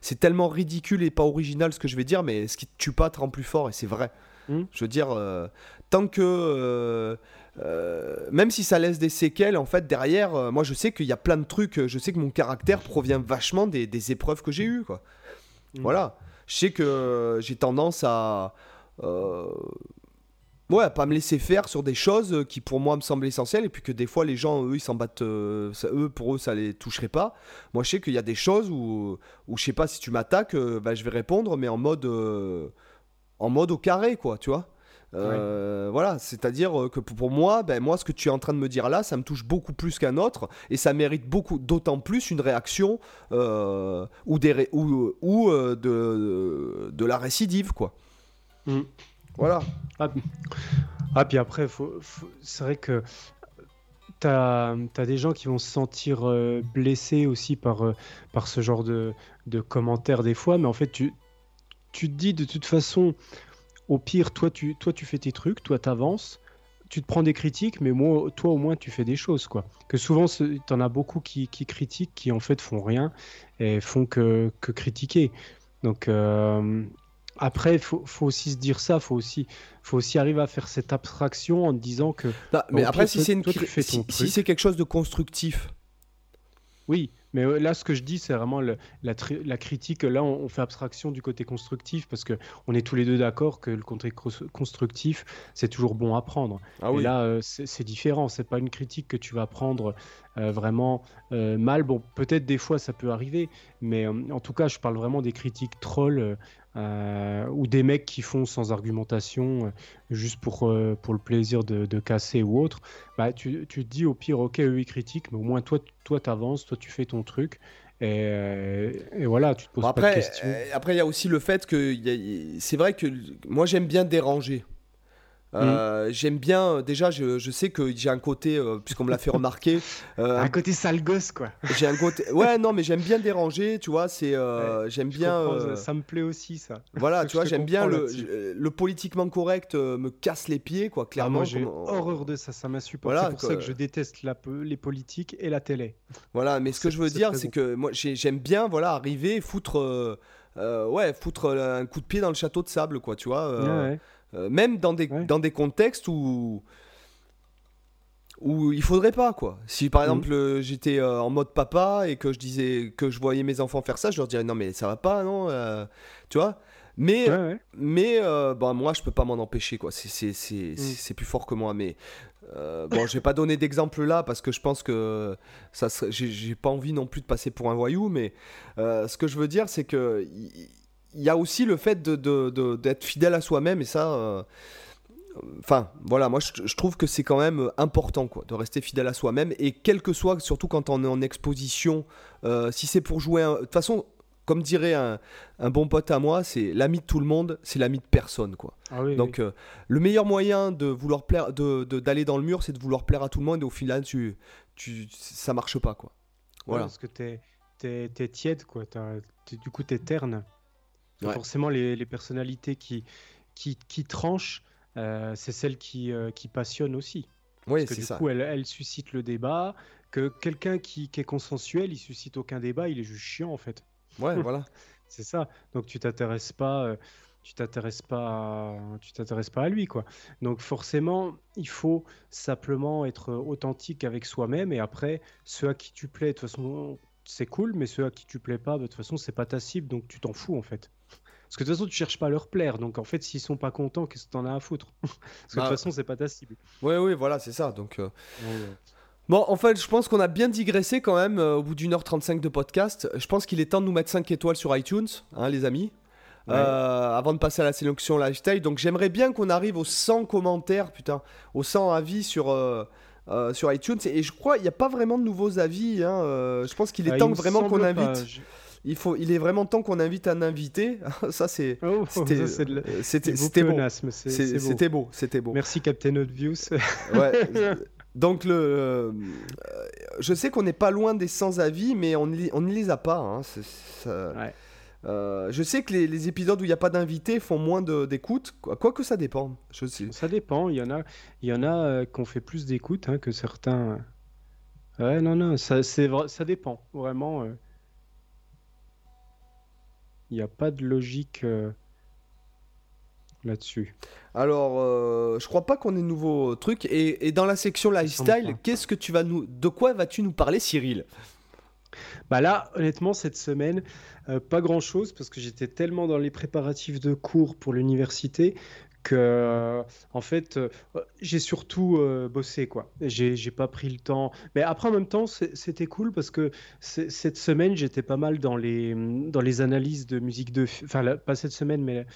c'est tellement ridicule et pas original ce que je vais dire, mais ce qui te tue pas te rend plus fort, et c'est vrai. Je veux dire, tant que... même si ça laisse des séquelles, en fait, derrière, moi je sais qu'il y a plein de trucs, je sais que mon caractère provient vachement des épreuves que j'ai eues, quoi. Voilà. Je sais que j'ai tendance à... à pas me laisser faire sur des choses qui pour moi me semblent essentielles, et puis que des fois les gens, eux, ils s'en battent, pour eux ça les toucherait pas. Moi je sais qu'il y a des choses où je sais pas, si tu m'attaques, je vais répondre, mais en mode au carré, quoi, tu vois. Ouais. Voilà, c'est-à-dire que pour moi, ben moi, ce que tu es en train de me dire là, ça me touche beaucoup plus qu'un autre, et ça mérite beaucoup, d'autant plus une réaction ou de la récidive, quoi. Mmh. Voilà. Ah, puis après, c'est vrai que t'as des gens qui vont se sentir blessés aussi par ce genre de commentaires des fois, mais en fait, tu te dis de toute façon. Au pire, toi tu fais tes trucs, toi t'avances, tu te prends des critiques, mais moi, toi au moins tu fais des choses, quoi. Que souvent, t'en as beaucoup qui critiquent, qui en fait font rien et font que critiquer. Donc après, faut aussi se dire ça, faut aussi arriver à faire cette abstraction en te disant que. Bah, mais après, pire, si c'est quelque chose de constructif. Oui. Mais là, ce que je dis, c'est vraiment la critique. Là, on fait abstraction du côté constructif parce qu'on est tous les deux d'accord que le côté constructif, c'est toujours bon à prendre. Ah oui. Et là, c'est différent. C'est pas une critique que tu vas prendre vraiment mal. Bon, peut-être des fois, ça peut arriver. Mais en tout cas, je parle vraiment des critiques trolls ou des mecs qui font sans argumentation juste pour le plaisir de casser ou autre. Bah, tu te dis au pire, ok, eux, ils critiquent, mais au moins, toi t'avances, toi, tu fais ton truc et voilà, tu te poses pas de questions. Après, il y a aussi le fait que c'est vrai que moi j'aime bien déranger. J'aime bien, déjà je sais que j'ai un côté, puisqu'on me l'a fait remarquer, un côté sale gosse, quoi. J'ai un côté, ouais, non, mais j'aime bien déranger, tu vois, c'est j'aime bien ça me plaît aussi, ça, voilà, tu vois, j'aime bien le politiquement correct me casse les pieds, quoi, clairement. Ah, moi, j'ai horreur de ça, ça m'insupporte, voilà, c'est pour ça que je déteste les politiques et la télé, voilà. Mais ce que je veux dire, c'est que moi j'aime bien, voilà, arriver foutre un coup de pied dans le château de sable, quoi, tu vois, ouais. Même dans des contextes où il faudrait pas, quoi. Si par exemple j'étais en mode papa et que je disais que je voyais mes enfants faire ça, je leur dirais non mais ça va pas, non, tu vois. Mais moi je peux pas m'en empêcher, quoi. C'est plus fort que moi, mais bon, je vais pas donner d'exemple là parce que je pense que ça serait, j'ai pas envie non plus de passer pour un voyou, mais ce que je veux dire, c'est que il y a aussi le fait d'être fidèle à soi-même, et ça, enfin, voilà, moi je trouve que c'est quand même important, quoi, de rester fidèle à soi-même, et quel que soit, surtout quand on est en exposition, si c'est pour jouer, de toute façon, comme dirait un bon pote à moi, c'est l'ami de tout le monde, c'est l'ami de personne, quoi. Ah oui, donc oui. Le meilleur moyen de vouloir plaire, d'aller dans le mur, c'est de vouloir plaire à tout le monde, et au final, ça marche pas, quoi. Voilà. Ouais, parce que t'es tiède, quoi, du coup t'es terne. Ouais. Forcément, les personnalités qui tranchent, c'est celles qui passionnent aussi. Oui, parce que du coup, elles suscitent le débat. Que quelqu'un qui est consensuel, il suscite aucun débat, il est juste chiant, en fait. Ouais, voilà. C'est ça. Donc tu t'intéresses pas à lui, quoi. Donc forcément, il faut simplement être authentique avec soi-même, et après, ceux à qui tu plais, de toute façon, c'est cool, mais ceux à qui tu plais pas, de toute façon, c'est pas ta cible, donc tu t'en fous, en fait. Parce que de toute façon, tu cherches pas à leur plaire, donc en fait, s'ils sont pas contents, qu'est-ce que t'en as à foutre ? Parce que de toute façon, c'est pas ta cible. Oui, voilà, c'est ça. Donc, bon, en fait, je pense qu'on a bien digressé quand même au bout d'1h35 de podcast. Je pense qu'il est temps de nous mettre 5 étoiles sur iTunes, hein, les amis. Ouais. Avant de passer à la sélection lifestyle, donc j'aimerais bien qu'on arrive aux 100 commentaires, putain, aux 100 avis sur iTunes, et je crois qu'il n'y a pas vraiment de nouveaux avis, hein. Je pense qu'il est temps vraiment qu'on invite. Il est vraiment temps qu'on invite un invité. Ça, c'est. Oh, c'était beau. C'était beau. Merci, Captain Obvious. Ouais. Donc, je sais qu'on n'est pas loin des 100 avis, mais on ne les a pas. Hein. Ouais. Je sais que les épisodes où il n'y a pas d'invités font moins d'écoute, quoique ça dépend. Ça dépend, il y en a qu'on fait plus d'écoute, hein, que certains. Ouais, non, ça dépend, vraiment. Il n'y a pas de logique là-dessus. Alors, je ne crois pas qu'on ait de nouveaux trucs. Et dans la section lifestyle, de quoi vas-tu nous parler, Cyril ? Bah là, honnêtement, cette semaine, pas grand-chose, parce que j'étais tellement dans les préparatifs de cours pour l'université que, en fait, j'ai surtout bossé, quoi. J'ai pas pris le temps. Mais après, en même temps, c'était cool, parce que cette semaine, j'étais pas mal dans les analyses de musique de... Enfin, pas cette semaine, mais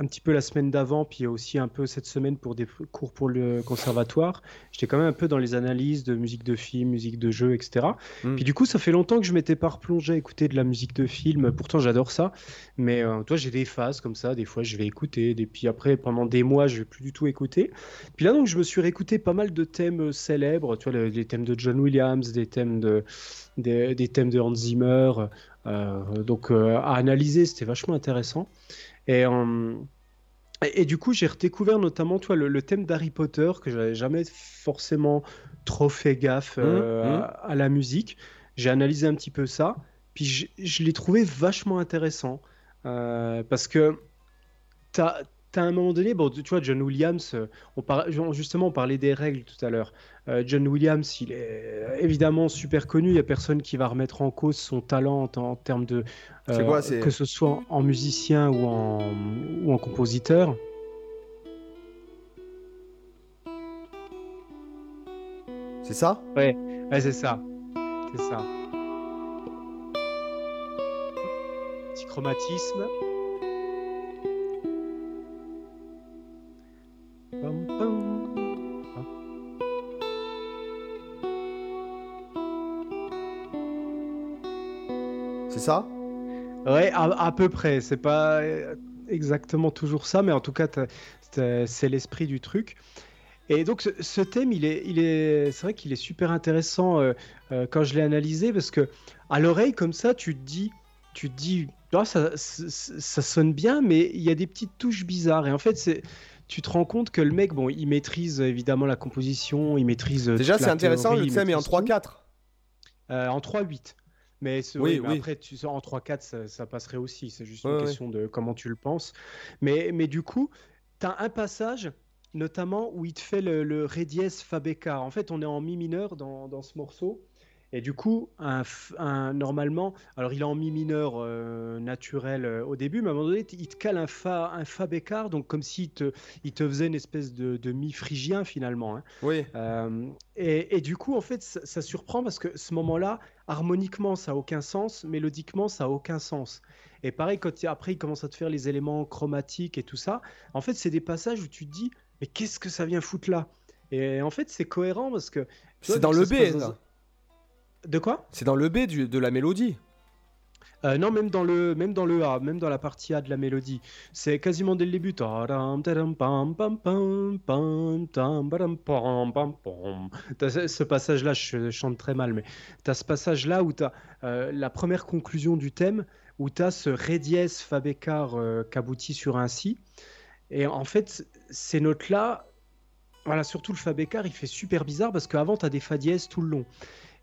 un petit peu la semaine d'avant, puis aussi un peu cette semaine pour des cours pour le conservatoire, j'étais quand même un peu dans les analyses de musique de film, musique de jeu, etc. Puis du coup, ça fait longtemps que je m'étais pas replongé à écouter de la musique de film, pourtant j'adore ça, mais toi j'ai des phases comme ça, des fois je vais écouter, et puis après pendant des mois je vais plus du tout écouter. Puis là donc je me suis réécouté pas mal de thèmes célèbres, tu vois, les thèmes de John Williams, des thèmes de Hans Zimmer, à analyser, c'était vachement intéressant. Et du coup, j'ai redécouvert notamment toi, le thème d'Harry Potter, que j'avais jamais forcément trop fait gaffe à la musique. J'ai analysé un petit peu ça, puis je l'ai trouvé vachement intéressant, parce que t'as un moment donné, bon, tu vois, John Williams, on parlait des règles tout à l'heure. John Williams, il est évidemment super connu. Il n'y a personne qui va remettre en cause son talent en termes de... que ce soit en musicien ou en compositeur. C'est ça ? Ouais, c'est ça. C'est ça. Petit chromatisme. C'est ça ? Ouais, à peu près. C'est pas exactement toujours ça, mais en tout cas, c'est l'esprit du truc. Et donc, ce thème, c'est vrai qu'il est super intéressant quand je l'ai analysé, parce que à l'oreille, comme ça, tu te dis, oh, ça sonne bien, mais il y a des petites touches bizarres. Et en fait, tu te rends compte que le mec, bon, il maîtrise évidemment la composition, il maîtrise. Déjà, c'est intéressant, le thème est en 3-4. En 3-8. Mais après, en 3-4, ça passerait aussi. C'est juste une question de comment tu le penses. Mais du coup, tu as un passage, notamment, où il te fait le Ré dièse Fa béca. En fait, on est en Mi mineur dans ce morceau. Et du coup, normalement, alors il est en Mi mineur naturel au début, mais à un moment donné, il te cale un Fa bécard, donc comme s'il te faisait une espèce de Mi phrygien, finalement. Hein. Oui. Et du coup, en fait, ça surprend parce que ce moment-là, harmoniquement, ça n'a aucun sens, mélodiquement, ça n'a aucun sens. Et pareil, quand après, il commence à te faire les éléments chromatiques et tout ça, en fait, c'est des passages où tu te dis, mais qu'est-ce que ça vient foutre là ? Et en fait, c'est cohérent parce que... C'est dans le B, ça. De quoi ? C'est dans le B de la mélodie. Non, même dans le A, même dans la partie A de la mélodie. C'est quasiment dès le début. T'as ce passage-là, je chante très mal, mais t'as ce passage-là où t'as la première conclusion du thème, où t'as ce Ré dièse Fa bécard qu'aboutit sur un Si. Et en fait, ces notes-là, voilà, surtout le Fa bécard, il fait super bizarre parce qu'avant, t'as des Fa dièse tout le long.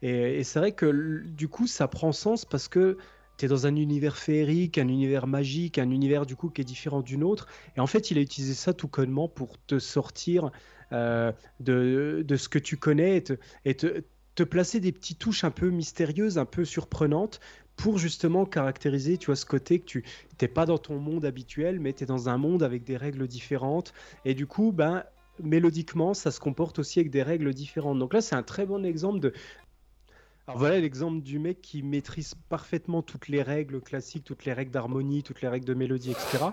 Et c'est vrai que du coup, ça prend sens parce que tu es dans un univers féerique, un univers magique, un univers du coup qui est différent d'une autre. Et en fait, il a utilisé ça tout connement pour te sortir de ce que tu connais et te placer des petites touches un peu mystérieuses, un peu surprenantes pour justement caractériser, tu vois, ce côté que tu n'es pas dans ton monde habituel, mais tu es dans un monde avec des règles différentes. Et du coup, ben, mélodiquement, ça se comporte aussi avec des règles différentes. Donc là, c'est un très bon exemple de... Alors voilà l'exemple du mec qui maîtrise parfaitement toutes les règles classiques, toutes les règles d'harmonie, toutes les règles de mélodie, etc.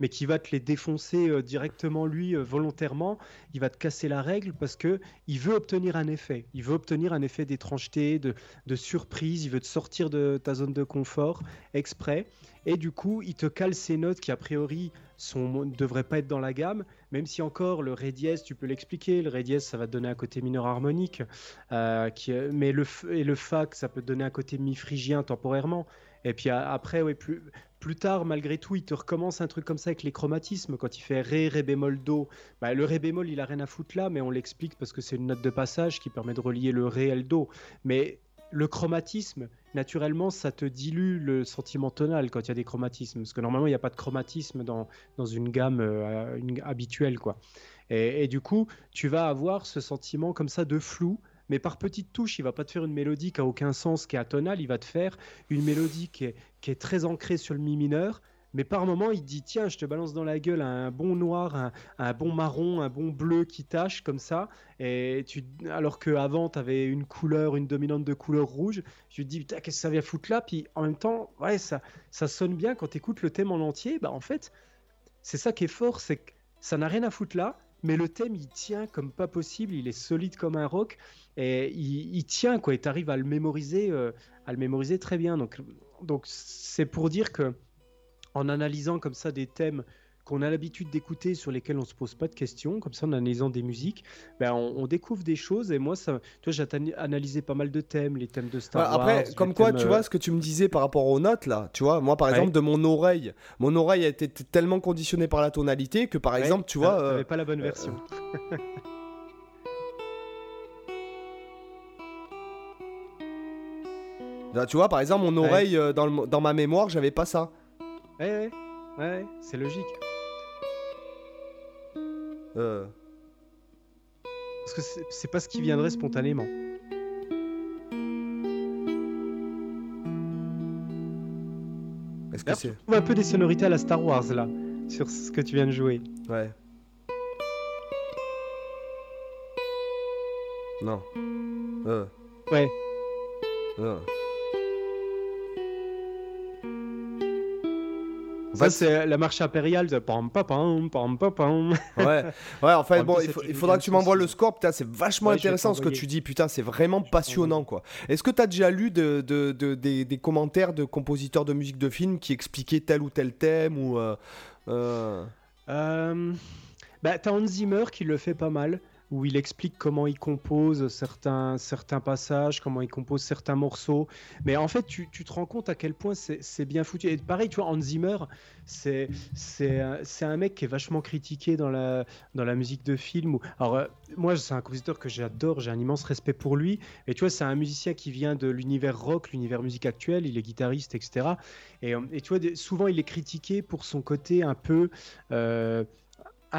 Mais qui va te les défoncer directement, lui, volontairement. Il va te casser la règle parce qu'il veut obtenir un effet. Il veut obtenir un effet d'étrangeté, de surprise. Il veut te sortir de ta zone de confort exprès. Et du coup, il te cale ces notes qui, a priori, ne devraient pas être dans la gamme. Même si encore, le Ré dièse, tu peux l'expliquer. Le Ré dièse, ça va te donner un côté mineur harmonique. Mais le Fa, ça peut te donner un côté mi-phrygien temporairement. Et puis après, ouais, plus tard, malgré tout, il te recommence un truc comme ça avec les chromatismes. Quand il fait Ré, Ré bémol, Do, bah, le Ré bémol, il n'a rien à foutre là, mais on l'explique parce que c'est une note de passage qui permet de relier le Ré et le Do. Mais le chromatisme, naturellement, ça te dilue le sentiment tonal quand il y a des chromatismes. Parce que normalement, il n'y a pas de chromatisme dans une gamme habituelle, quoi. Et du coup, tu vas avoir ce sentiment comme ça de flou. Mais par petites touches, il ne va pas te faire une mélodie qui n'a aucun sens, qui est atonale. Il va te faire une mélodie qui est très ancrée sur le mi mineur. Mais par moment, il te dit, tiens, je te balance dans la gueule un bon noir, un bon marron, un bon bleu qui tâche comme ça. Et alors qu'avant, tu avais une couleur, une dominante de couleur rouge. Tu te dis, putain, qu'est-ce que ça vient foutre là ? Puis en même temps, ouais, ça sonne bien quand tu écoutes le thème en entier. Bah, en fait, C'est ça qui est fort, c'est que ça n'a rien à foutre là, mais le thème, il tient comme pas possible, il est solide comme un roc, et il tient, quoi, et t'arrives à le mémoriser très bien. Donc c'est pour dire que, en analysant comme ça des thèmes qu'on a l'habitude d'écouter, sur lesquels on ne se pose pas de questions, comme ça, en analysant des musiques, ben on découvre des choses. Et moi, ça, tu vois, j'ai analysé pas mal de thèmes, les thèmes de Star Wars. Après, comme quoi, tu vois, ce que tu me disais par rapport aux notes, là, tu vois, moi, par exemple, de mon oreille a été tellement conditionnée par la tonalité que, par exemple, tu vois... T'avais pas la bonne version. Là, tu vois, par exemple, mon oreille, dans ma mémoire, j'avais pas ça. Ouais, c'est logique. Parce que c'est pas ce qui viendrait spontanément. Est-ce que là, c'est... On trouve un peu des sonorités à la Star Wars là, sur ce que tu viens de jouer. Ouais. Non. Ouais. Ça, c'est la marche impériale, de pam pam pam pam. Ouais, en fait, bon, il faudra que tu m'envoies le score, putain, c'est vachement intéressant ce que tu dis, putain, c'est vraiment passionnant, quoi. Est-ce que t'as déjà lu des commentaires de compositeurs de musique de film qui expliquaient tel ou tel thème ou Bah, t'as Hans Zimmer qui le fait pas mal, où il explique comment il compose certains passages, comment il compose certains morceaux. Mais en fait, tu te rends compte à quel point c'est bien foutu. Et pareil, tu vois, Hans Zimmer, c'est un mec qui est vachement critiqué dans la musique de film. Alors, moi, c'est un compositeur que j'adore, j'ai un immense respect pour lui. Et tu vois, c'est un musicien qui vient de l'univers rock, l'univers musique actuelle, il est guitariste, etc. Et tu vois, souvent, il est critiqué pour son côté un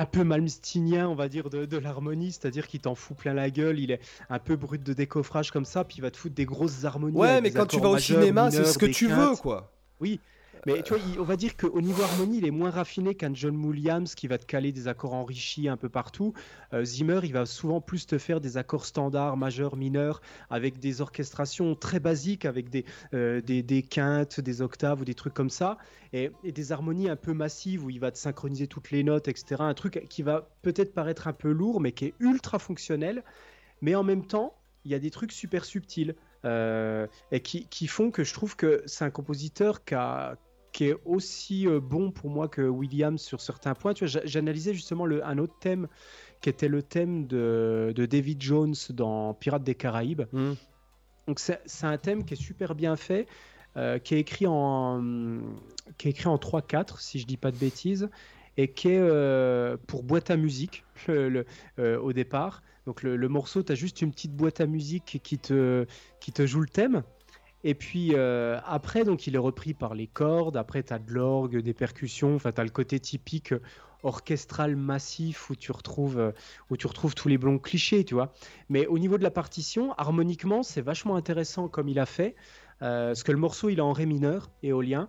peu malmsteenien, on va dire, de l'harmonie, c'est-à-dire qu'il t'en fout plein la gueule, il est un peu brut de décoffrage comme ça, puis il va te foutre des grosses harmonies. Ouais, mais quand tu vas au cinéma, c'est ce que tu veux, quoi. Oui, mais tu vois, on va dire qu'au niveau harmonie, il est moins raffiné qu'un John Williams qui va te caler des accords enrichis un peu partout. Zimmer, il va souvent plus te faire des accords standards, majeurs, mineurs, avec des orchestrations très basiques, avec des quintes, des octaves ou des trucs comme ça. Et des harmonies un peu massives où il va te synchroniser toutes les notes, etc. Un truc qui va peut-être paraître un peu lourd, mais qui est ultra fonctionnel. Mais en même temps, il y a des trucs super subtils et qui font que je trouve que c'est un compositeur qui est aussi bon pour moi que Williams sur certains points. Tu vois, j'analysais justement un autre thème qui était le thème de David Jones dans Pirates des Caraïbes. Donc c'est un thème qui est super bien fait. Qui est écrit en 3/4, si je dis pas de bêtises, et qui est pour boîte à musique au départ. Donc le morceau, tu as juste une petite boîte à musique qui te joue le thème. Et puis après, donc, il est repris par les cordes. Après, tu as de l'orgue, des percussions. Enfin, tu as le côté typique orchestral massif où tu retrouves tous les bons clichés, tu vois. Mais au niveau de la partition, harmoniquement, c'est vachement intéressant comme il a fait. Parce que le morceau, il est en ré mineur, éolien.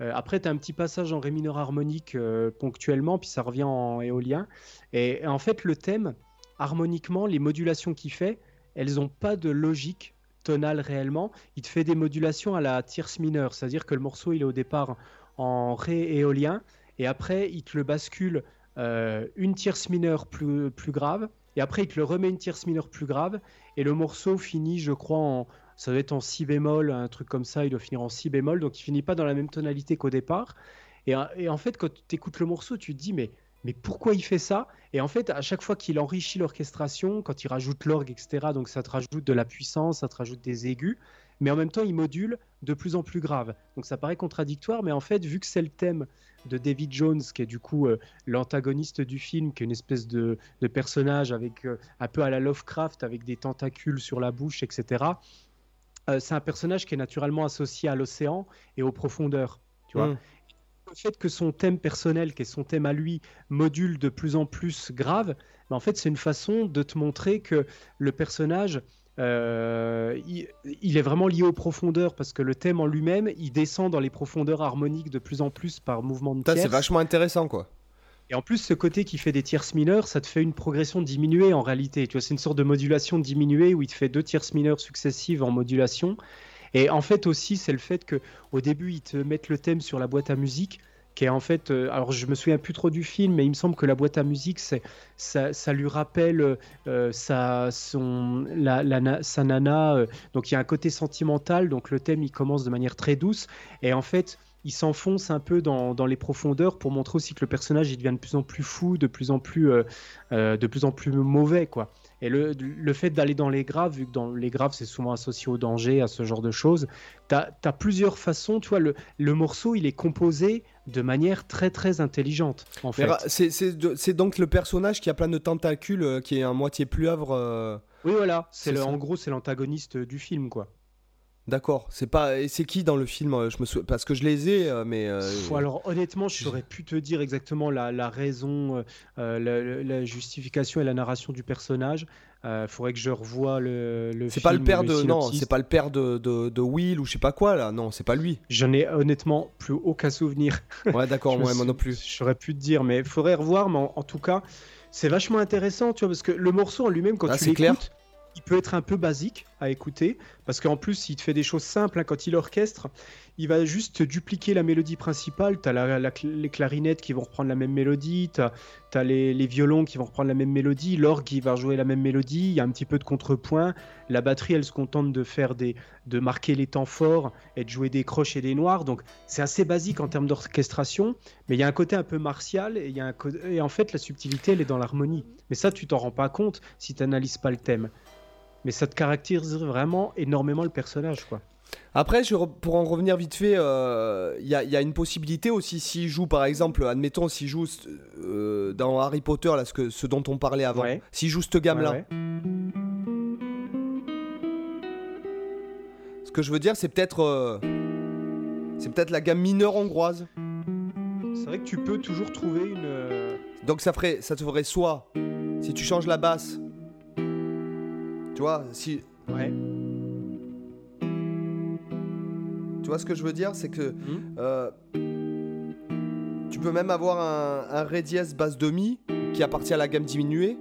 Après, tu as un petit passage en ré mineur harmonique ponctuellement, puis ça revient en éolien. Et en fait, le thème, harmoniquement, les modulations qu'il fait, elles n'ont pas de logique tonale réellement. Il te fait des modulations à la tierce mineure, c'est-à-dire que le morceau, il est au départ en ré éolien, et après, il te le bascule une tierce mineure plus grave, et après, il te le remet une tierce mineure plus grave, et le morceau finit, je crois, ça doit être en si bémol, un truc comme ça, il doit finir en si bémol, donc il finit pas dans la même tonalité qu'au départ. Et en fait, quand tu écoutes le morceau, tu te dis, mais pourquoi il fait ça ? Et en fait, à chaque fois qu'il enrichit l'orchestration, quand il rajoute l'orgue, etc., donc ça te rajoute de la puissance, ça te rajoute des aigus, mais en même temps, il module de plus en plus grave. Donc ça paraît contradictoire, mais en fait, vu que c'est le thème de David Jones, qui est du coup l'antagoniste du film, qui est une espèce de personnage avec un peu à la Lovecraft, avec des tentacules sur la bouche, etc., c'est un personnage qui est naturellement associé à l'océan et aux profondeurs, tu vois. Le fait que son thème personnel, qui est son thème à lui, module de plus en plus grave, mais en fait, c'est une façon de te montrer que le personnage, il est vraiment lié aux profondeurs, parce que le thème en lui-même, il descend dans les profondeurs harmoniques de plus en plus par mouvement de tierce. C'est vachement intéressant, quoi. Et en plus, ce côté qui fait des tierces mineures, ça te fait une progression diminuée en réalité. Tu vois, c'est une sorte de modulation diminuée où il te fait deux tierces mineures successives en modulation. Et en fait aussi, c'est le fait qu'au début, ils te mettent le thème sur la boîte à musique qui est en fait, alors je me souviens plus trop du film, mais il me semble que la boîte à musique, ça lui rappelle sa nana, donc il y a un côté sentimental, donc le thème il commence de manière très douce, et en fait il s'enfonce un peu dans les profondeurs pour montrer aussi que le personnage il devient de plus en plus fou, de plus en plus mauvais, quoi. Et le fait d'aller dans les graves, vu que dans les graves c'est souvent associé au danger, à ce genre de choses, t'as plusieurs façons, tu vois, le morceau il est composé de manière très très intelligente en fait. C'est donc le personnage qui a plein de tentacules, qui est un moitié pieuvre. Oui voilà, en gros c'est l'antagoniste du film, quoi. D'accord, c'est pas. Et c'est qui dans le film? Parce que je les ai, mais. Alors honnêtement, je saurais plus te dire exactement la raison, la justification et la narration du personnage. Faudrait que je revoie le film. C'est pas le père de Will ou je sais pas quoi là. Non, c'est pas lui. J'en ai honnêtement plus aucun souvenir. Ouais, d'accord, moi non plus. Je saurais plus te dire, mais faudrait revoir. Mais en tout cas, c'est vachement intéressant, tu vois, parce que le morceau en lui-même, quand tu l'écoutes. Clair. Il peut être un peu basique à écouter, parce qu'en plus il te fait des choses simples, hein, quand il orchestre, il va juste dupliquer la mélodie principale, t'as les clarinettes qui vont reprendre la même mélodie, t'as les violons qui vont reprendre la même mélodie, l'orgue qui va jouer la même mélodie, il y a un petit peu de contrepoint, la batterie elle se contente de faire de marquer les temps forts et de jouer des croches et des noirs, donc c'est assez basique en termes d'orchestration, mais il y a un côté un peu martial et en fait la subtilité elle est dans l'harmonie, mais ça tu t'en rends pas compte si t'analyses pas le thème. Mais ça te caractérise vraiment énormément le personnage, quoi. Après, pour en revenir vite fait, y a une possibilité aussi s'il joue, par exemple, admettons s'il joue dans Harry Potter, là, ce dont on parlait avant, ouais. S'il joue cette gamme-là. Ouais, ouais. Ce que je veux dire, c'est peut-être la gamme mineure hongroise. C'est vrai que tu peux toujours trouver une... Donc ça te ferait soit, si tu changes la basse... Tu vois, si... Ouais. Tu vois ce que je veux dire, c'est que tu peux même avoir un ré dièse basse demi qui appartient à la gamme diminuée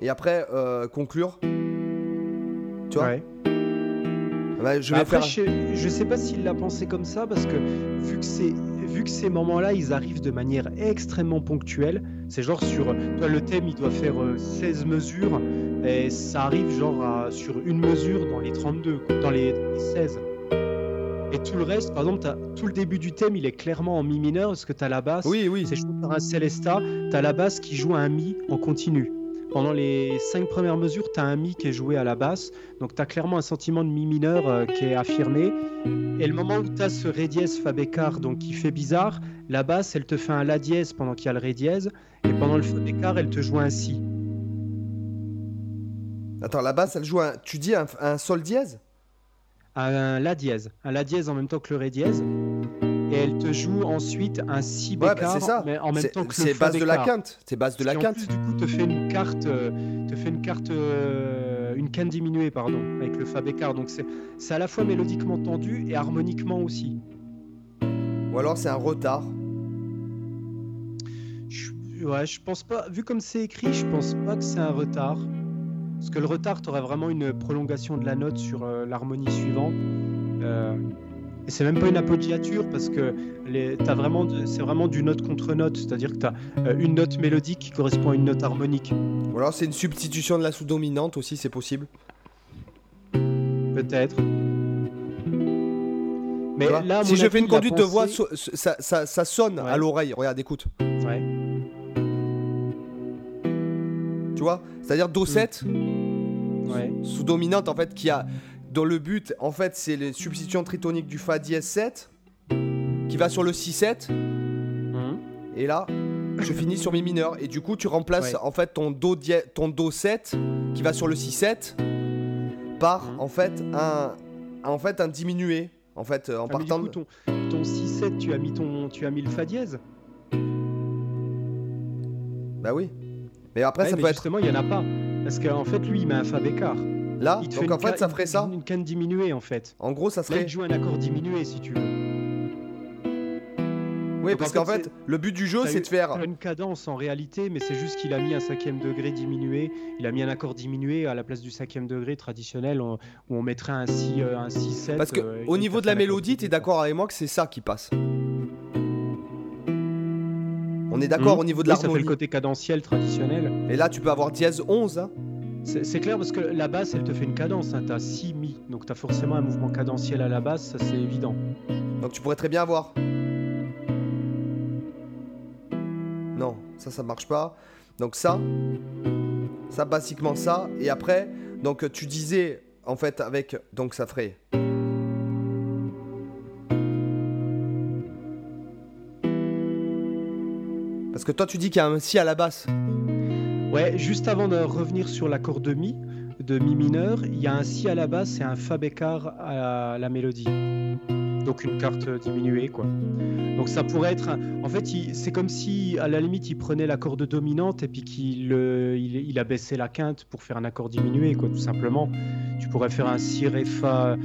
et après conclure. Tu vois. Ouais. Bah, je sais pas s'il l'a pensé comme ça parce que vu que ces moments-là, ils arrivent de manière extrêmement ponctuelle. C'est genre sur le thème, il doit faire 16 mesures et ça arrive genre sur une mesure dans les 32, dans les 16. Et tout le reste, par exemple, tout le début du thème, il est clairement en mi mineur parce que t'as la basse, oui. C'est joué par un Célesta, t'as la basse qui joue à un mi en continu. Pendant les 5 premières mesures, tu as un mi qui est joué à la basse, donc tu as clairement un sentiment de mi mineur qui est affirmé. Et le moment où tu as ce ré dièse fa bécard, donc qui fait bizarre, la basse elle te fait un la dièse pendant qu'il y a le ré dièse, et pendant le fa bécard elle te joue un si. Attends, la basse elle joue un. Tu dis un sol dièse ? Un la dièse. Un la dièse en même temps que le ré dièse. Et elle te joue ensuite un si bécard, mais en même temps que le fa bécard. C'est base de la quinte. En plus, du coup, te fait une quinte diminuée, pardon, avec le fa bécard. Donc c'est à la fois mélodiquement tendu et harmoniquement aussi. Ou alors c'est un retard. Je pense pas. Vu comme c'est écrit, je pense pas que c'est un retard. Parce que le retard, t'aurais vraiment une prolongation de la note sur l'harmonie suivante. Et c'est même pas une appoggiature parce que c'est vraiment du note contre note, c'est-à-dire que t'as une note mélodique qui correspond à une note harmonique. Ou alors c'est une substitution de la sous-dominante aussi, c'est possible. Peut-être. Mais voilà. Là, si je fais une conduite de voix, ça sonne à l'oreille. Regarde, écoute. Ouais. Tu vois, c'est-à-dire do7, ouais. Sous-dominante en fait qui a. Dans le but, en fait, c'est les substitutions tritoniques du Fa dièse 7 qui va sur le 6-7. Et là, je finis sur Mi mineur. Et du coup, tu remplaces en fait ton Do 7 qui va sur le 6-7 par en fait un diminué. En fait, en partant du coup, ton 6-7, tu as mis le Fa dièse. Bah oui. Mais après, ça peut être. Justement, il n'y en a pas. Parce qu'en fait, lui, il met un Fa bécard. Là, donc en fait, ça ferait ça. Une canne diminuée, en fait. En gros, ça serait. Là, il joue un accord diminué, si tu veux. Oui, donc parce qu'en fait, le but du jeu, c'est de faire. Une cadence en réalité, mais c'est juste qu'il a mis un 5e degré diminué. Il a mis un accord diminué à la place du 5e degré traditionnel, où on mettrait un 6-7. Parce que au niveau de la mélodie, t'es d'accord avec moi que c'est ça qui passe. On est d'accord au niveau de l'harmonie. Ça fait le côté cadentiel traditionnel. Et là, tu peux avoir dièse 11. Hein. C'est clair parce que la basse, elle te fait une cadence. Hein. Tu as 6 mi. Donc, tu as forcément un mouvement cadentiel à la basse. Ça, c'est évident. Donc, tu pourrais très bien avoir. Non, ça marche pas. Donc, ça, basiquement ça. Et après, donc, tu disais, en fait, avec. Donc, ça ferait. Parce que toi, tu dis qu'il y a un si à la basse. Ouais, juste avant de revenir sur l'accord de mi mineur, il y a un si à la basse et un fa bécard à la mélodie. Donc une carte diminuée, quoi. Donc ça pourrait être... En fait, c'est comme si, à la limite, il prenait l'accord dominante et puis qu'il abaissait la quinte pour faire un accord diminué, quoi, tout simplement. Tu pourrais faire un si, ré, fa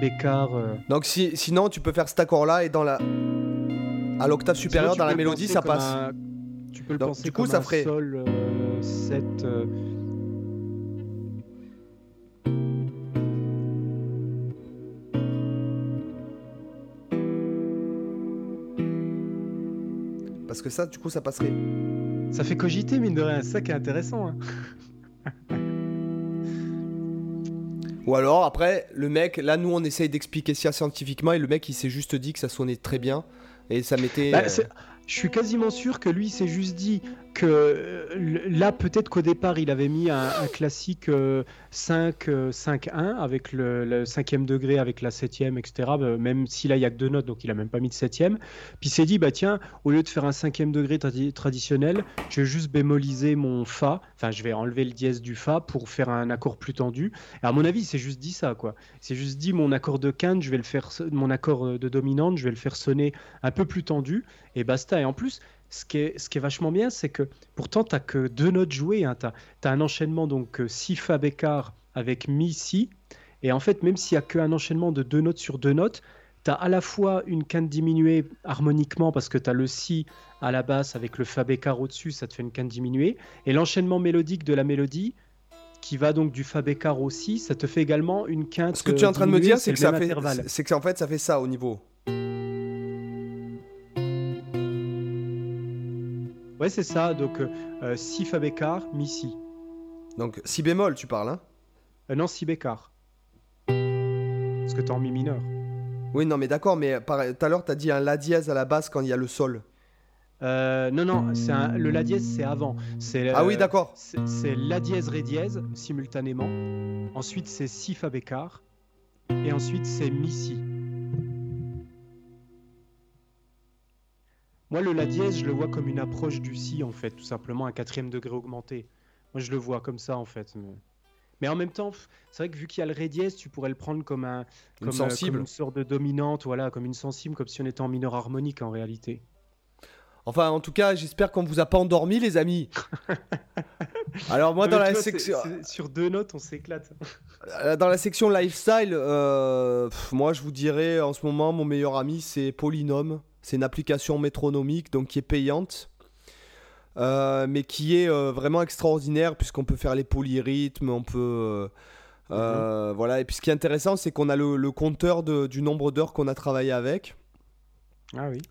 bécard... Donc sinon, tu peux faire cet accord-là et à l'octave supérieure, sinon, dans la mélodie, ça passe. Tu peux le penser du coup, comme ça ferait... sol 7. Parce que ça, du coup, ça passerait. Ça fait cogiter, mine de rien. C'est ça qui est intéressant. Hein. Ou alors, après, le mec... Là, nous, on essaye d'expliquer ça scientifiquement et le mec, il s'est juste dit que ça sonnait très bien et ça mettait... Je suis quasiment sûr que lui, il s'est juste dit que là, peut-être qu'au départ, il avait mis un classique 5-1 avec le 5e degré, avec la 7e, etc. Même si là, il n'y a que deux notes, donc il n'a même pas mis de 7e. Puis il s'est dit, bah tiens, au lieu de faire un 5e degré traditionnel, je vais juste bémoliser mon Fa. Enfin, je vais enlever le dièse du Fa pour faire un accord plus tendu. Et à mon avis, il s'est juste dit ça, quoi. Il s'est juste dit, mon accord de quinte, je vais le faire, mon accord de dominante, je vais le faire sonner un peu plus tendu. Et basta. Et en plus, ce qui est vachement bien, c'est que pourtant, tu n'as que deux notes jouées. Hein. Tu as un enchaînement, donc si fa bécard avec mi, si. Et en fait, même s'il n'y a qu'un enchaînement de deux notes sur deux notes, tu as à la fois une quinte diminuée harmoniquement parce que tu as le si à la basse avec le fa bécard au-dessus, ça te fait une quinte diminuée. Et l'enchaînement mélodique de la mélodie qui va donc du fa bécard au si, ça te fait également une quinte. Ce que tu es en train de me dire, c'est que en fait, ça fait ça au niveau. Ouais, c'est ça, donc si fa bécard, mi si. Donc si bémol, tu parles, hein? Non, si bécard. Parce que t'es en mi mineur. Oui, non, mais d'accord, mais tout à l'heure, t'as dit un la dièse à la basse quand il y a le sol. Non, c'est le la dièse, c'est avant. Ah oui, d'accord. C'est la dièse, ré dièse, simultanément. Ensuite, c'est si fa bécard. Et ensuite, c'est mi si. Moi, le la dièse, je le vois comme une approche du si, en fait, tout simplement, un 4e degré augmenté. Moi, je le vois comme ça, en fait. Mais en même temps, c'est vrai que vu qu'il y a le ré dièse, tu pourrais le prendre comme une sorte de dominante, voilà, comme une sensible, comme si on était en mineur harmonique, en réalité. Enfin, en tout cas, j'espère qu'on ne vous a pas endormi, les amis. Alors, moi, dans la section... sur deux notes, on s'éclate. Dans la section lifestyle, moi, je vous dirais, en ce moment, mon meilleur ami, c'est Polynome. C'est une application métronomique, donc qui est payante, mais qui est vraiment extraordinaire puisqu'on peut faire les polyrythmes, on peut... Voilà. Et puis ce qui est intéressant, c'est qu'on a le compteur du nombre d'heures qu'on a travaillé avec. Ah oui.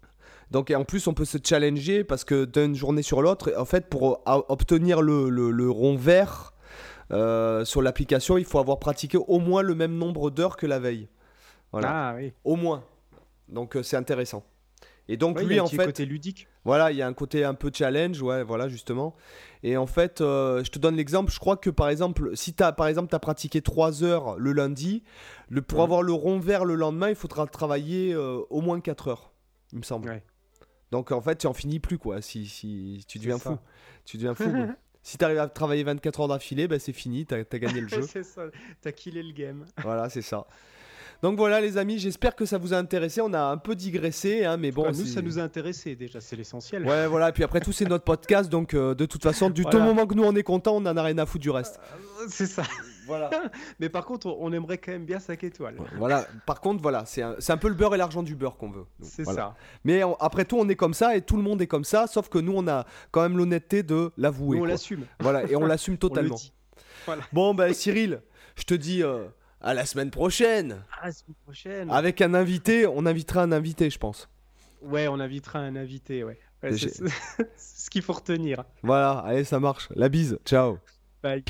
Donc, et en plus, on peut se challenger parce que d'une journée sur l'autre, en fait, pour obtenir le rond vert sur l'application, il faut avoir pratiqué au moins le même nombre d'heures que la veille. Voilà. Ah oui. Au moins. Donc, c'est intéressant. Et donc, ouais, lui, en fait. Il y a un côté ludique. Voilà, il y a un côté un peu challenge, ouais, voilà, justement. Et en fait, je te donne l'exemple. Je crois que, par exemple, si tu as pratiqué 3 heures le lundi, pour avoir le rond vert le lendemain, il faudra travailler au moins 4 heures, il me semble. Ouais. Donc, en fait, tu n'en finis plus, quoi. Si tu deviens fou. Tu deviens fou. Ouais. Si tu arrives à travailler 24 heures d'affilée, ben, c'est fini, tu as gagné le jeu. C'est ça, tu as killé le game. Voilà, c'est ça. Donc voilà les amis, j'espère que ça vous a intéressé. On a un peu digressé, hein, mais bon. Nous, ça nous a intéressé déjà, c'est l'essentiel. Ouais, voilà. Et puis après tout, c'est notre podcast, donc de toute façon, tout moment que nous on est content, on en a rien à foutre du reste. C'est ça. Voilà. Mais par contre, on aimerait quand même bien 5 étoiles. Voilà. Par contre, voilà, c'est un peu le beurre et l'argent du beurre qu'on veut. Donc, c'est voilà. Ça. Mais après tout, on est comme ça et tout le monde est comme ça, sauf que nous, on a quand même l'honnêteté de l'avouer. Nous, on l'assume. Voilà, et on l'assume totalement. On le dit. Voilà. Bon, ben Cyril, je te dis. À la semaine prochaine. Avec un invité, on invitera un invité, je pense. Ouais, on invitera un invité, ouais. Ouais, c'est ce qu'il faut retenir. Voilà, allez, ça marche. La bise, ciao. Bye.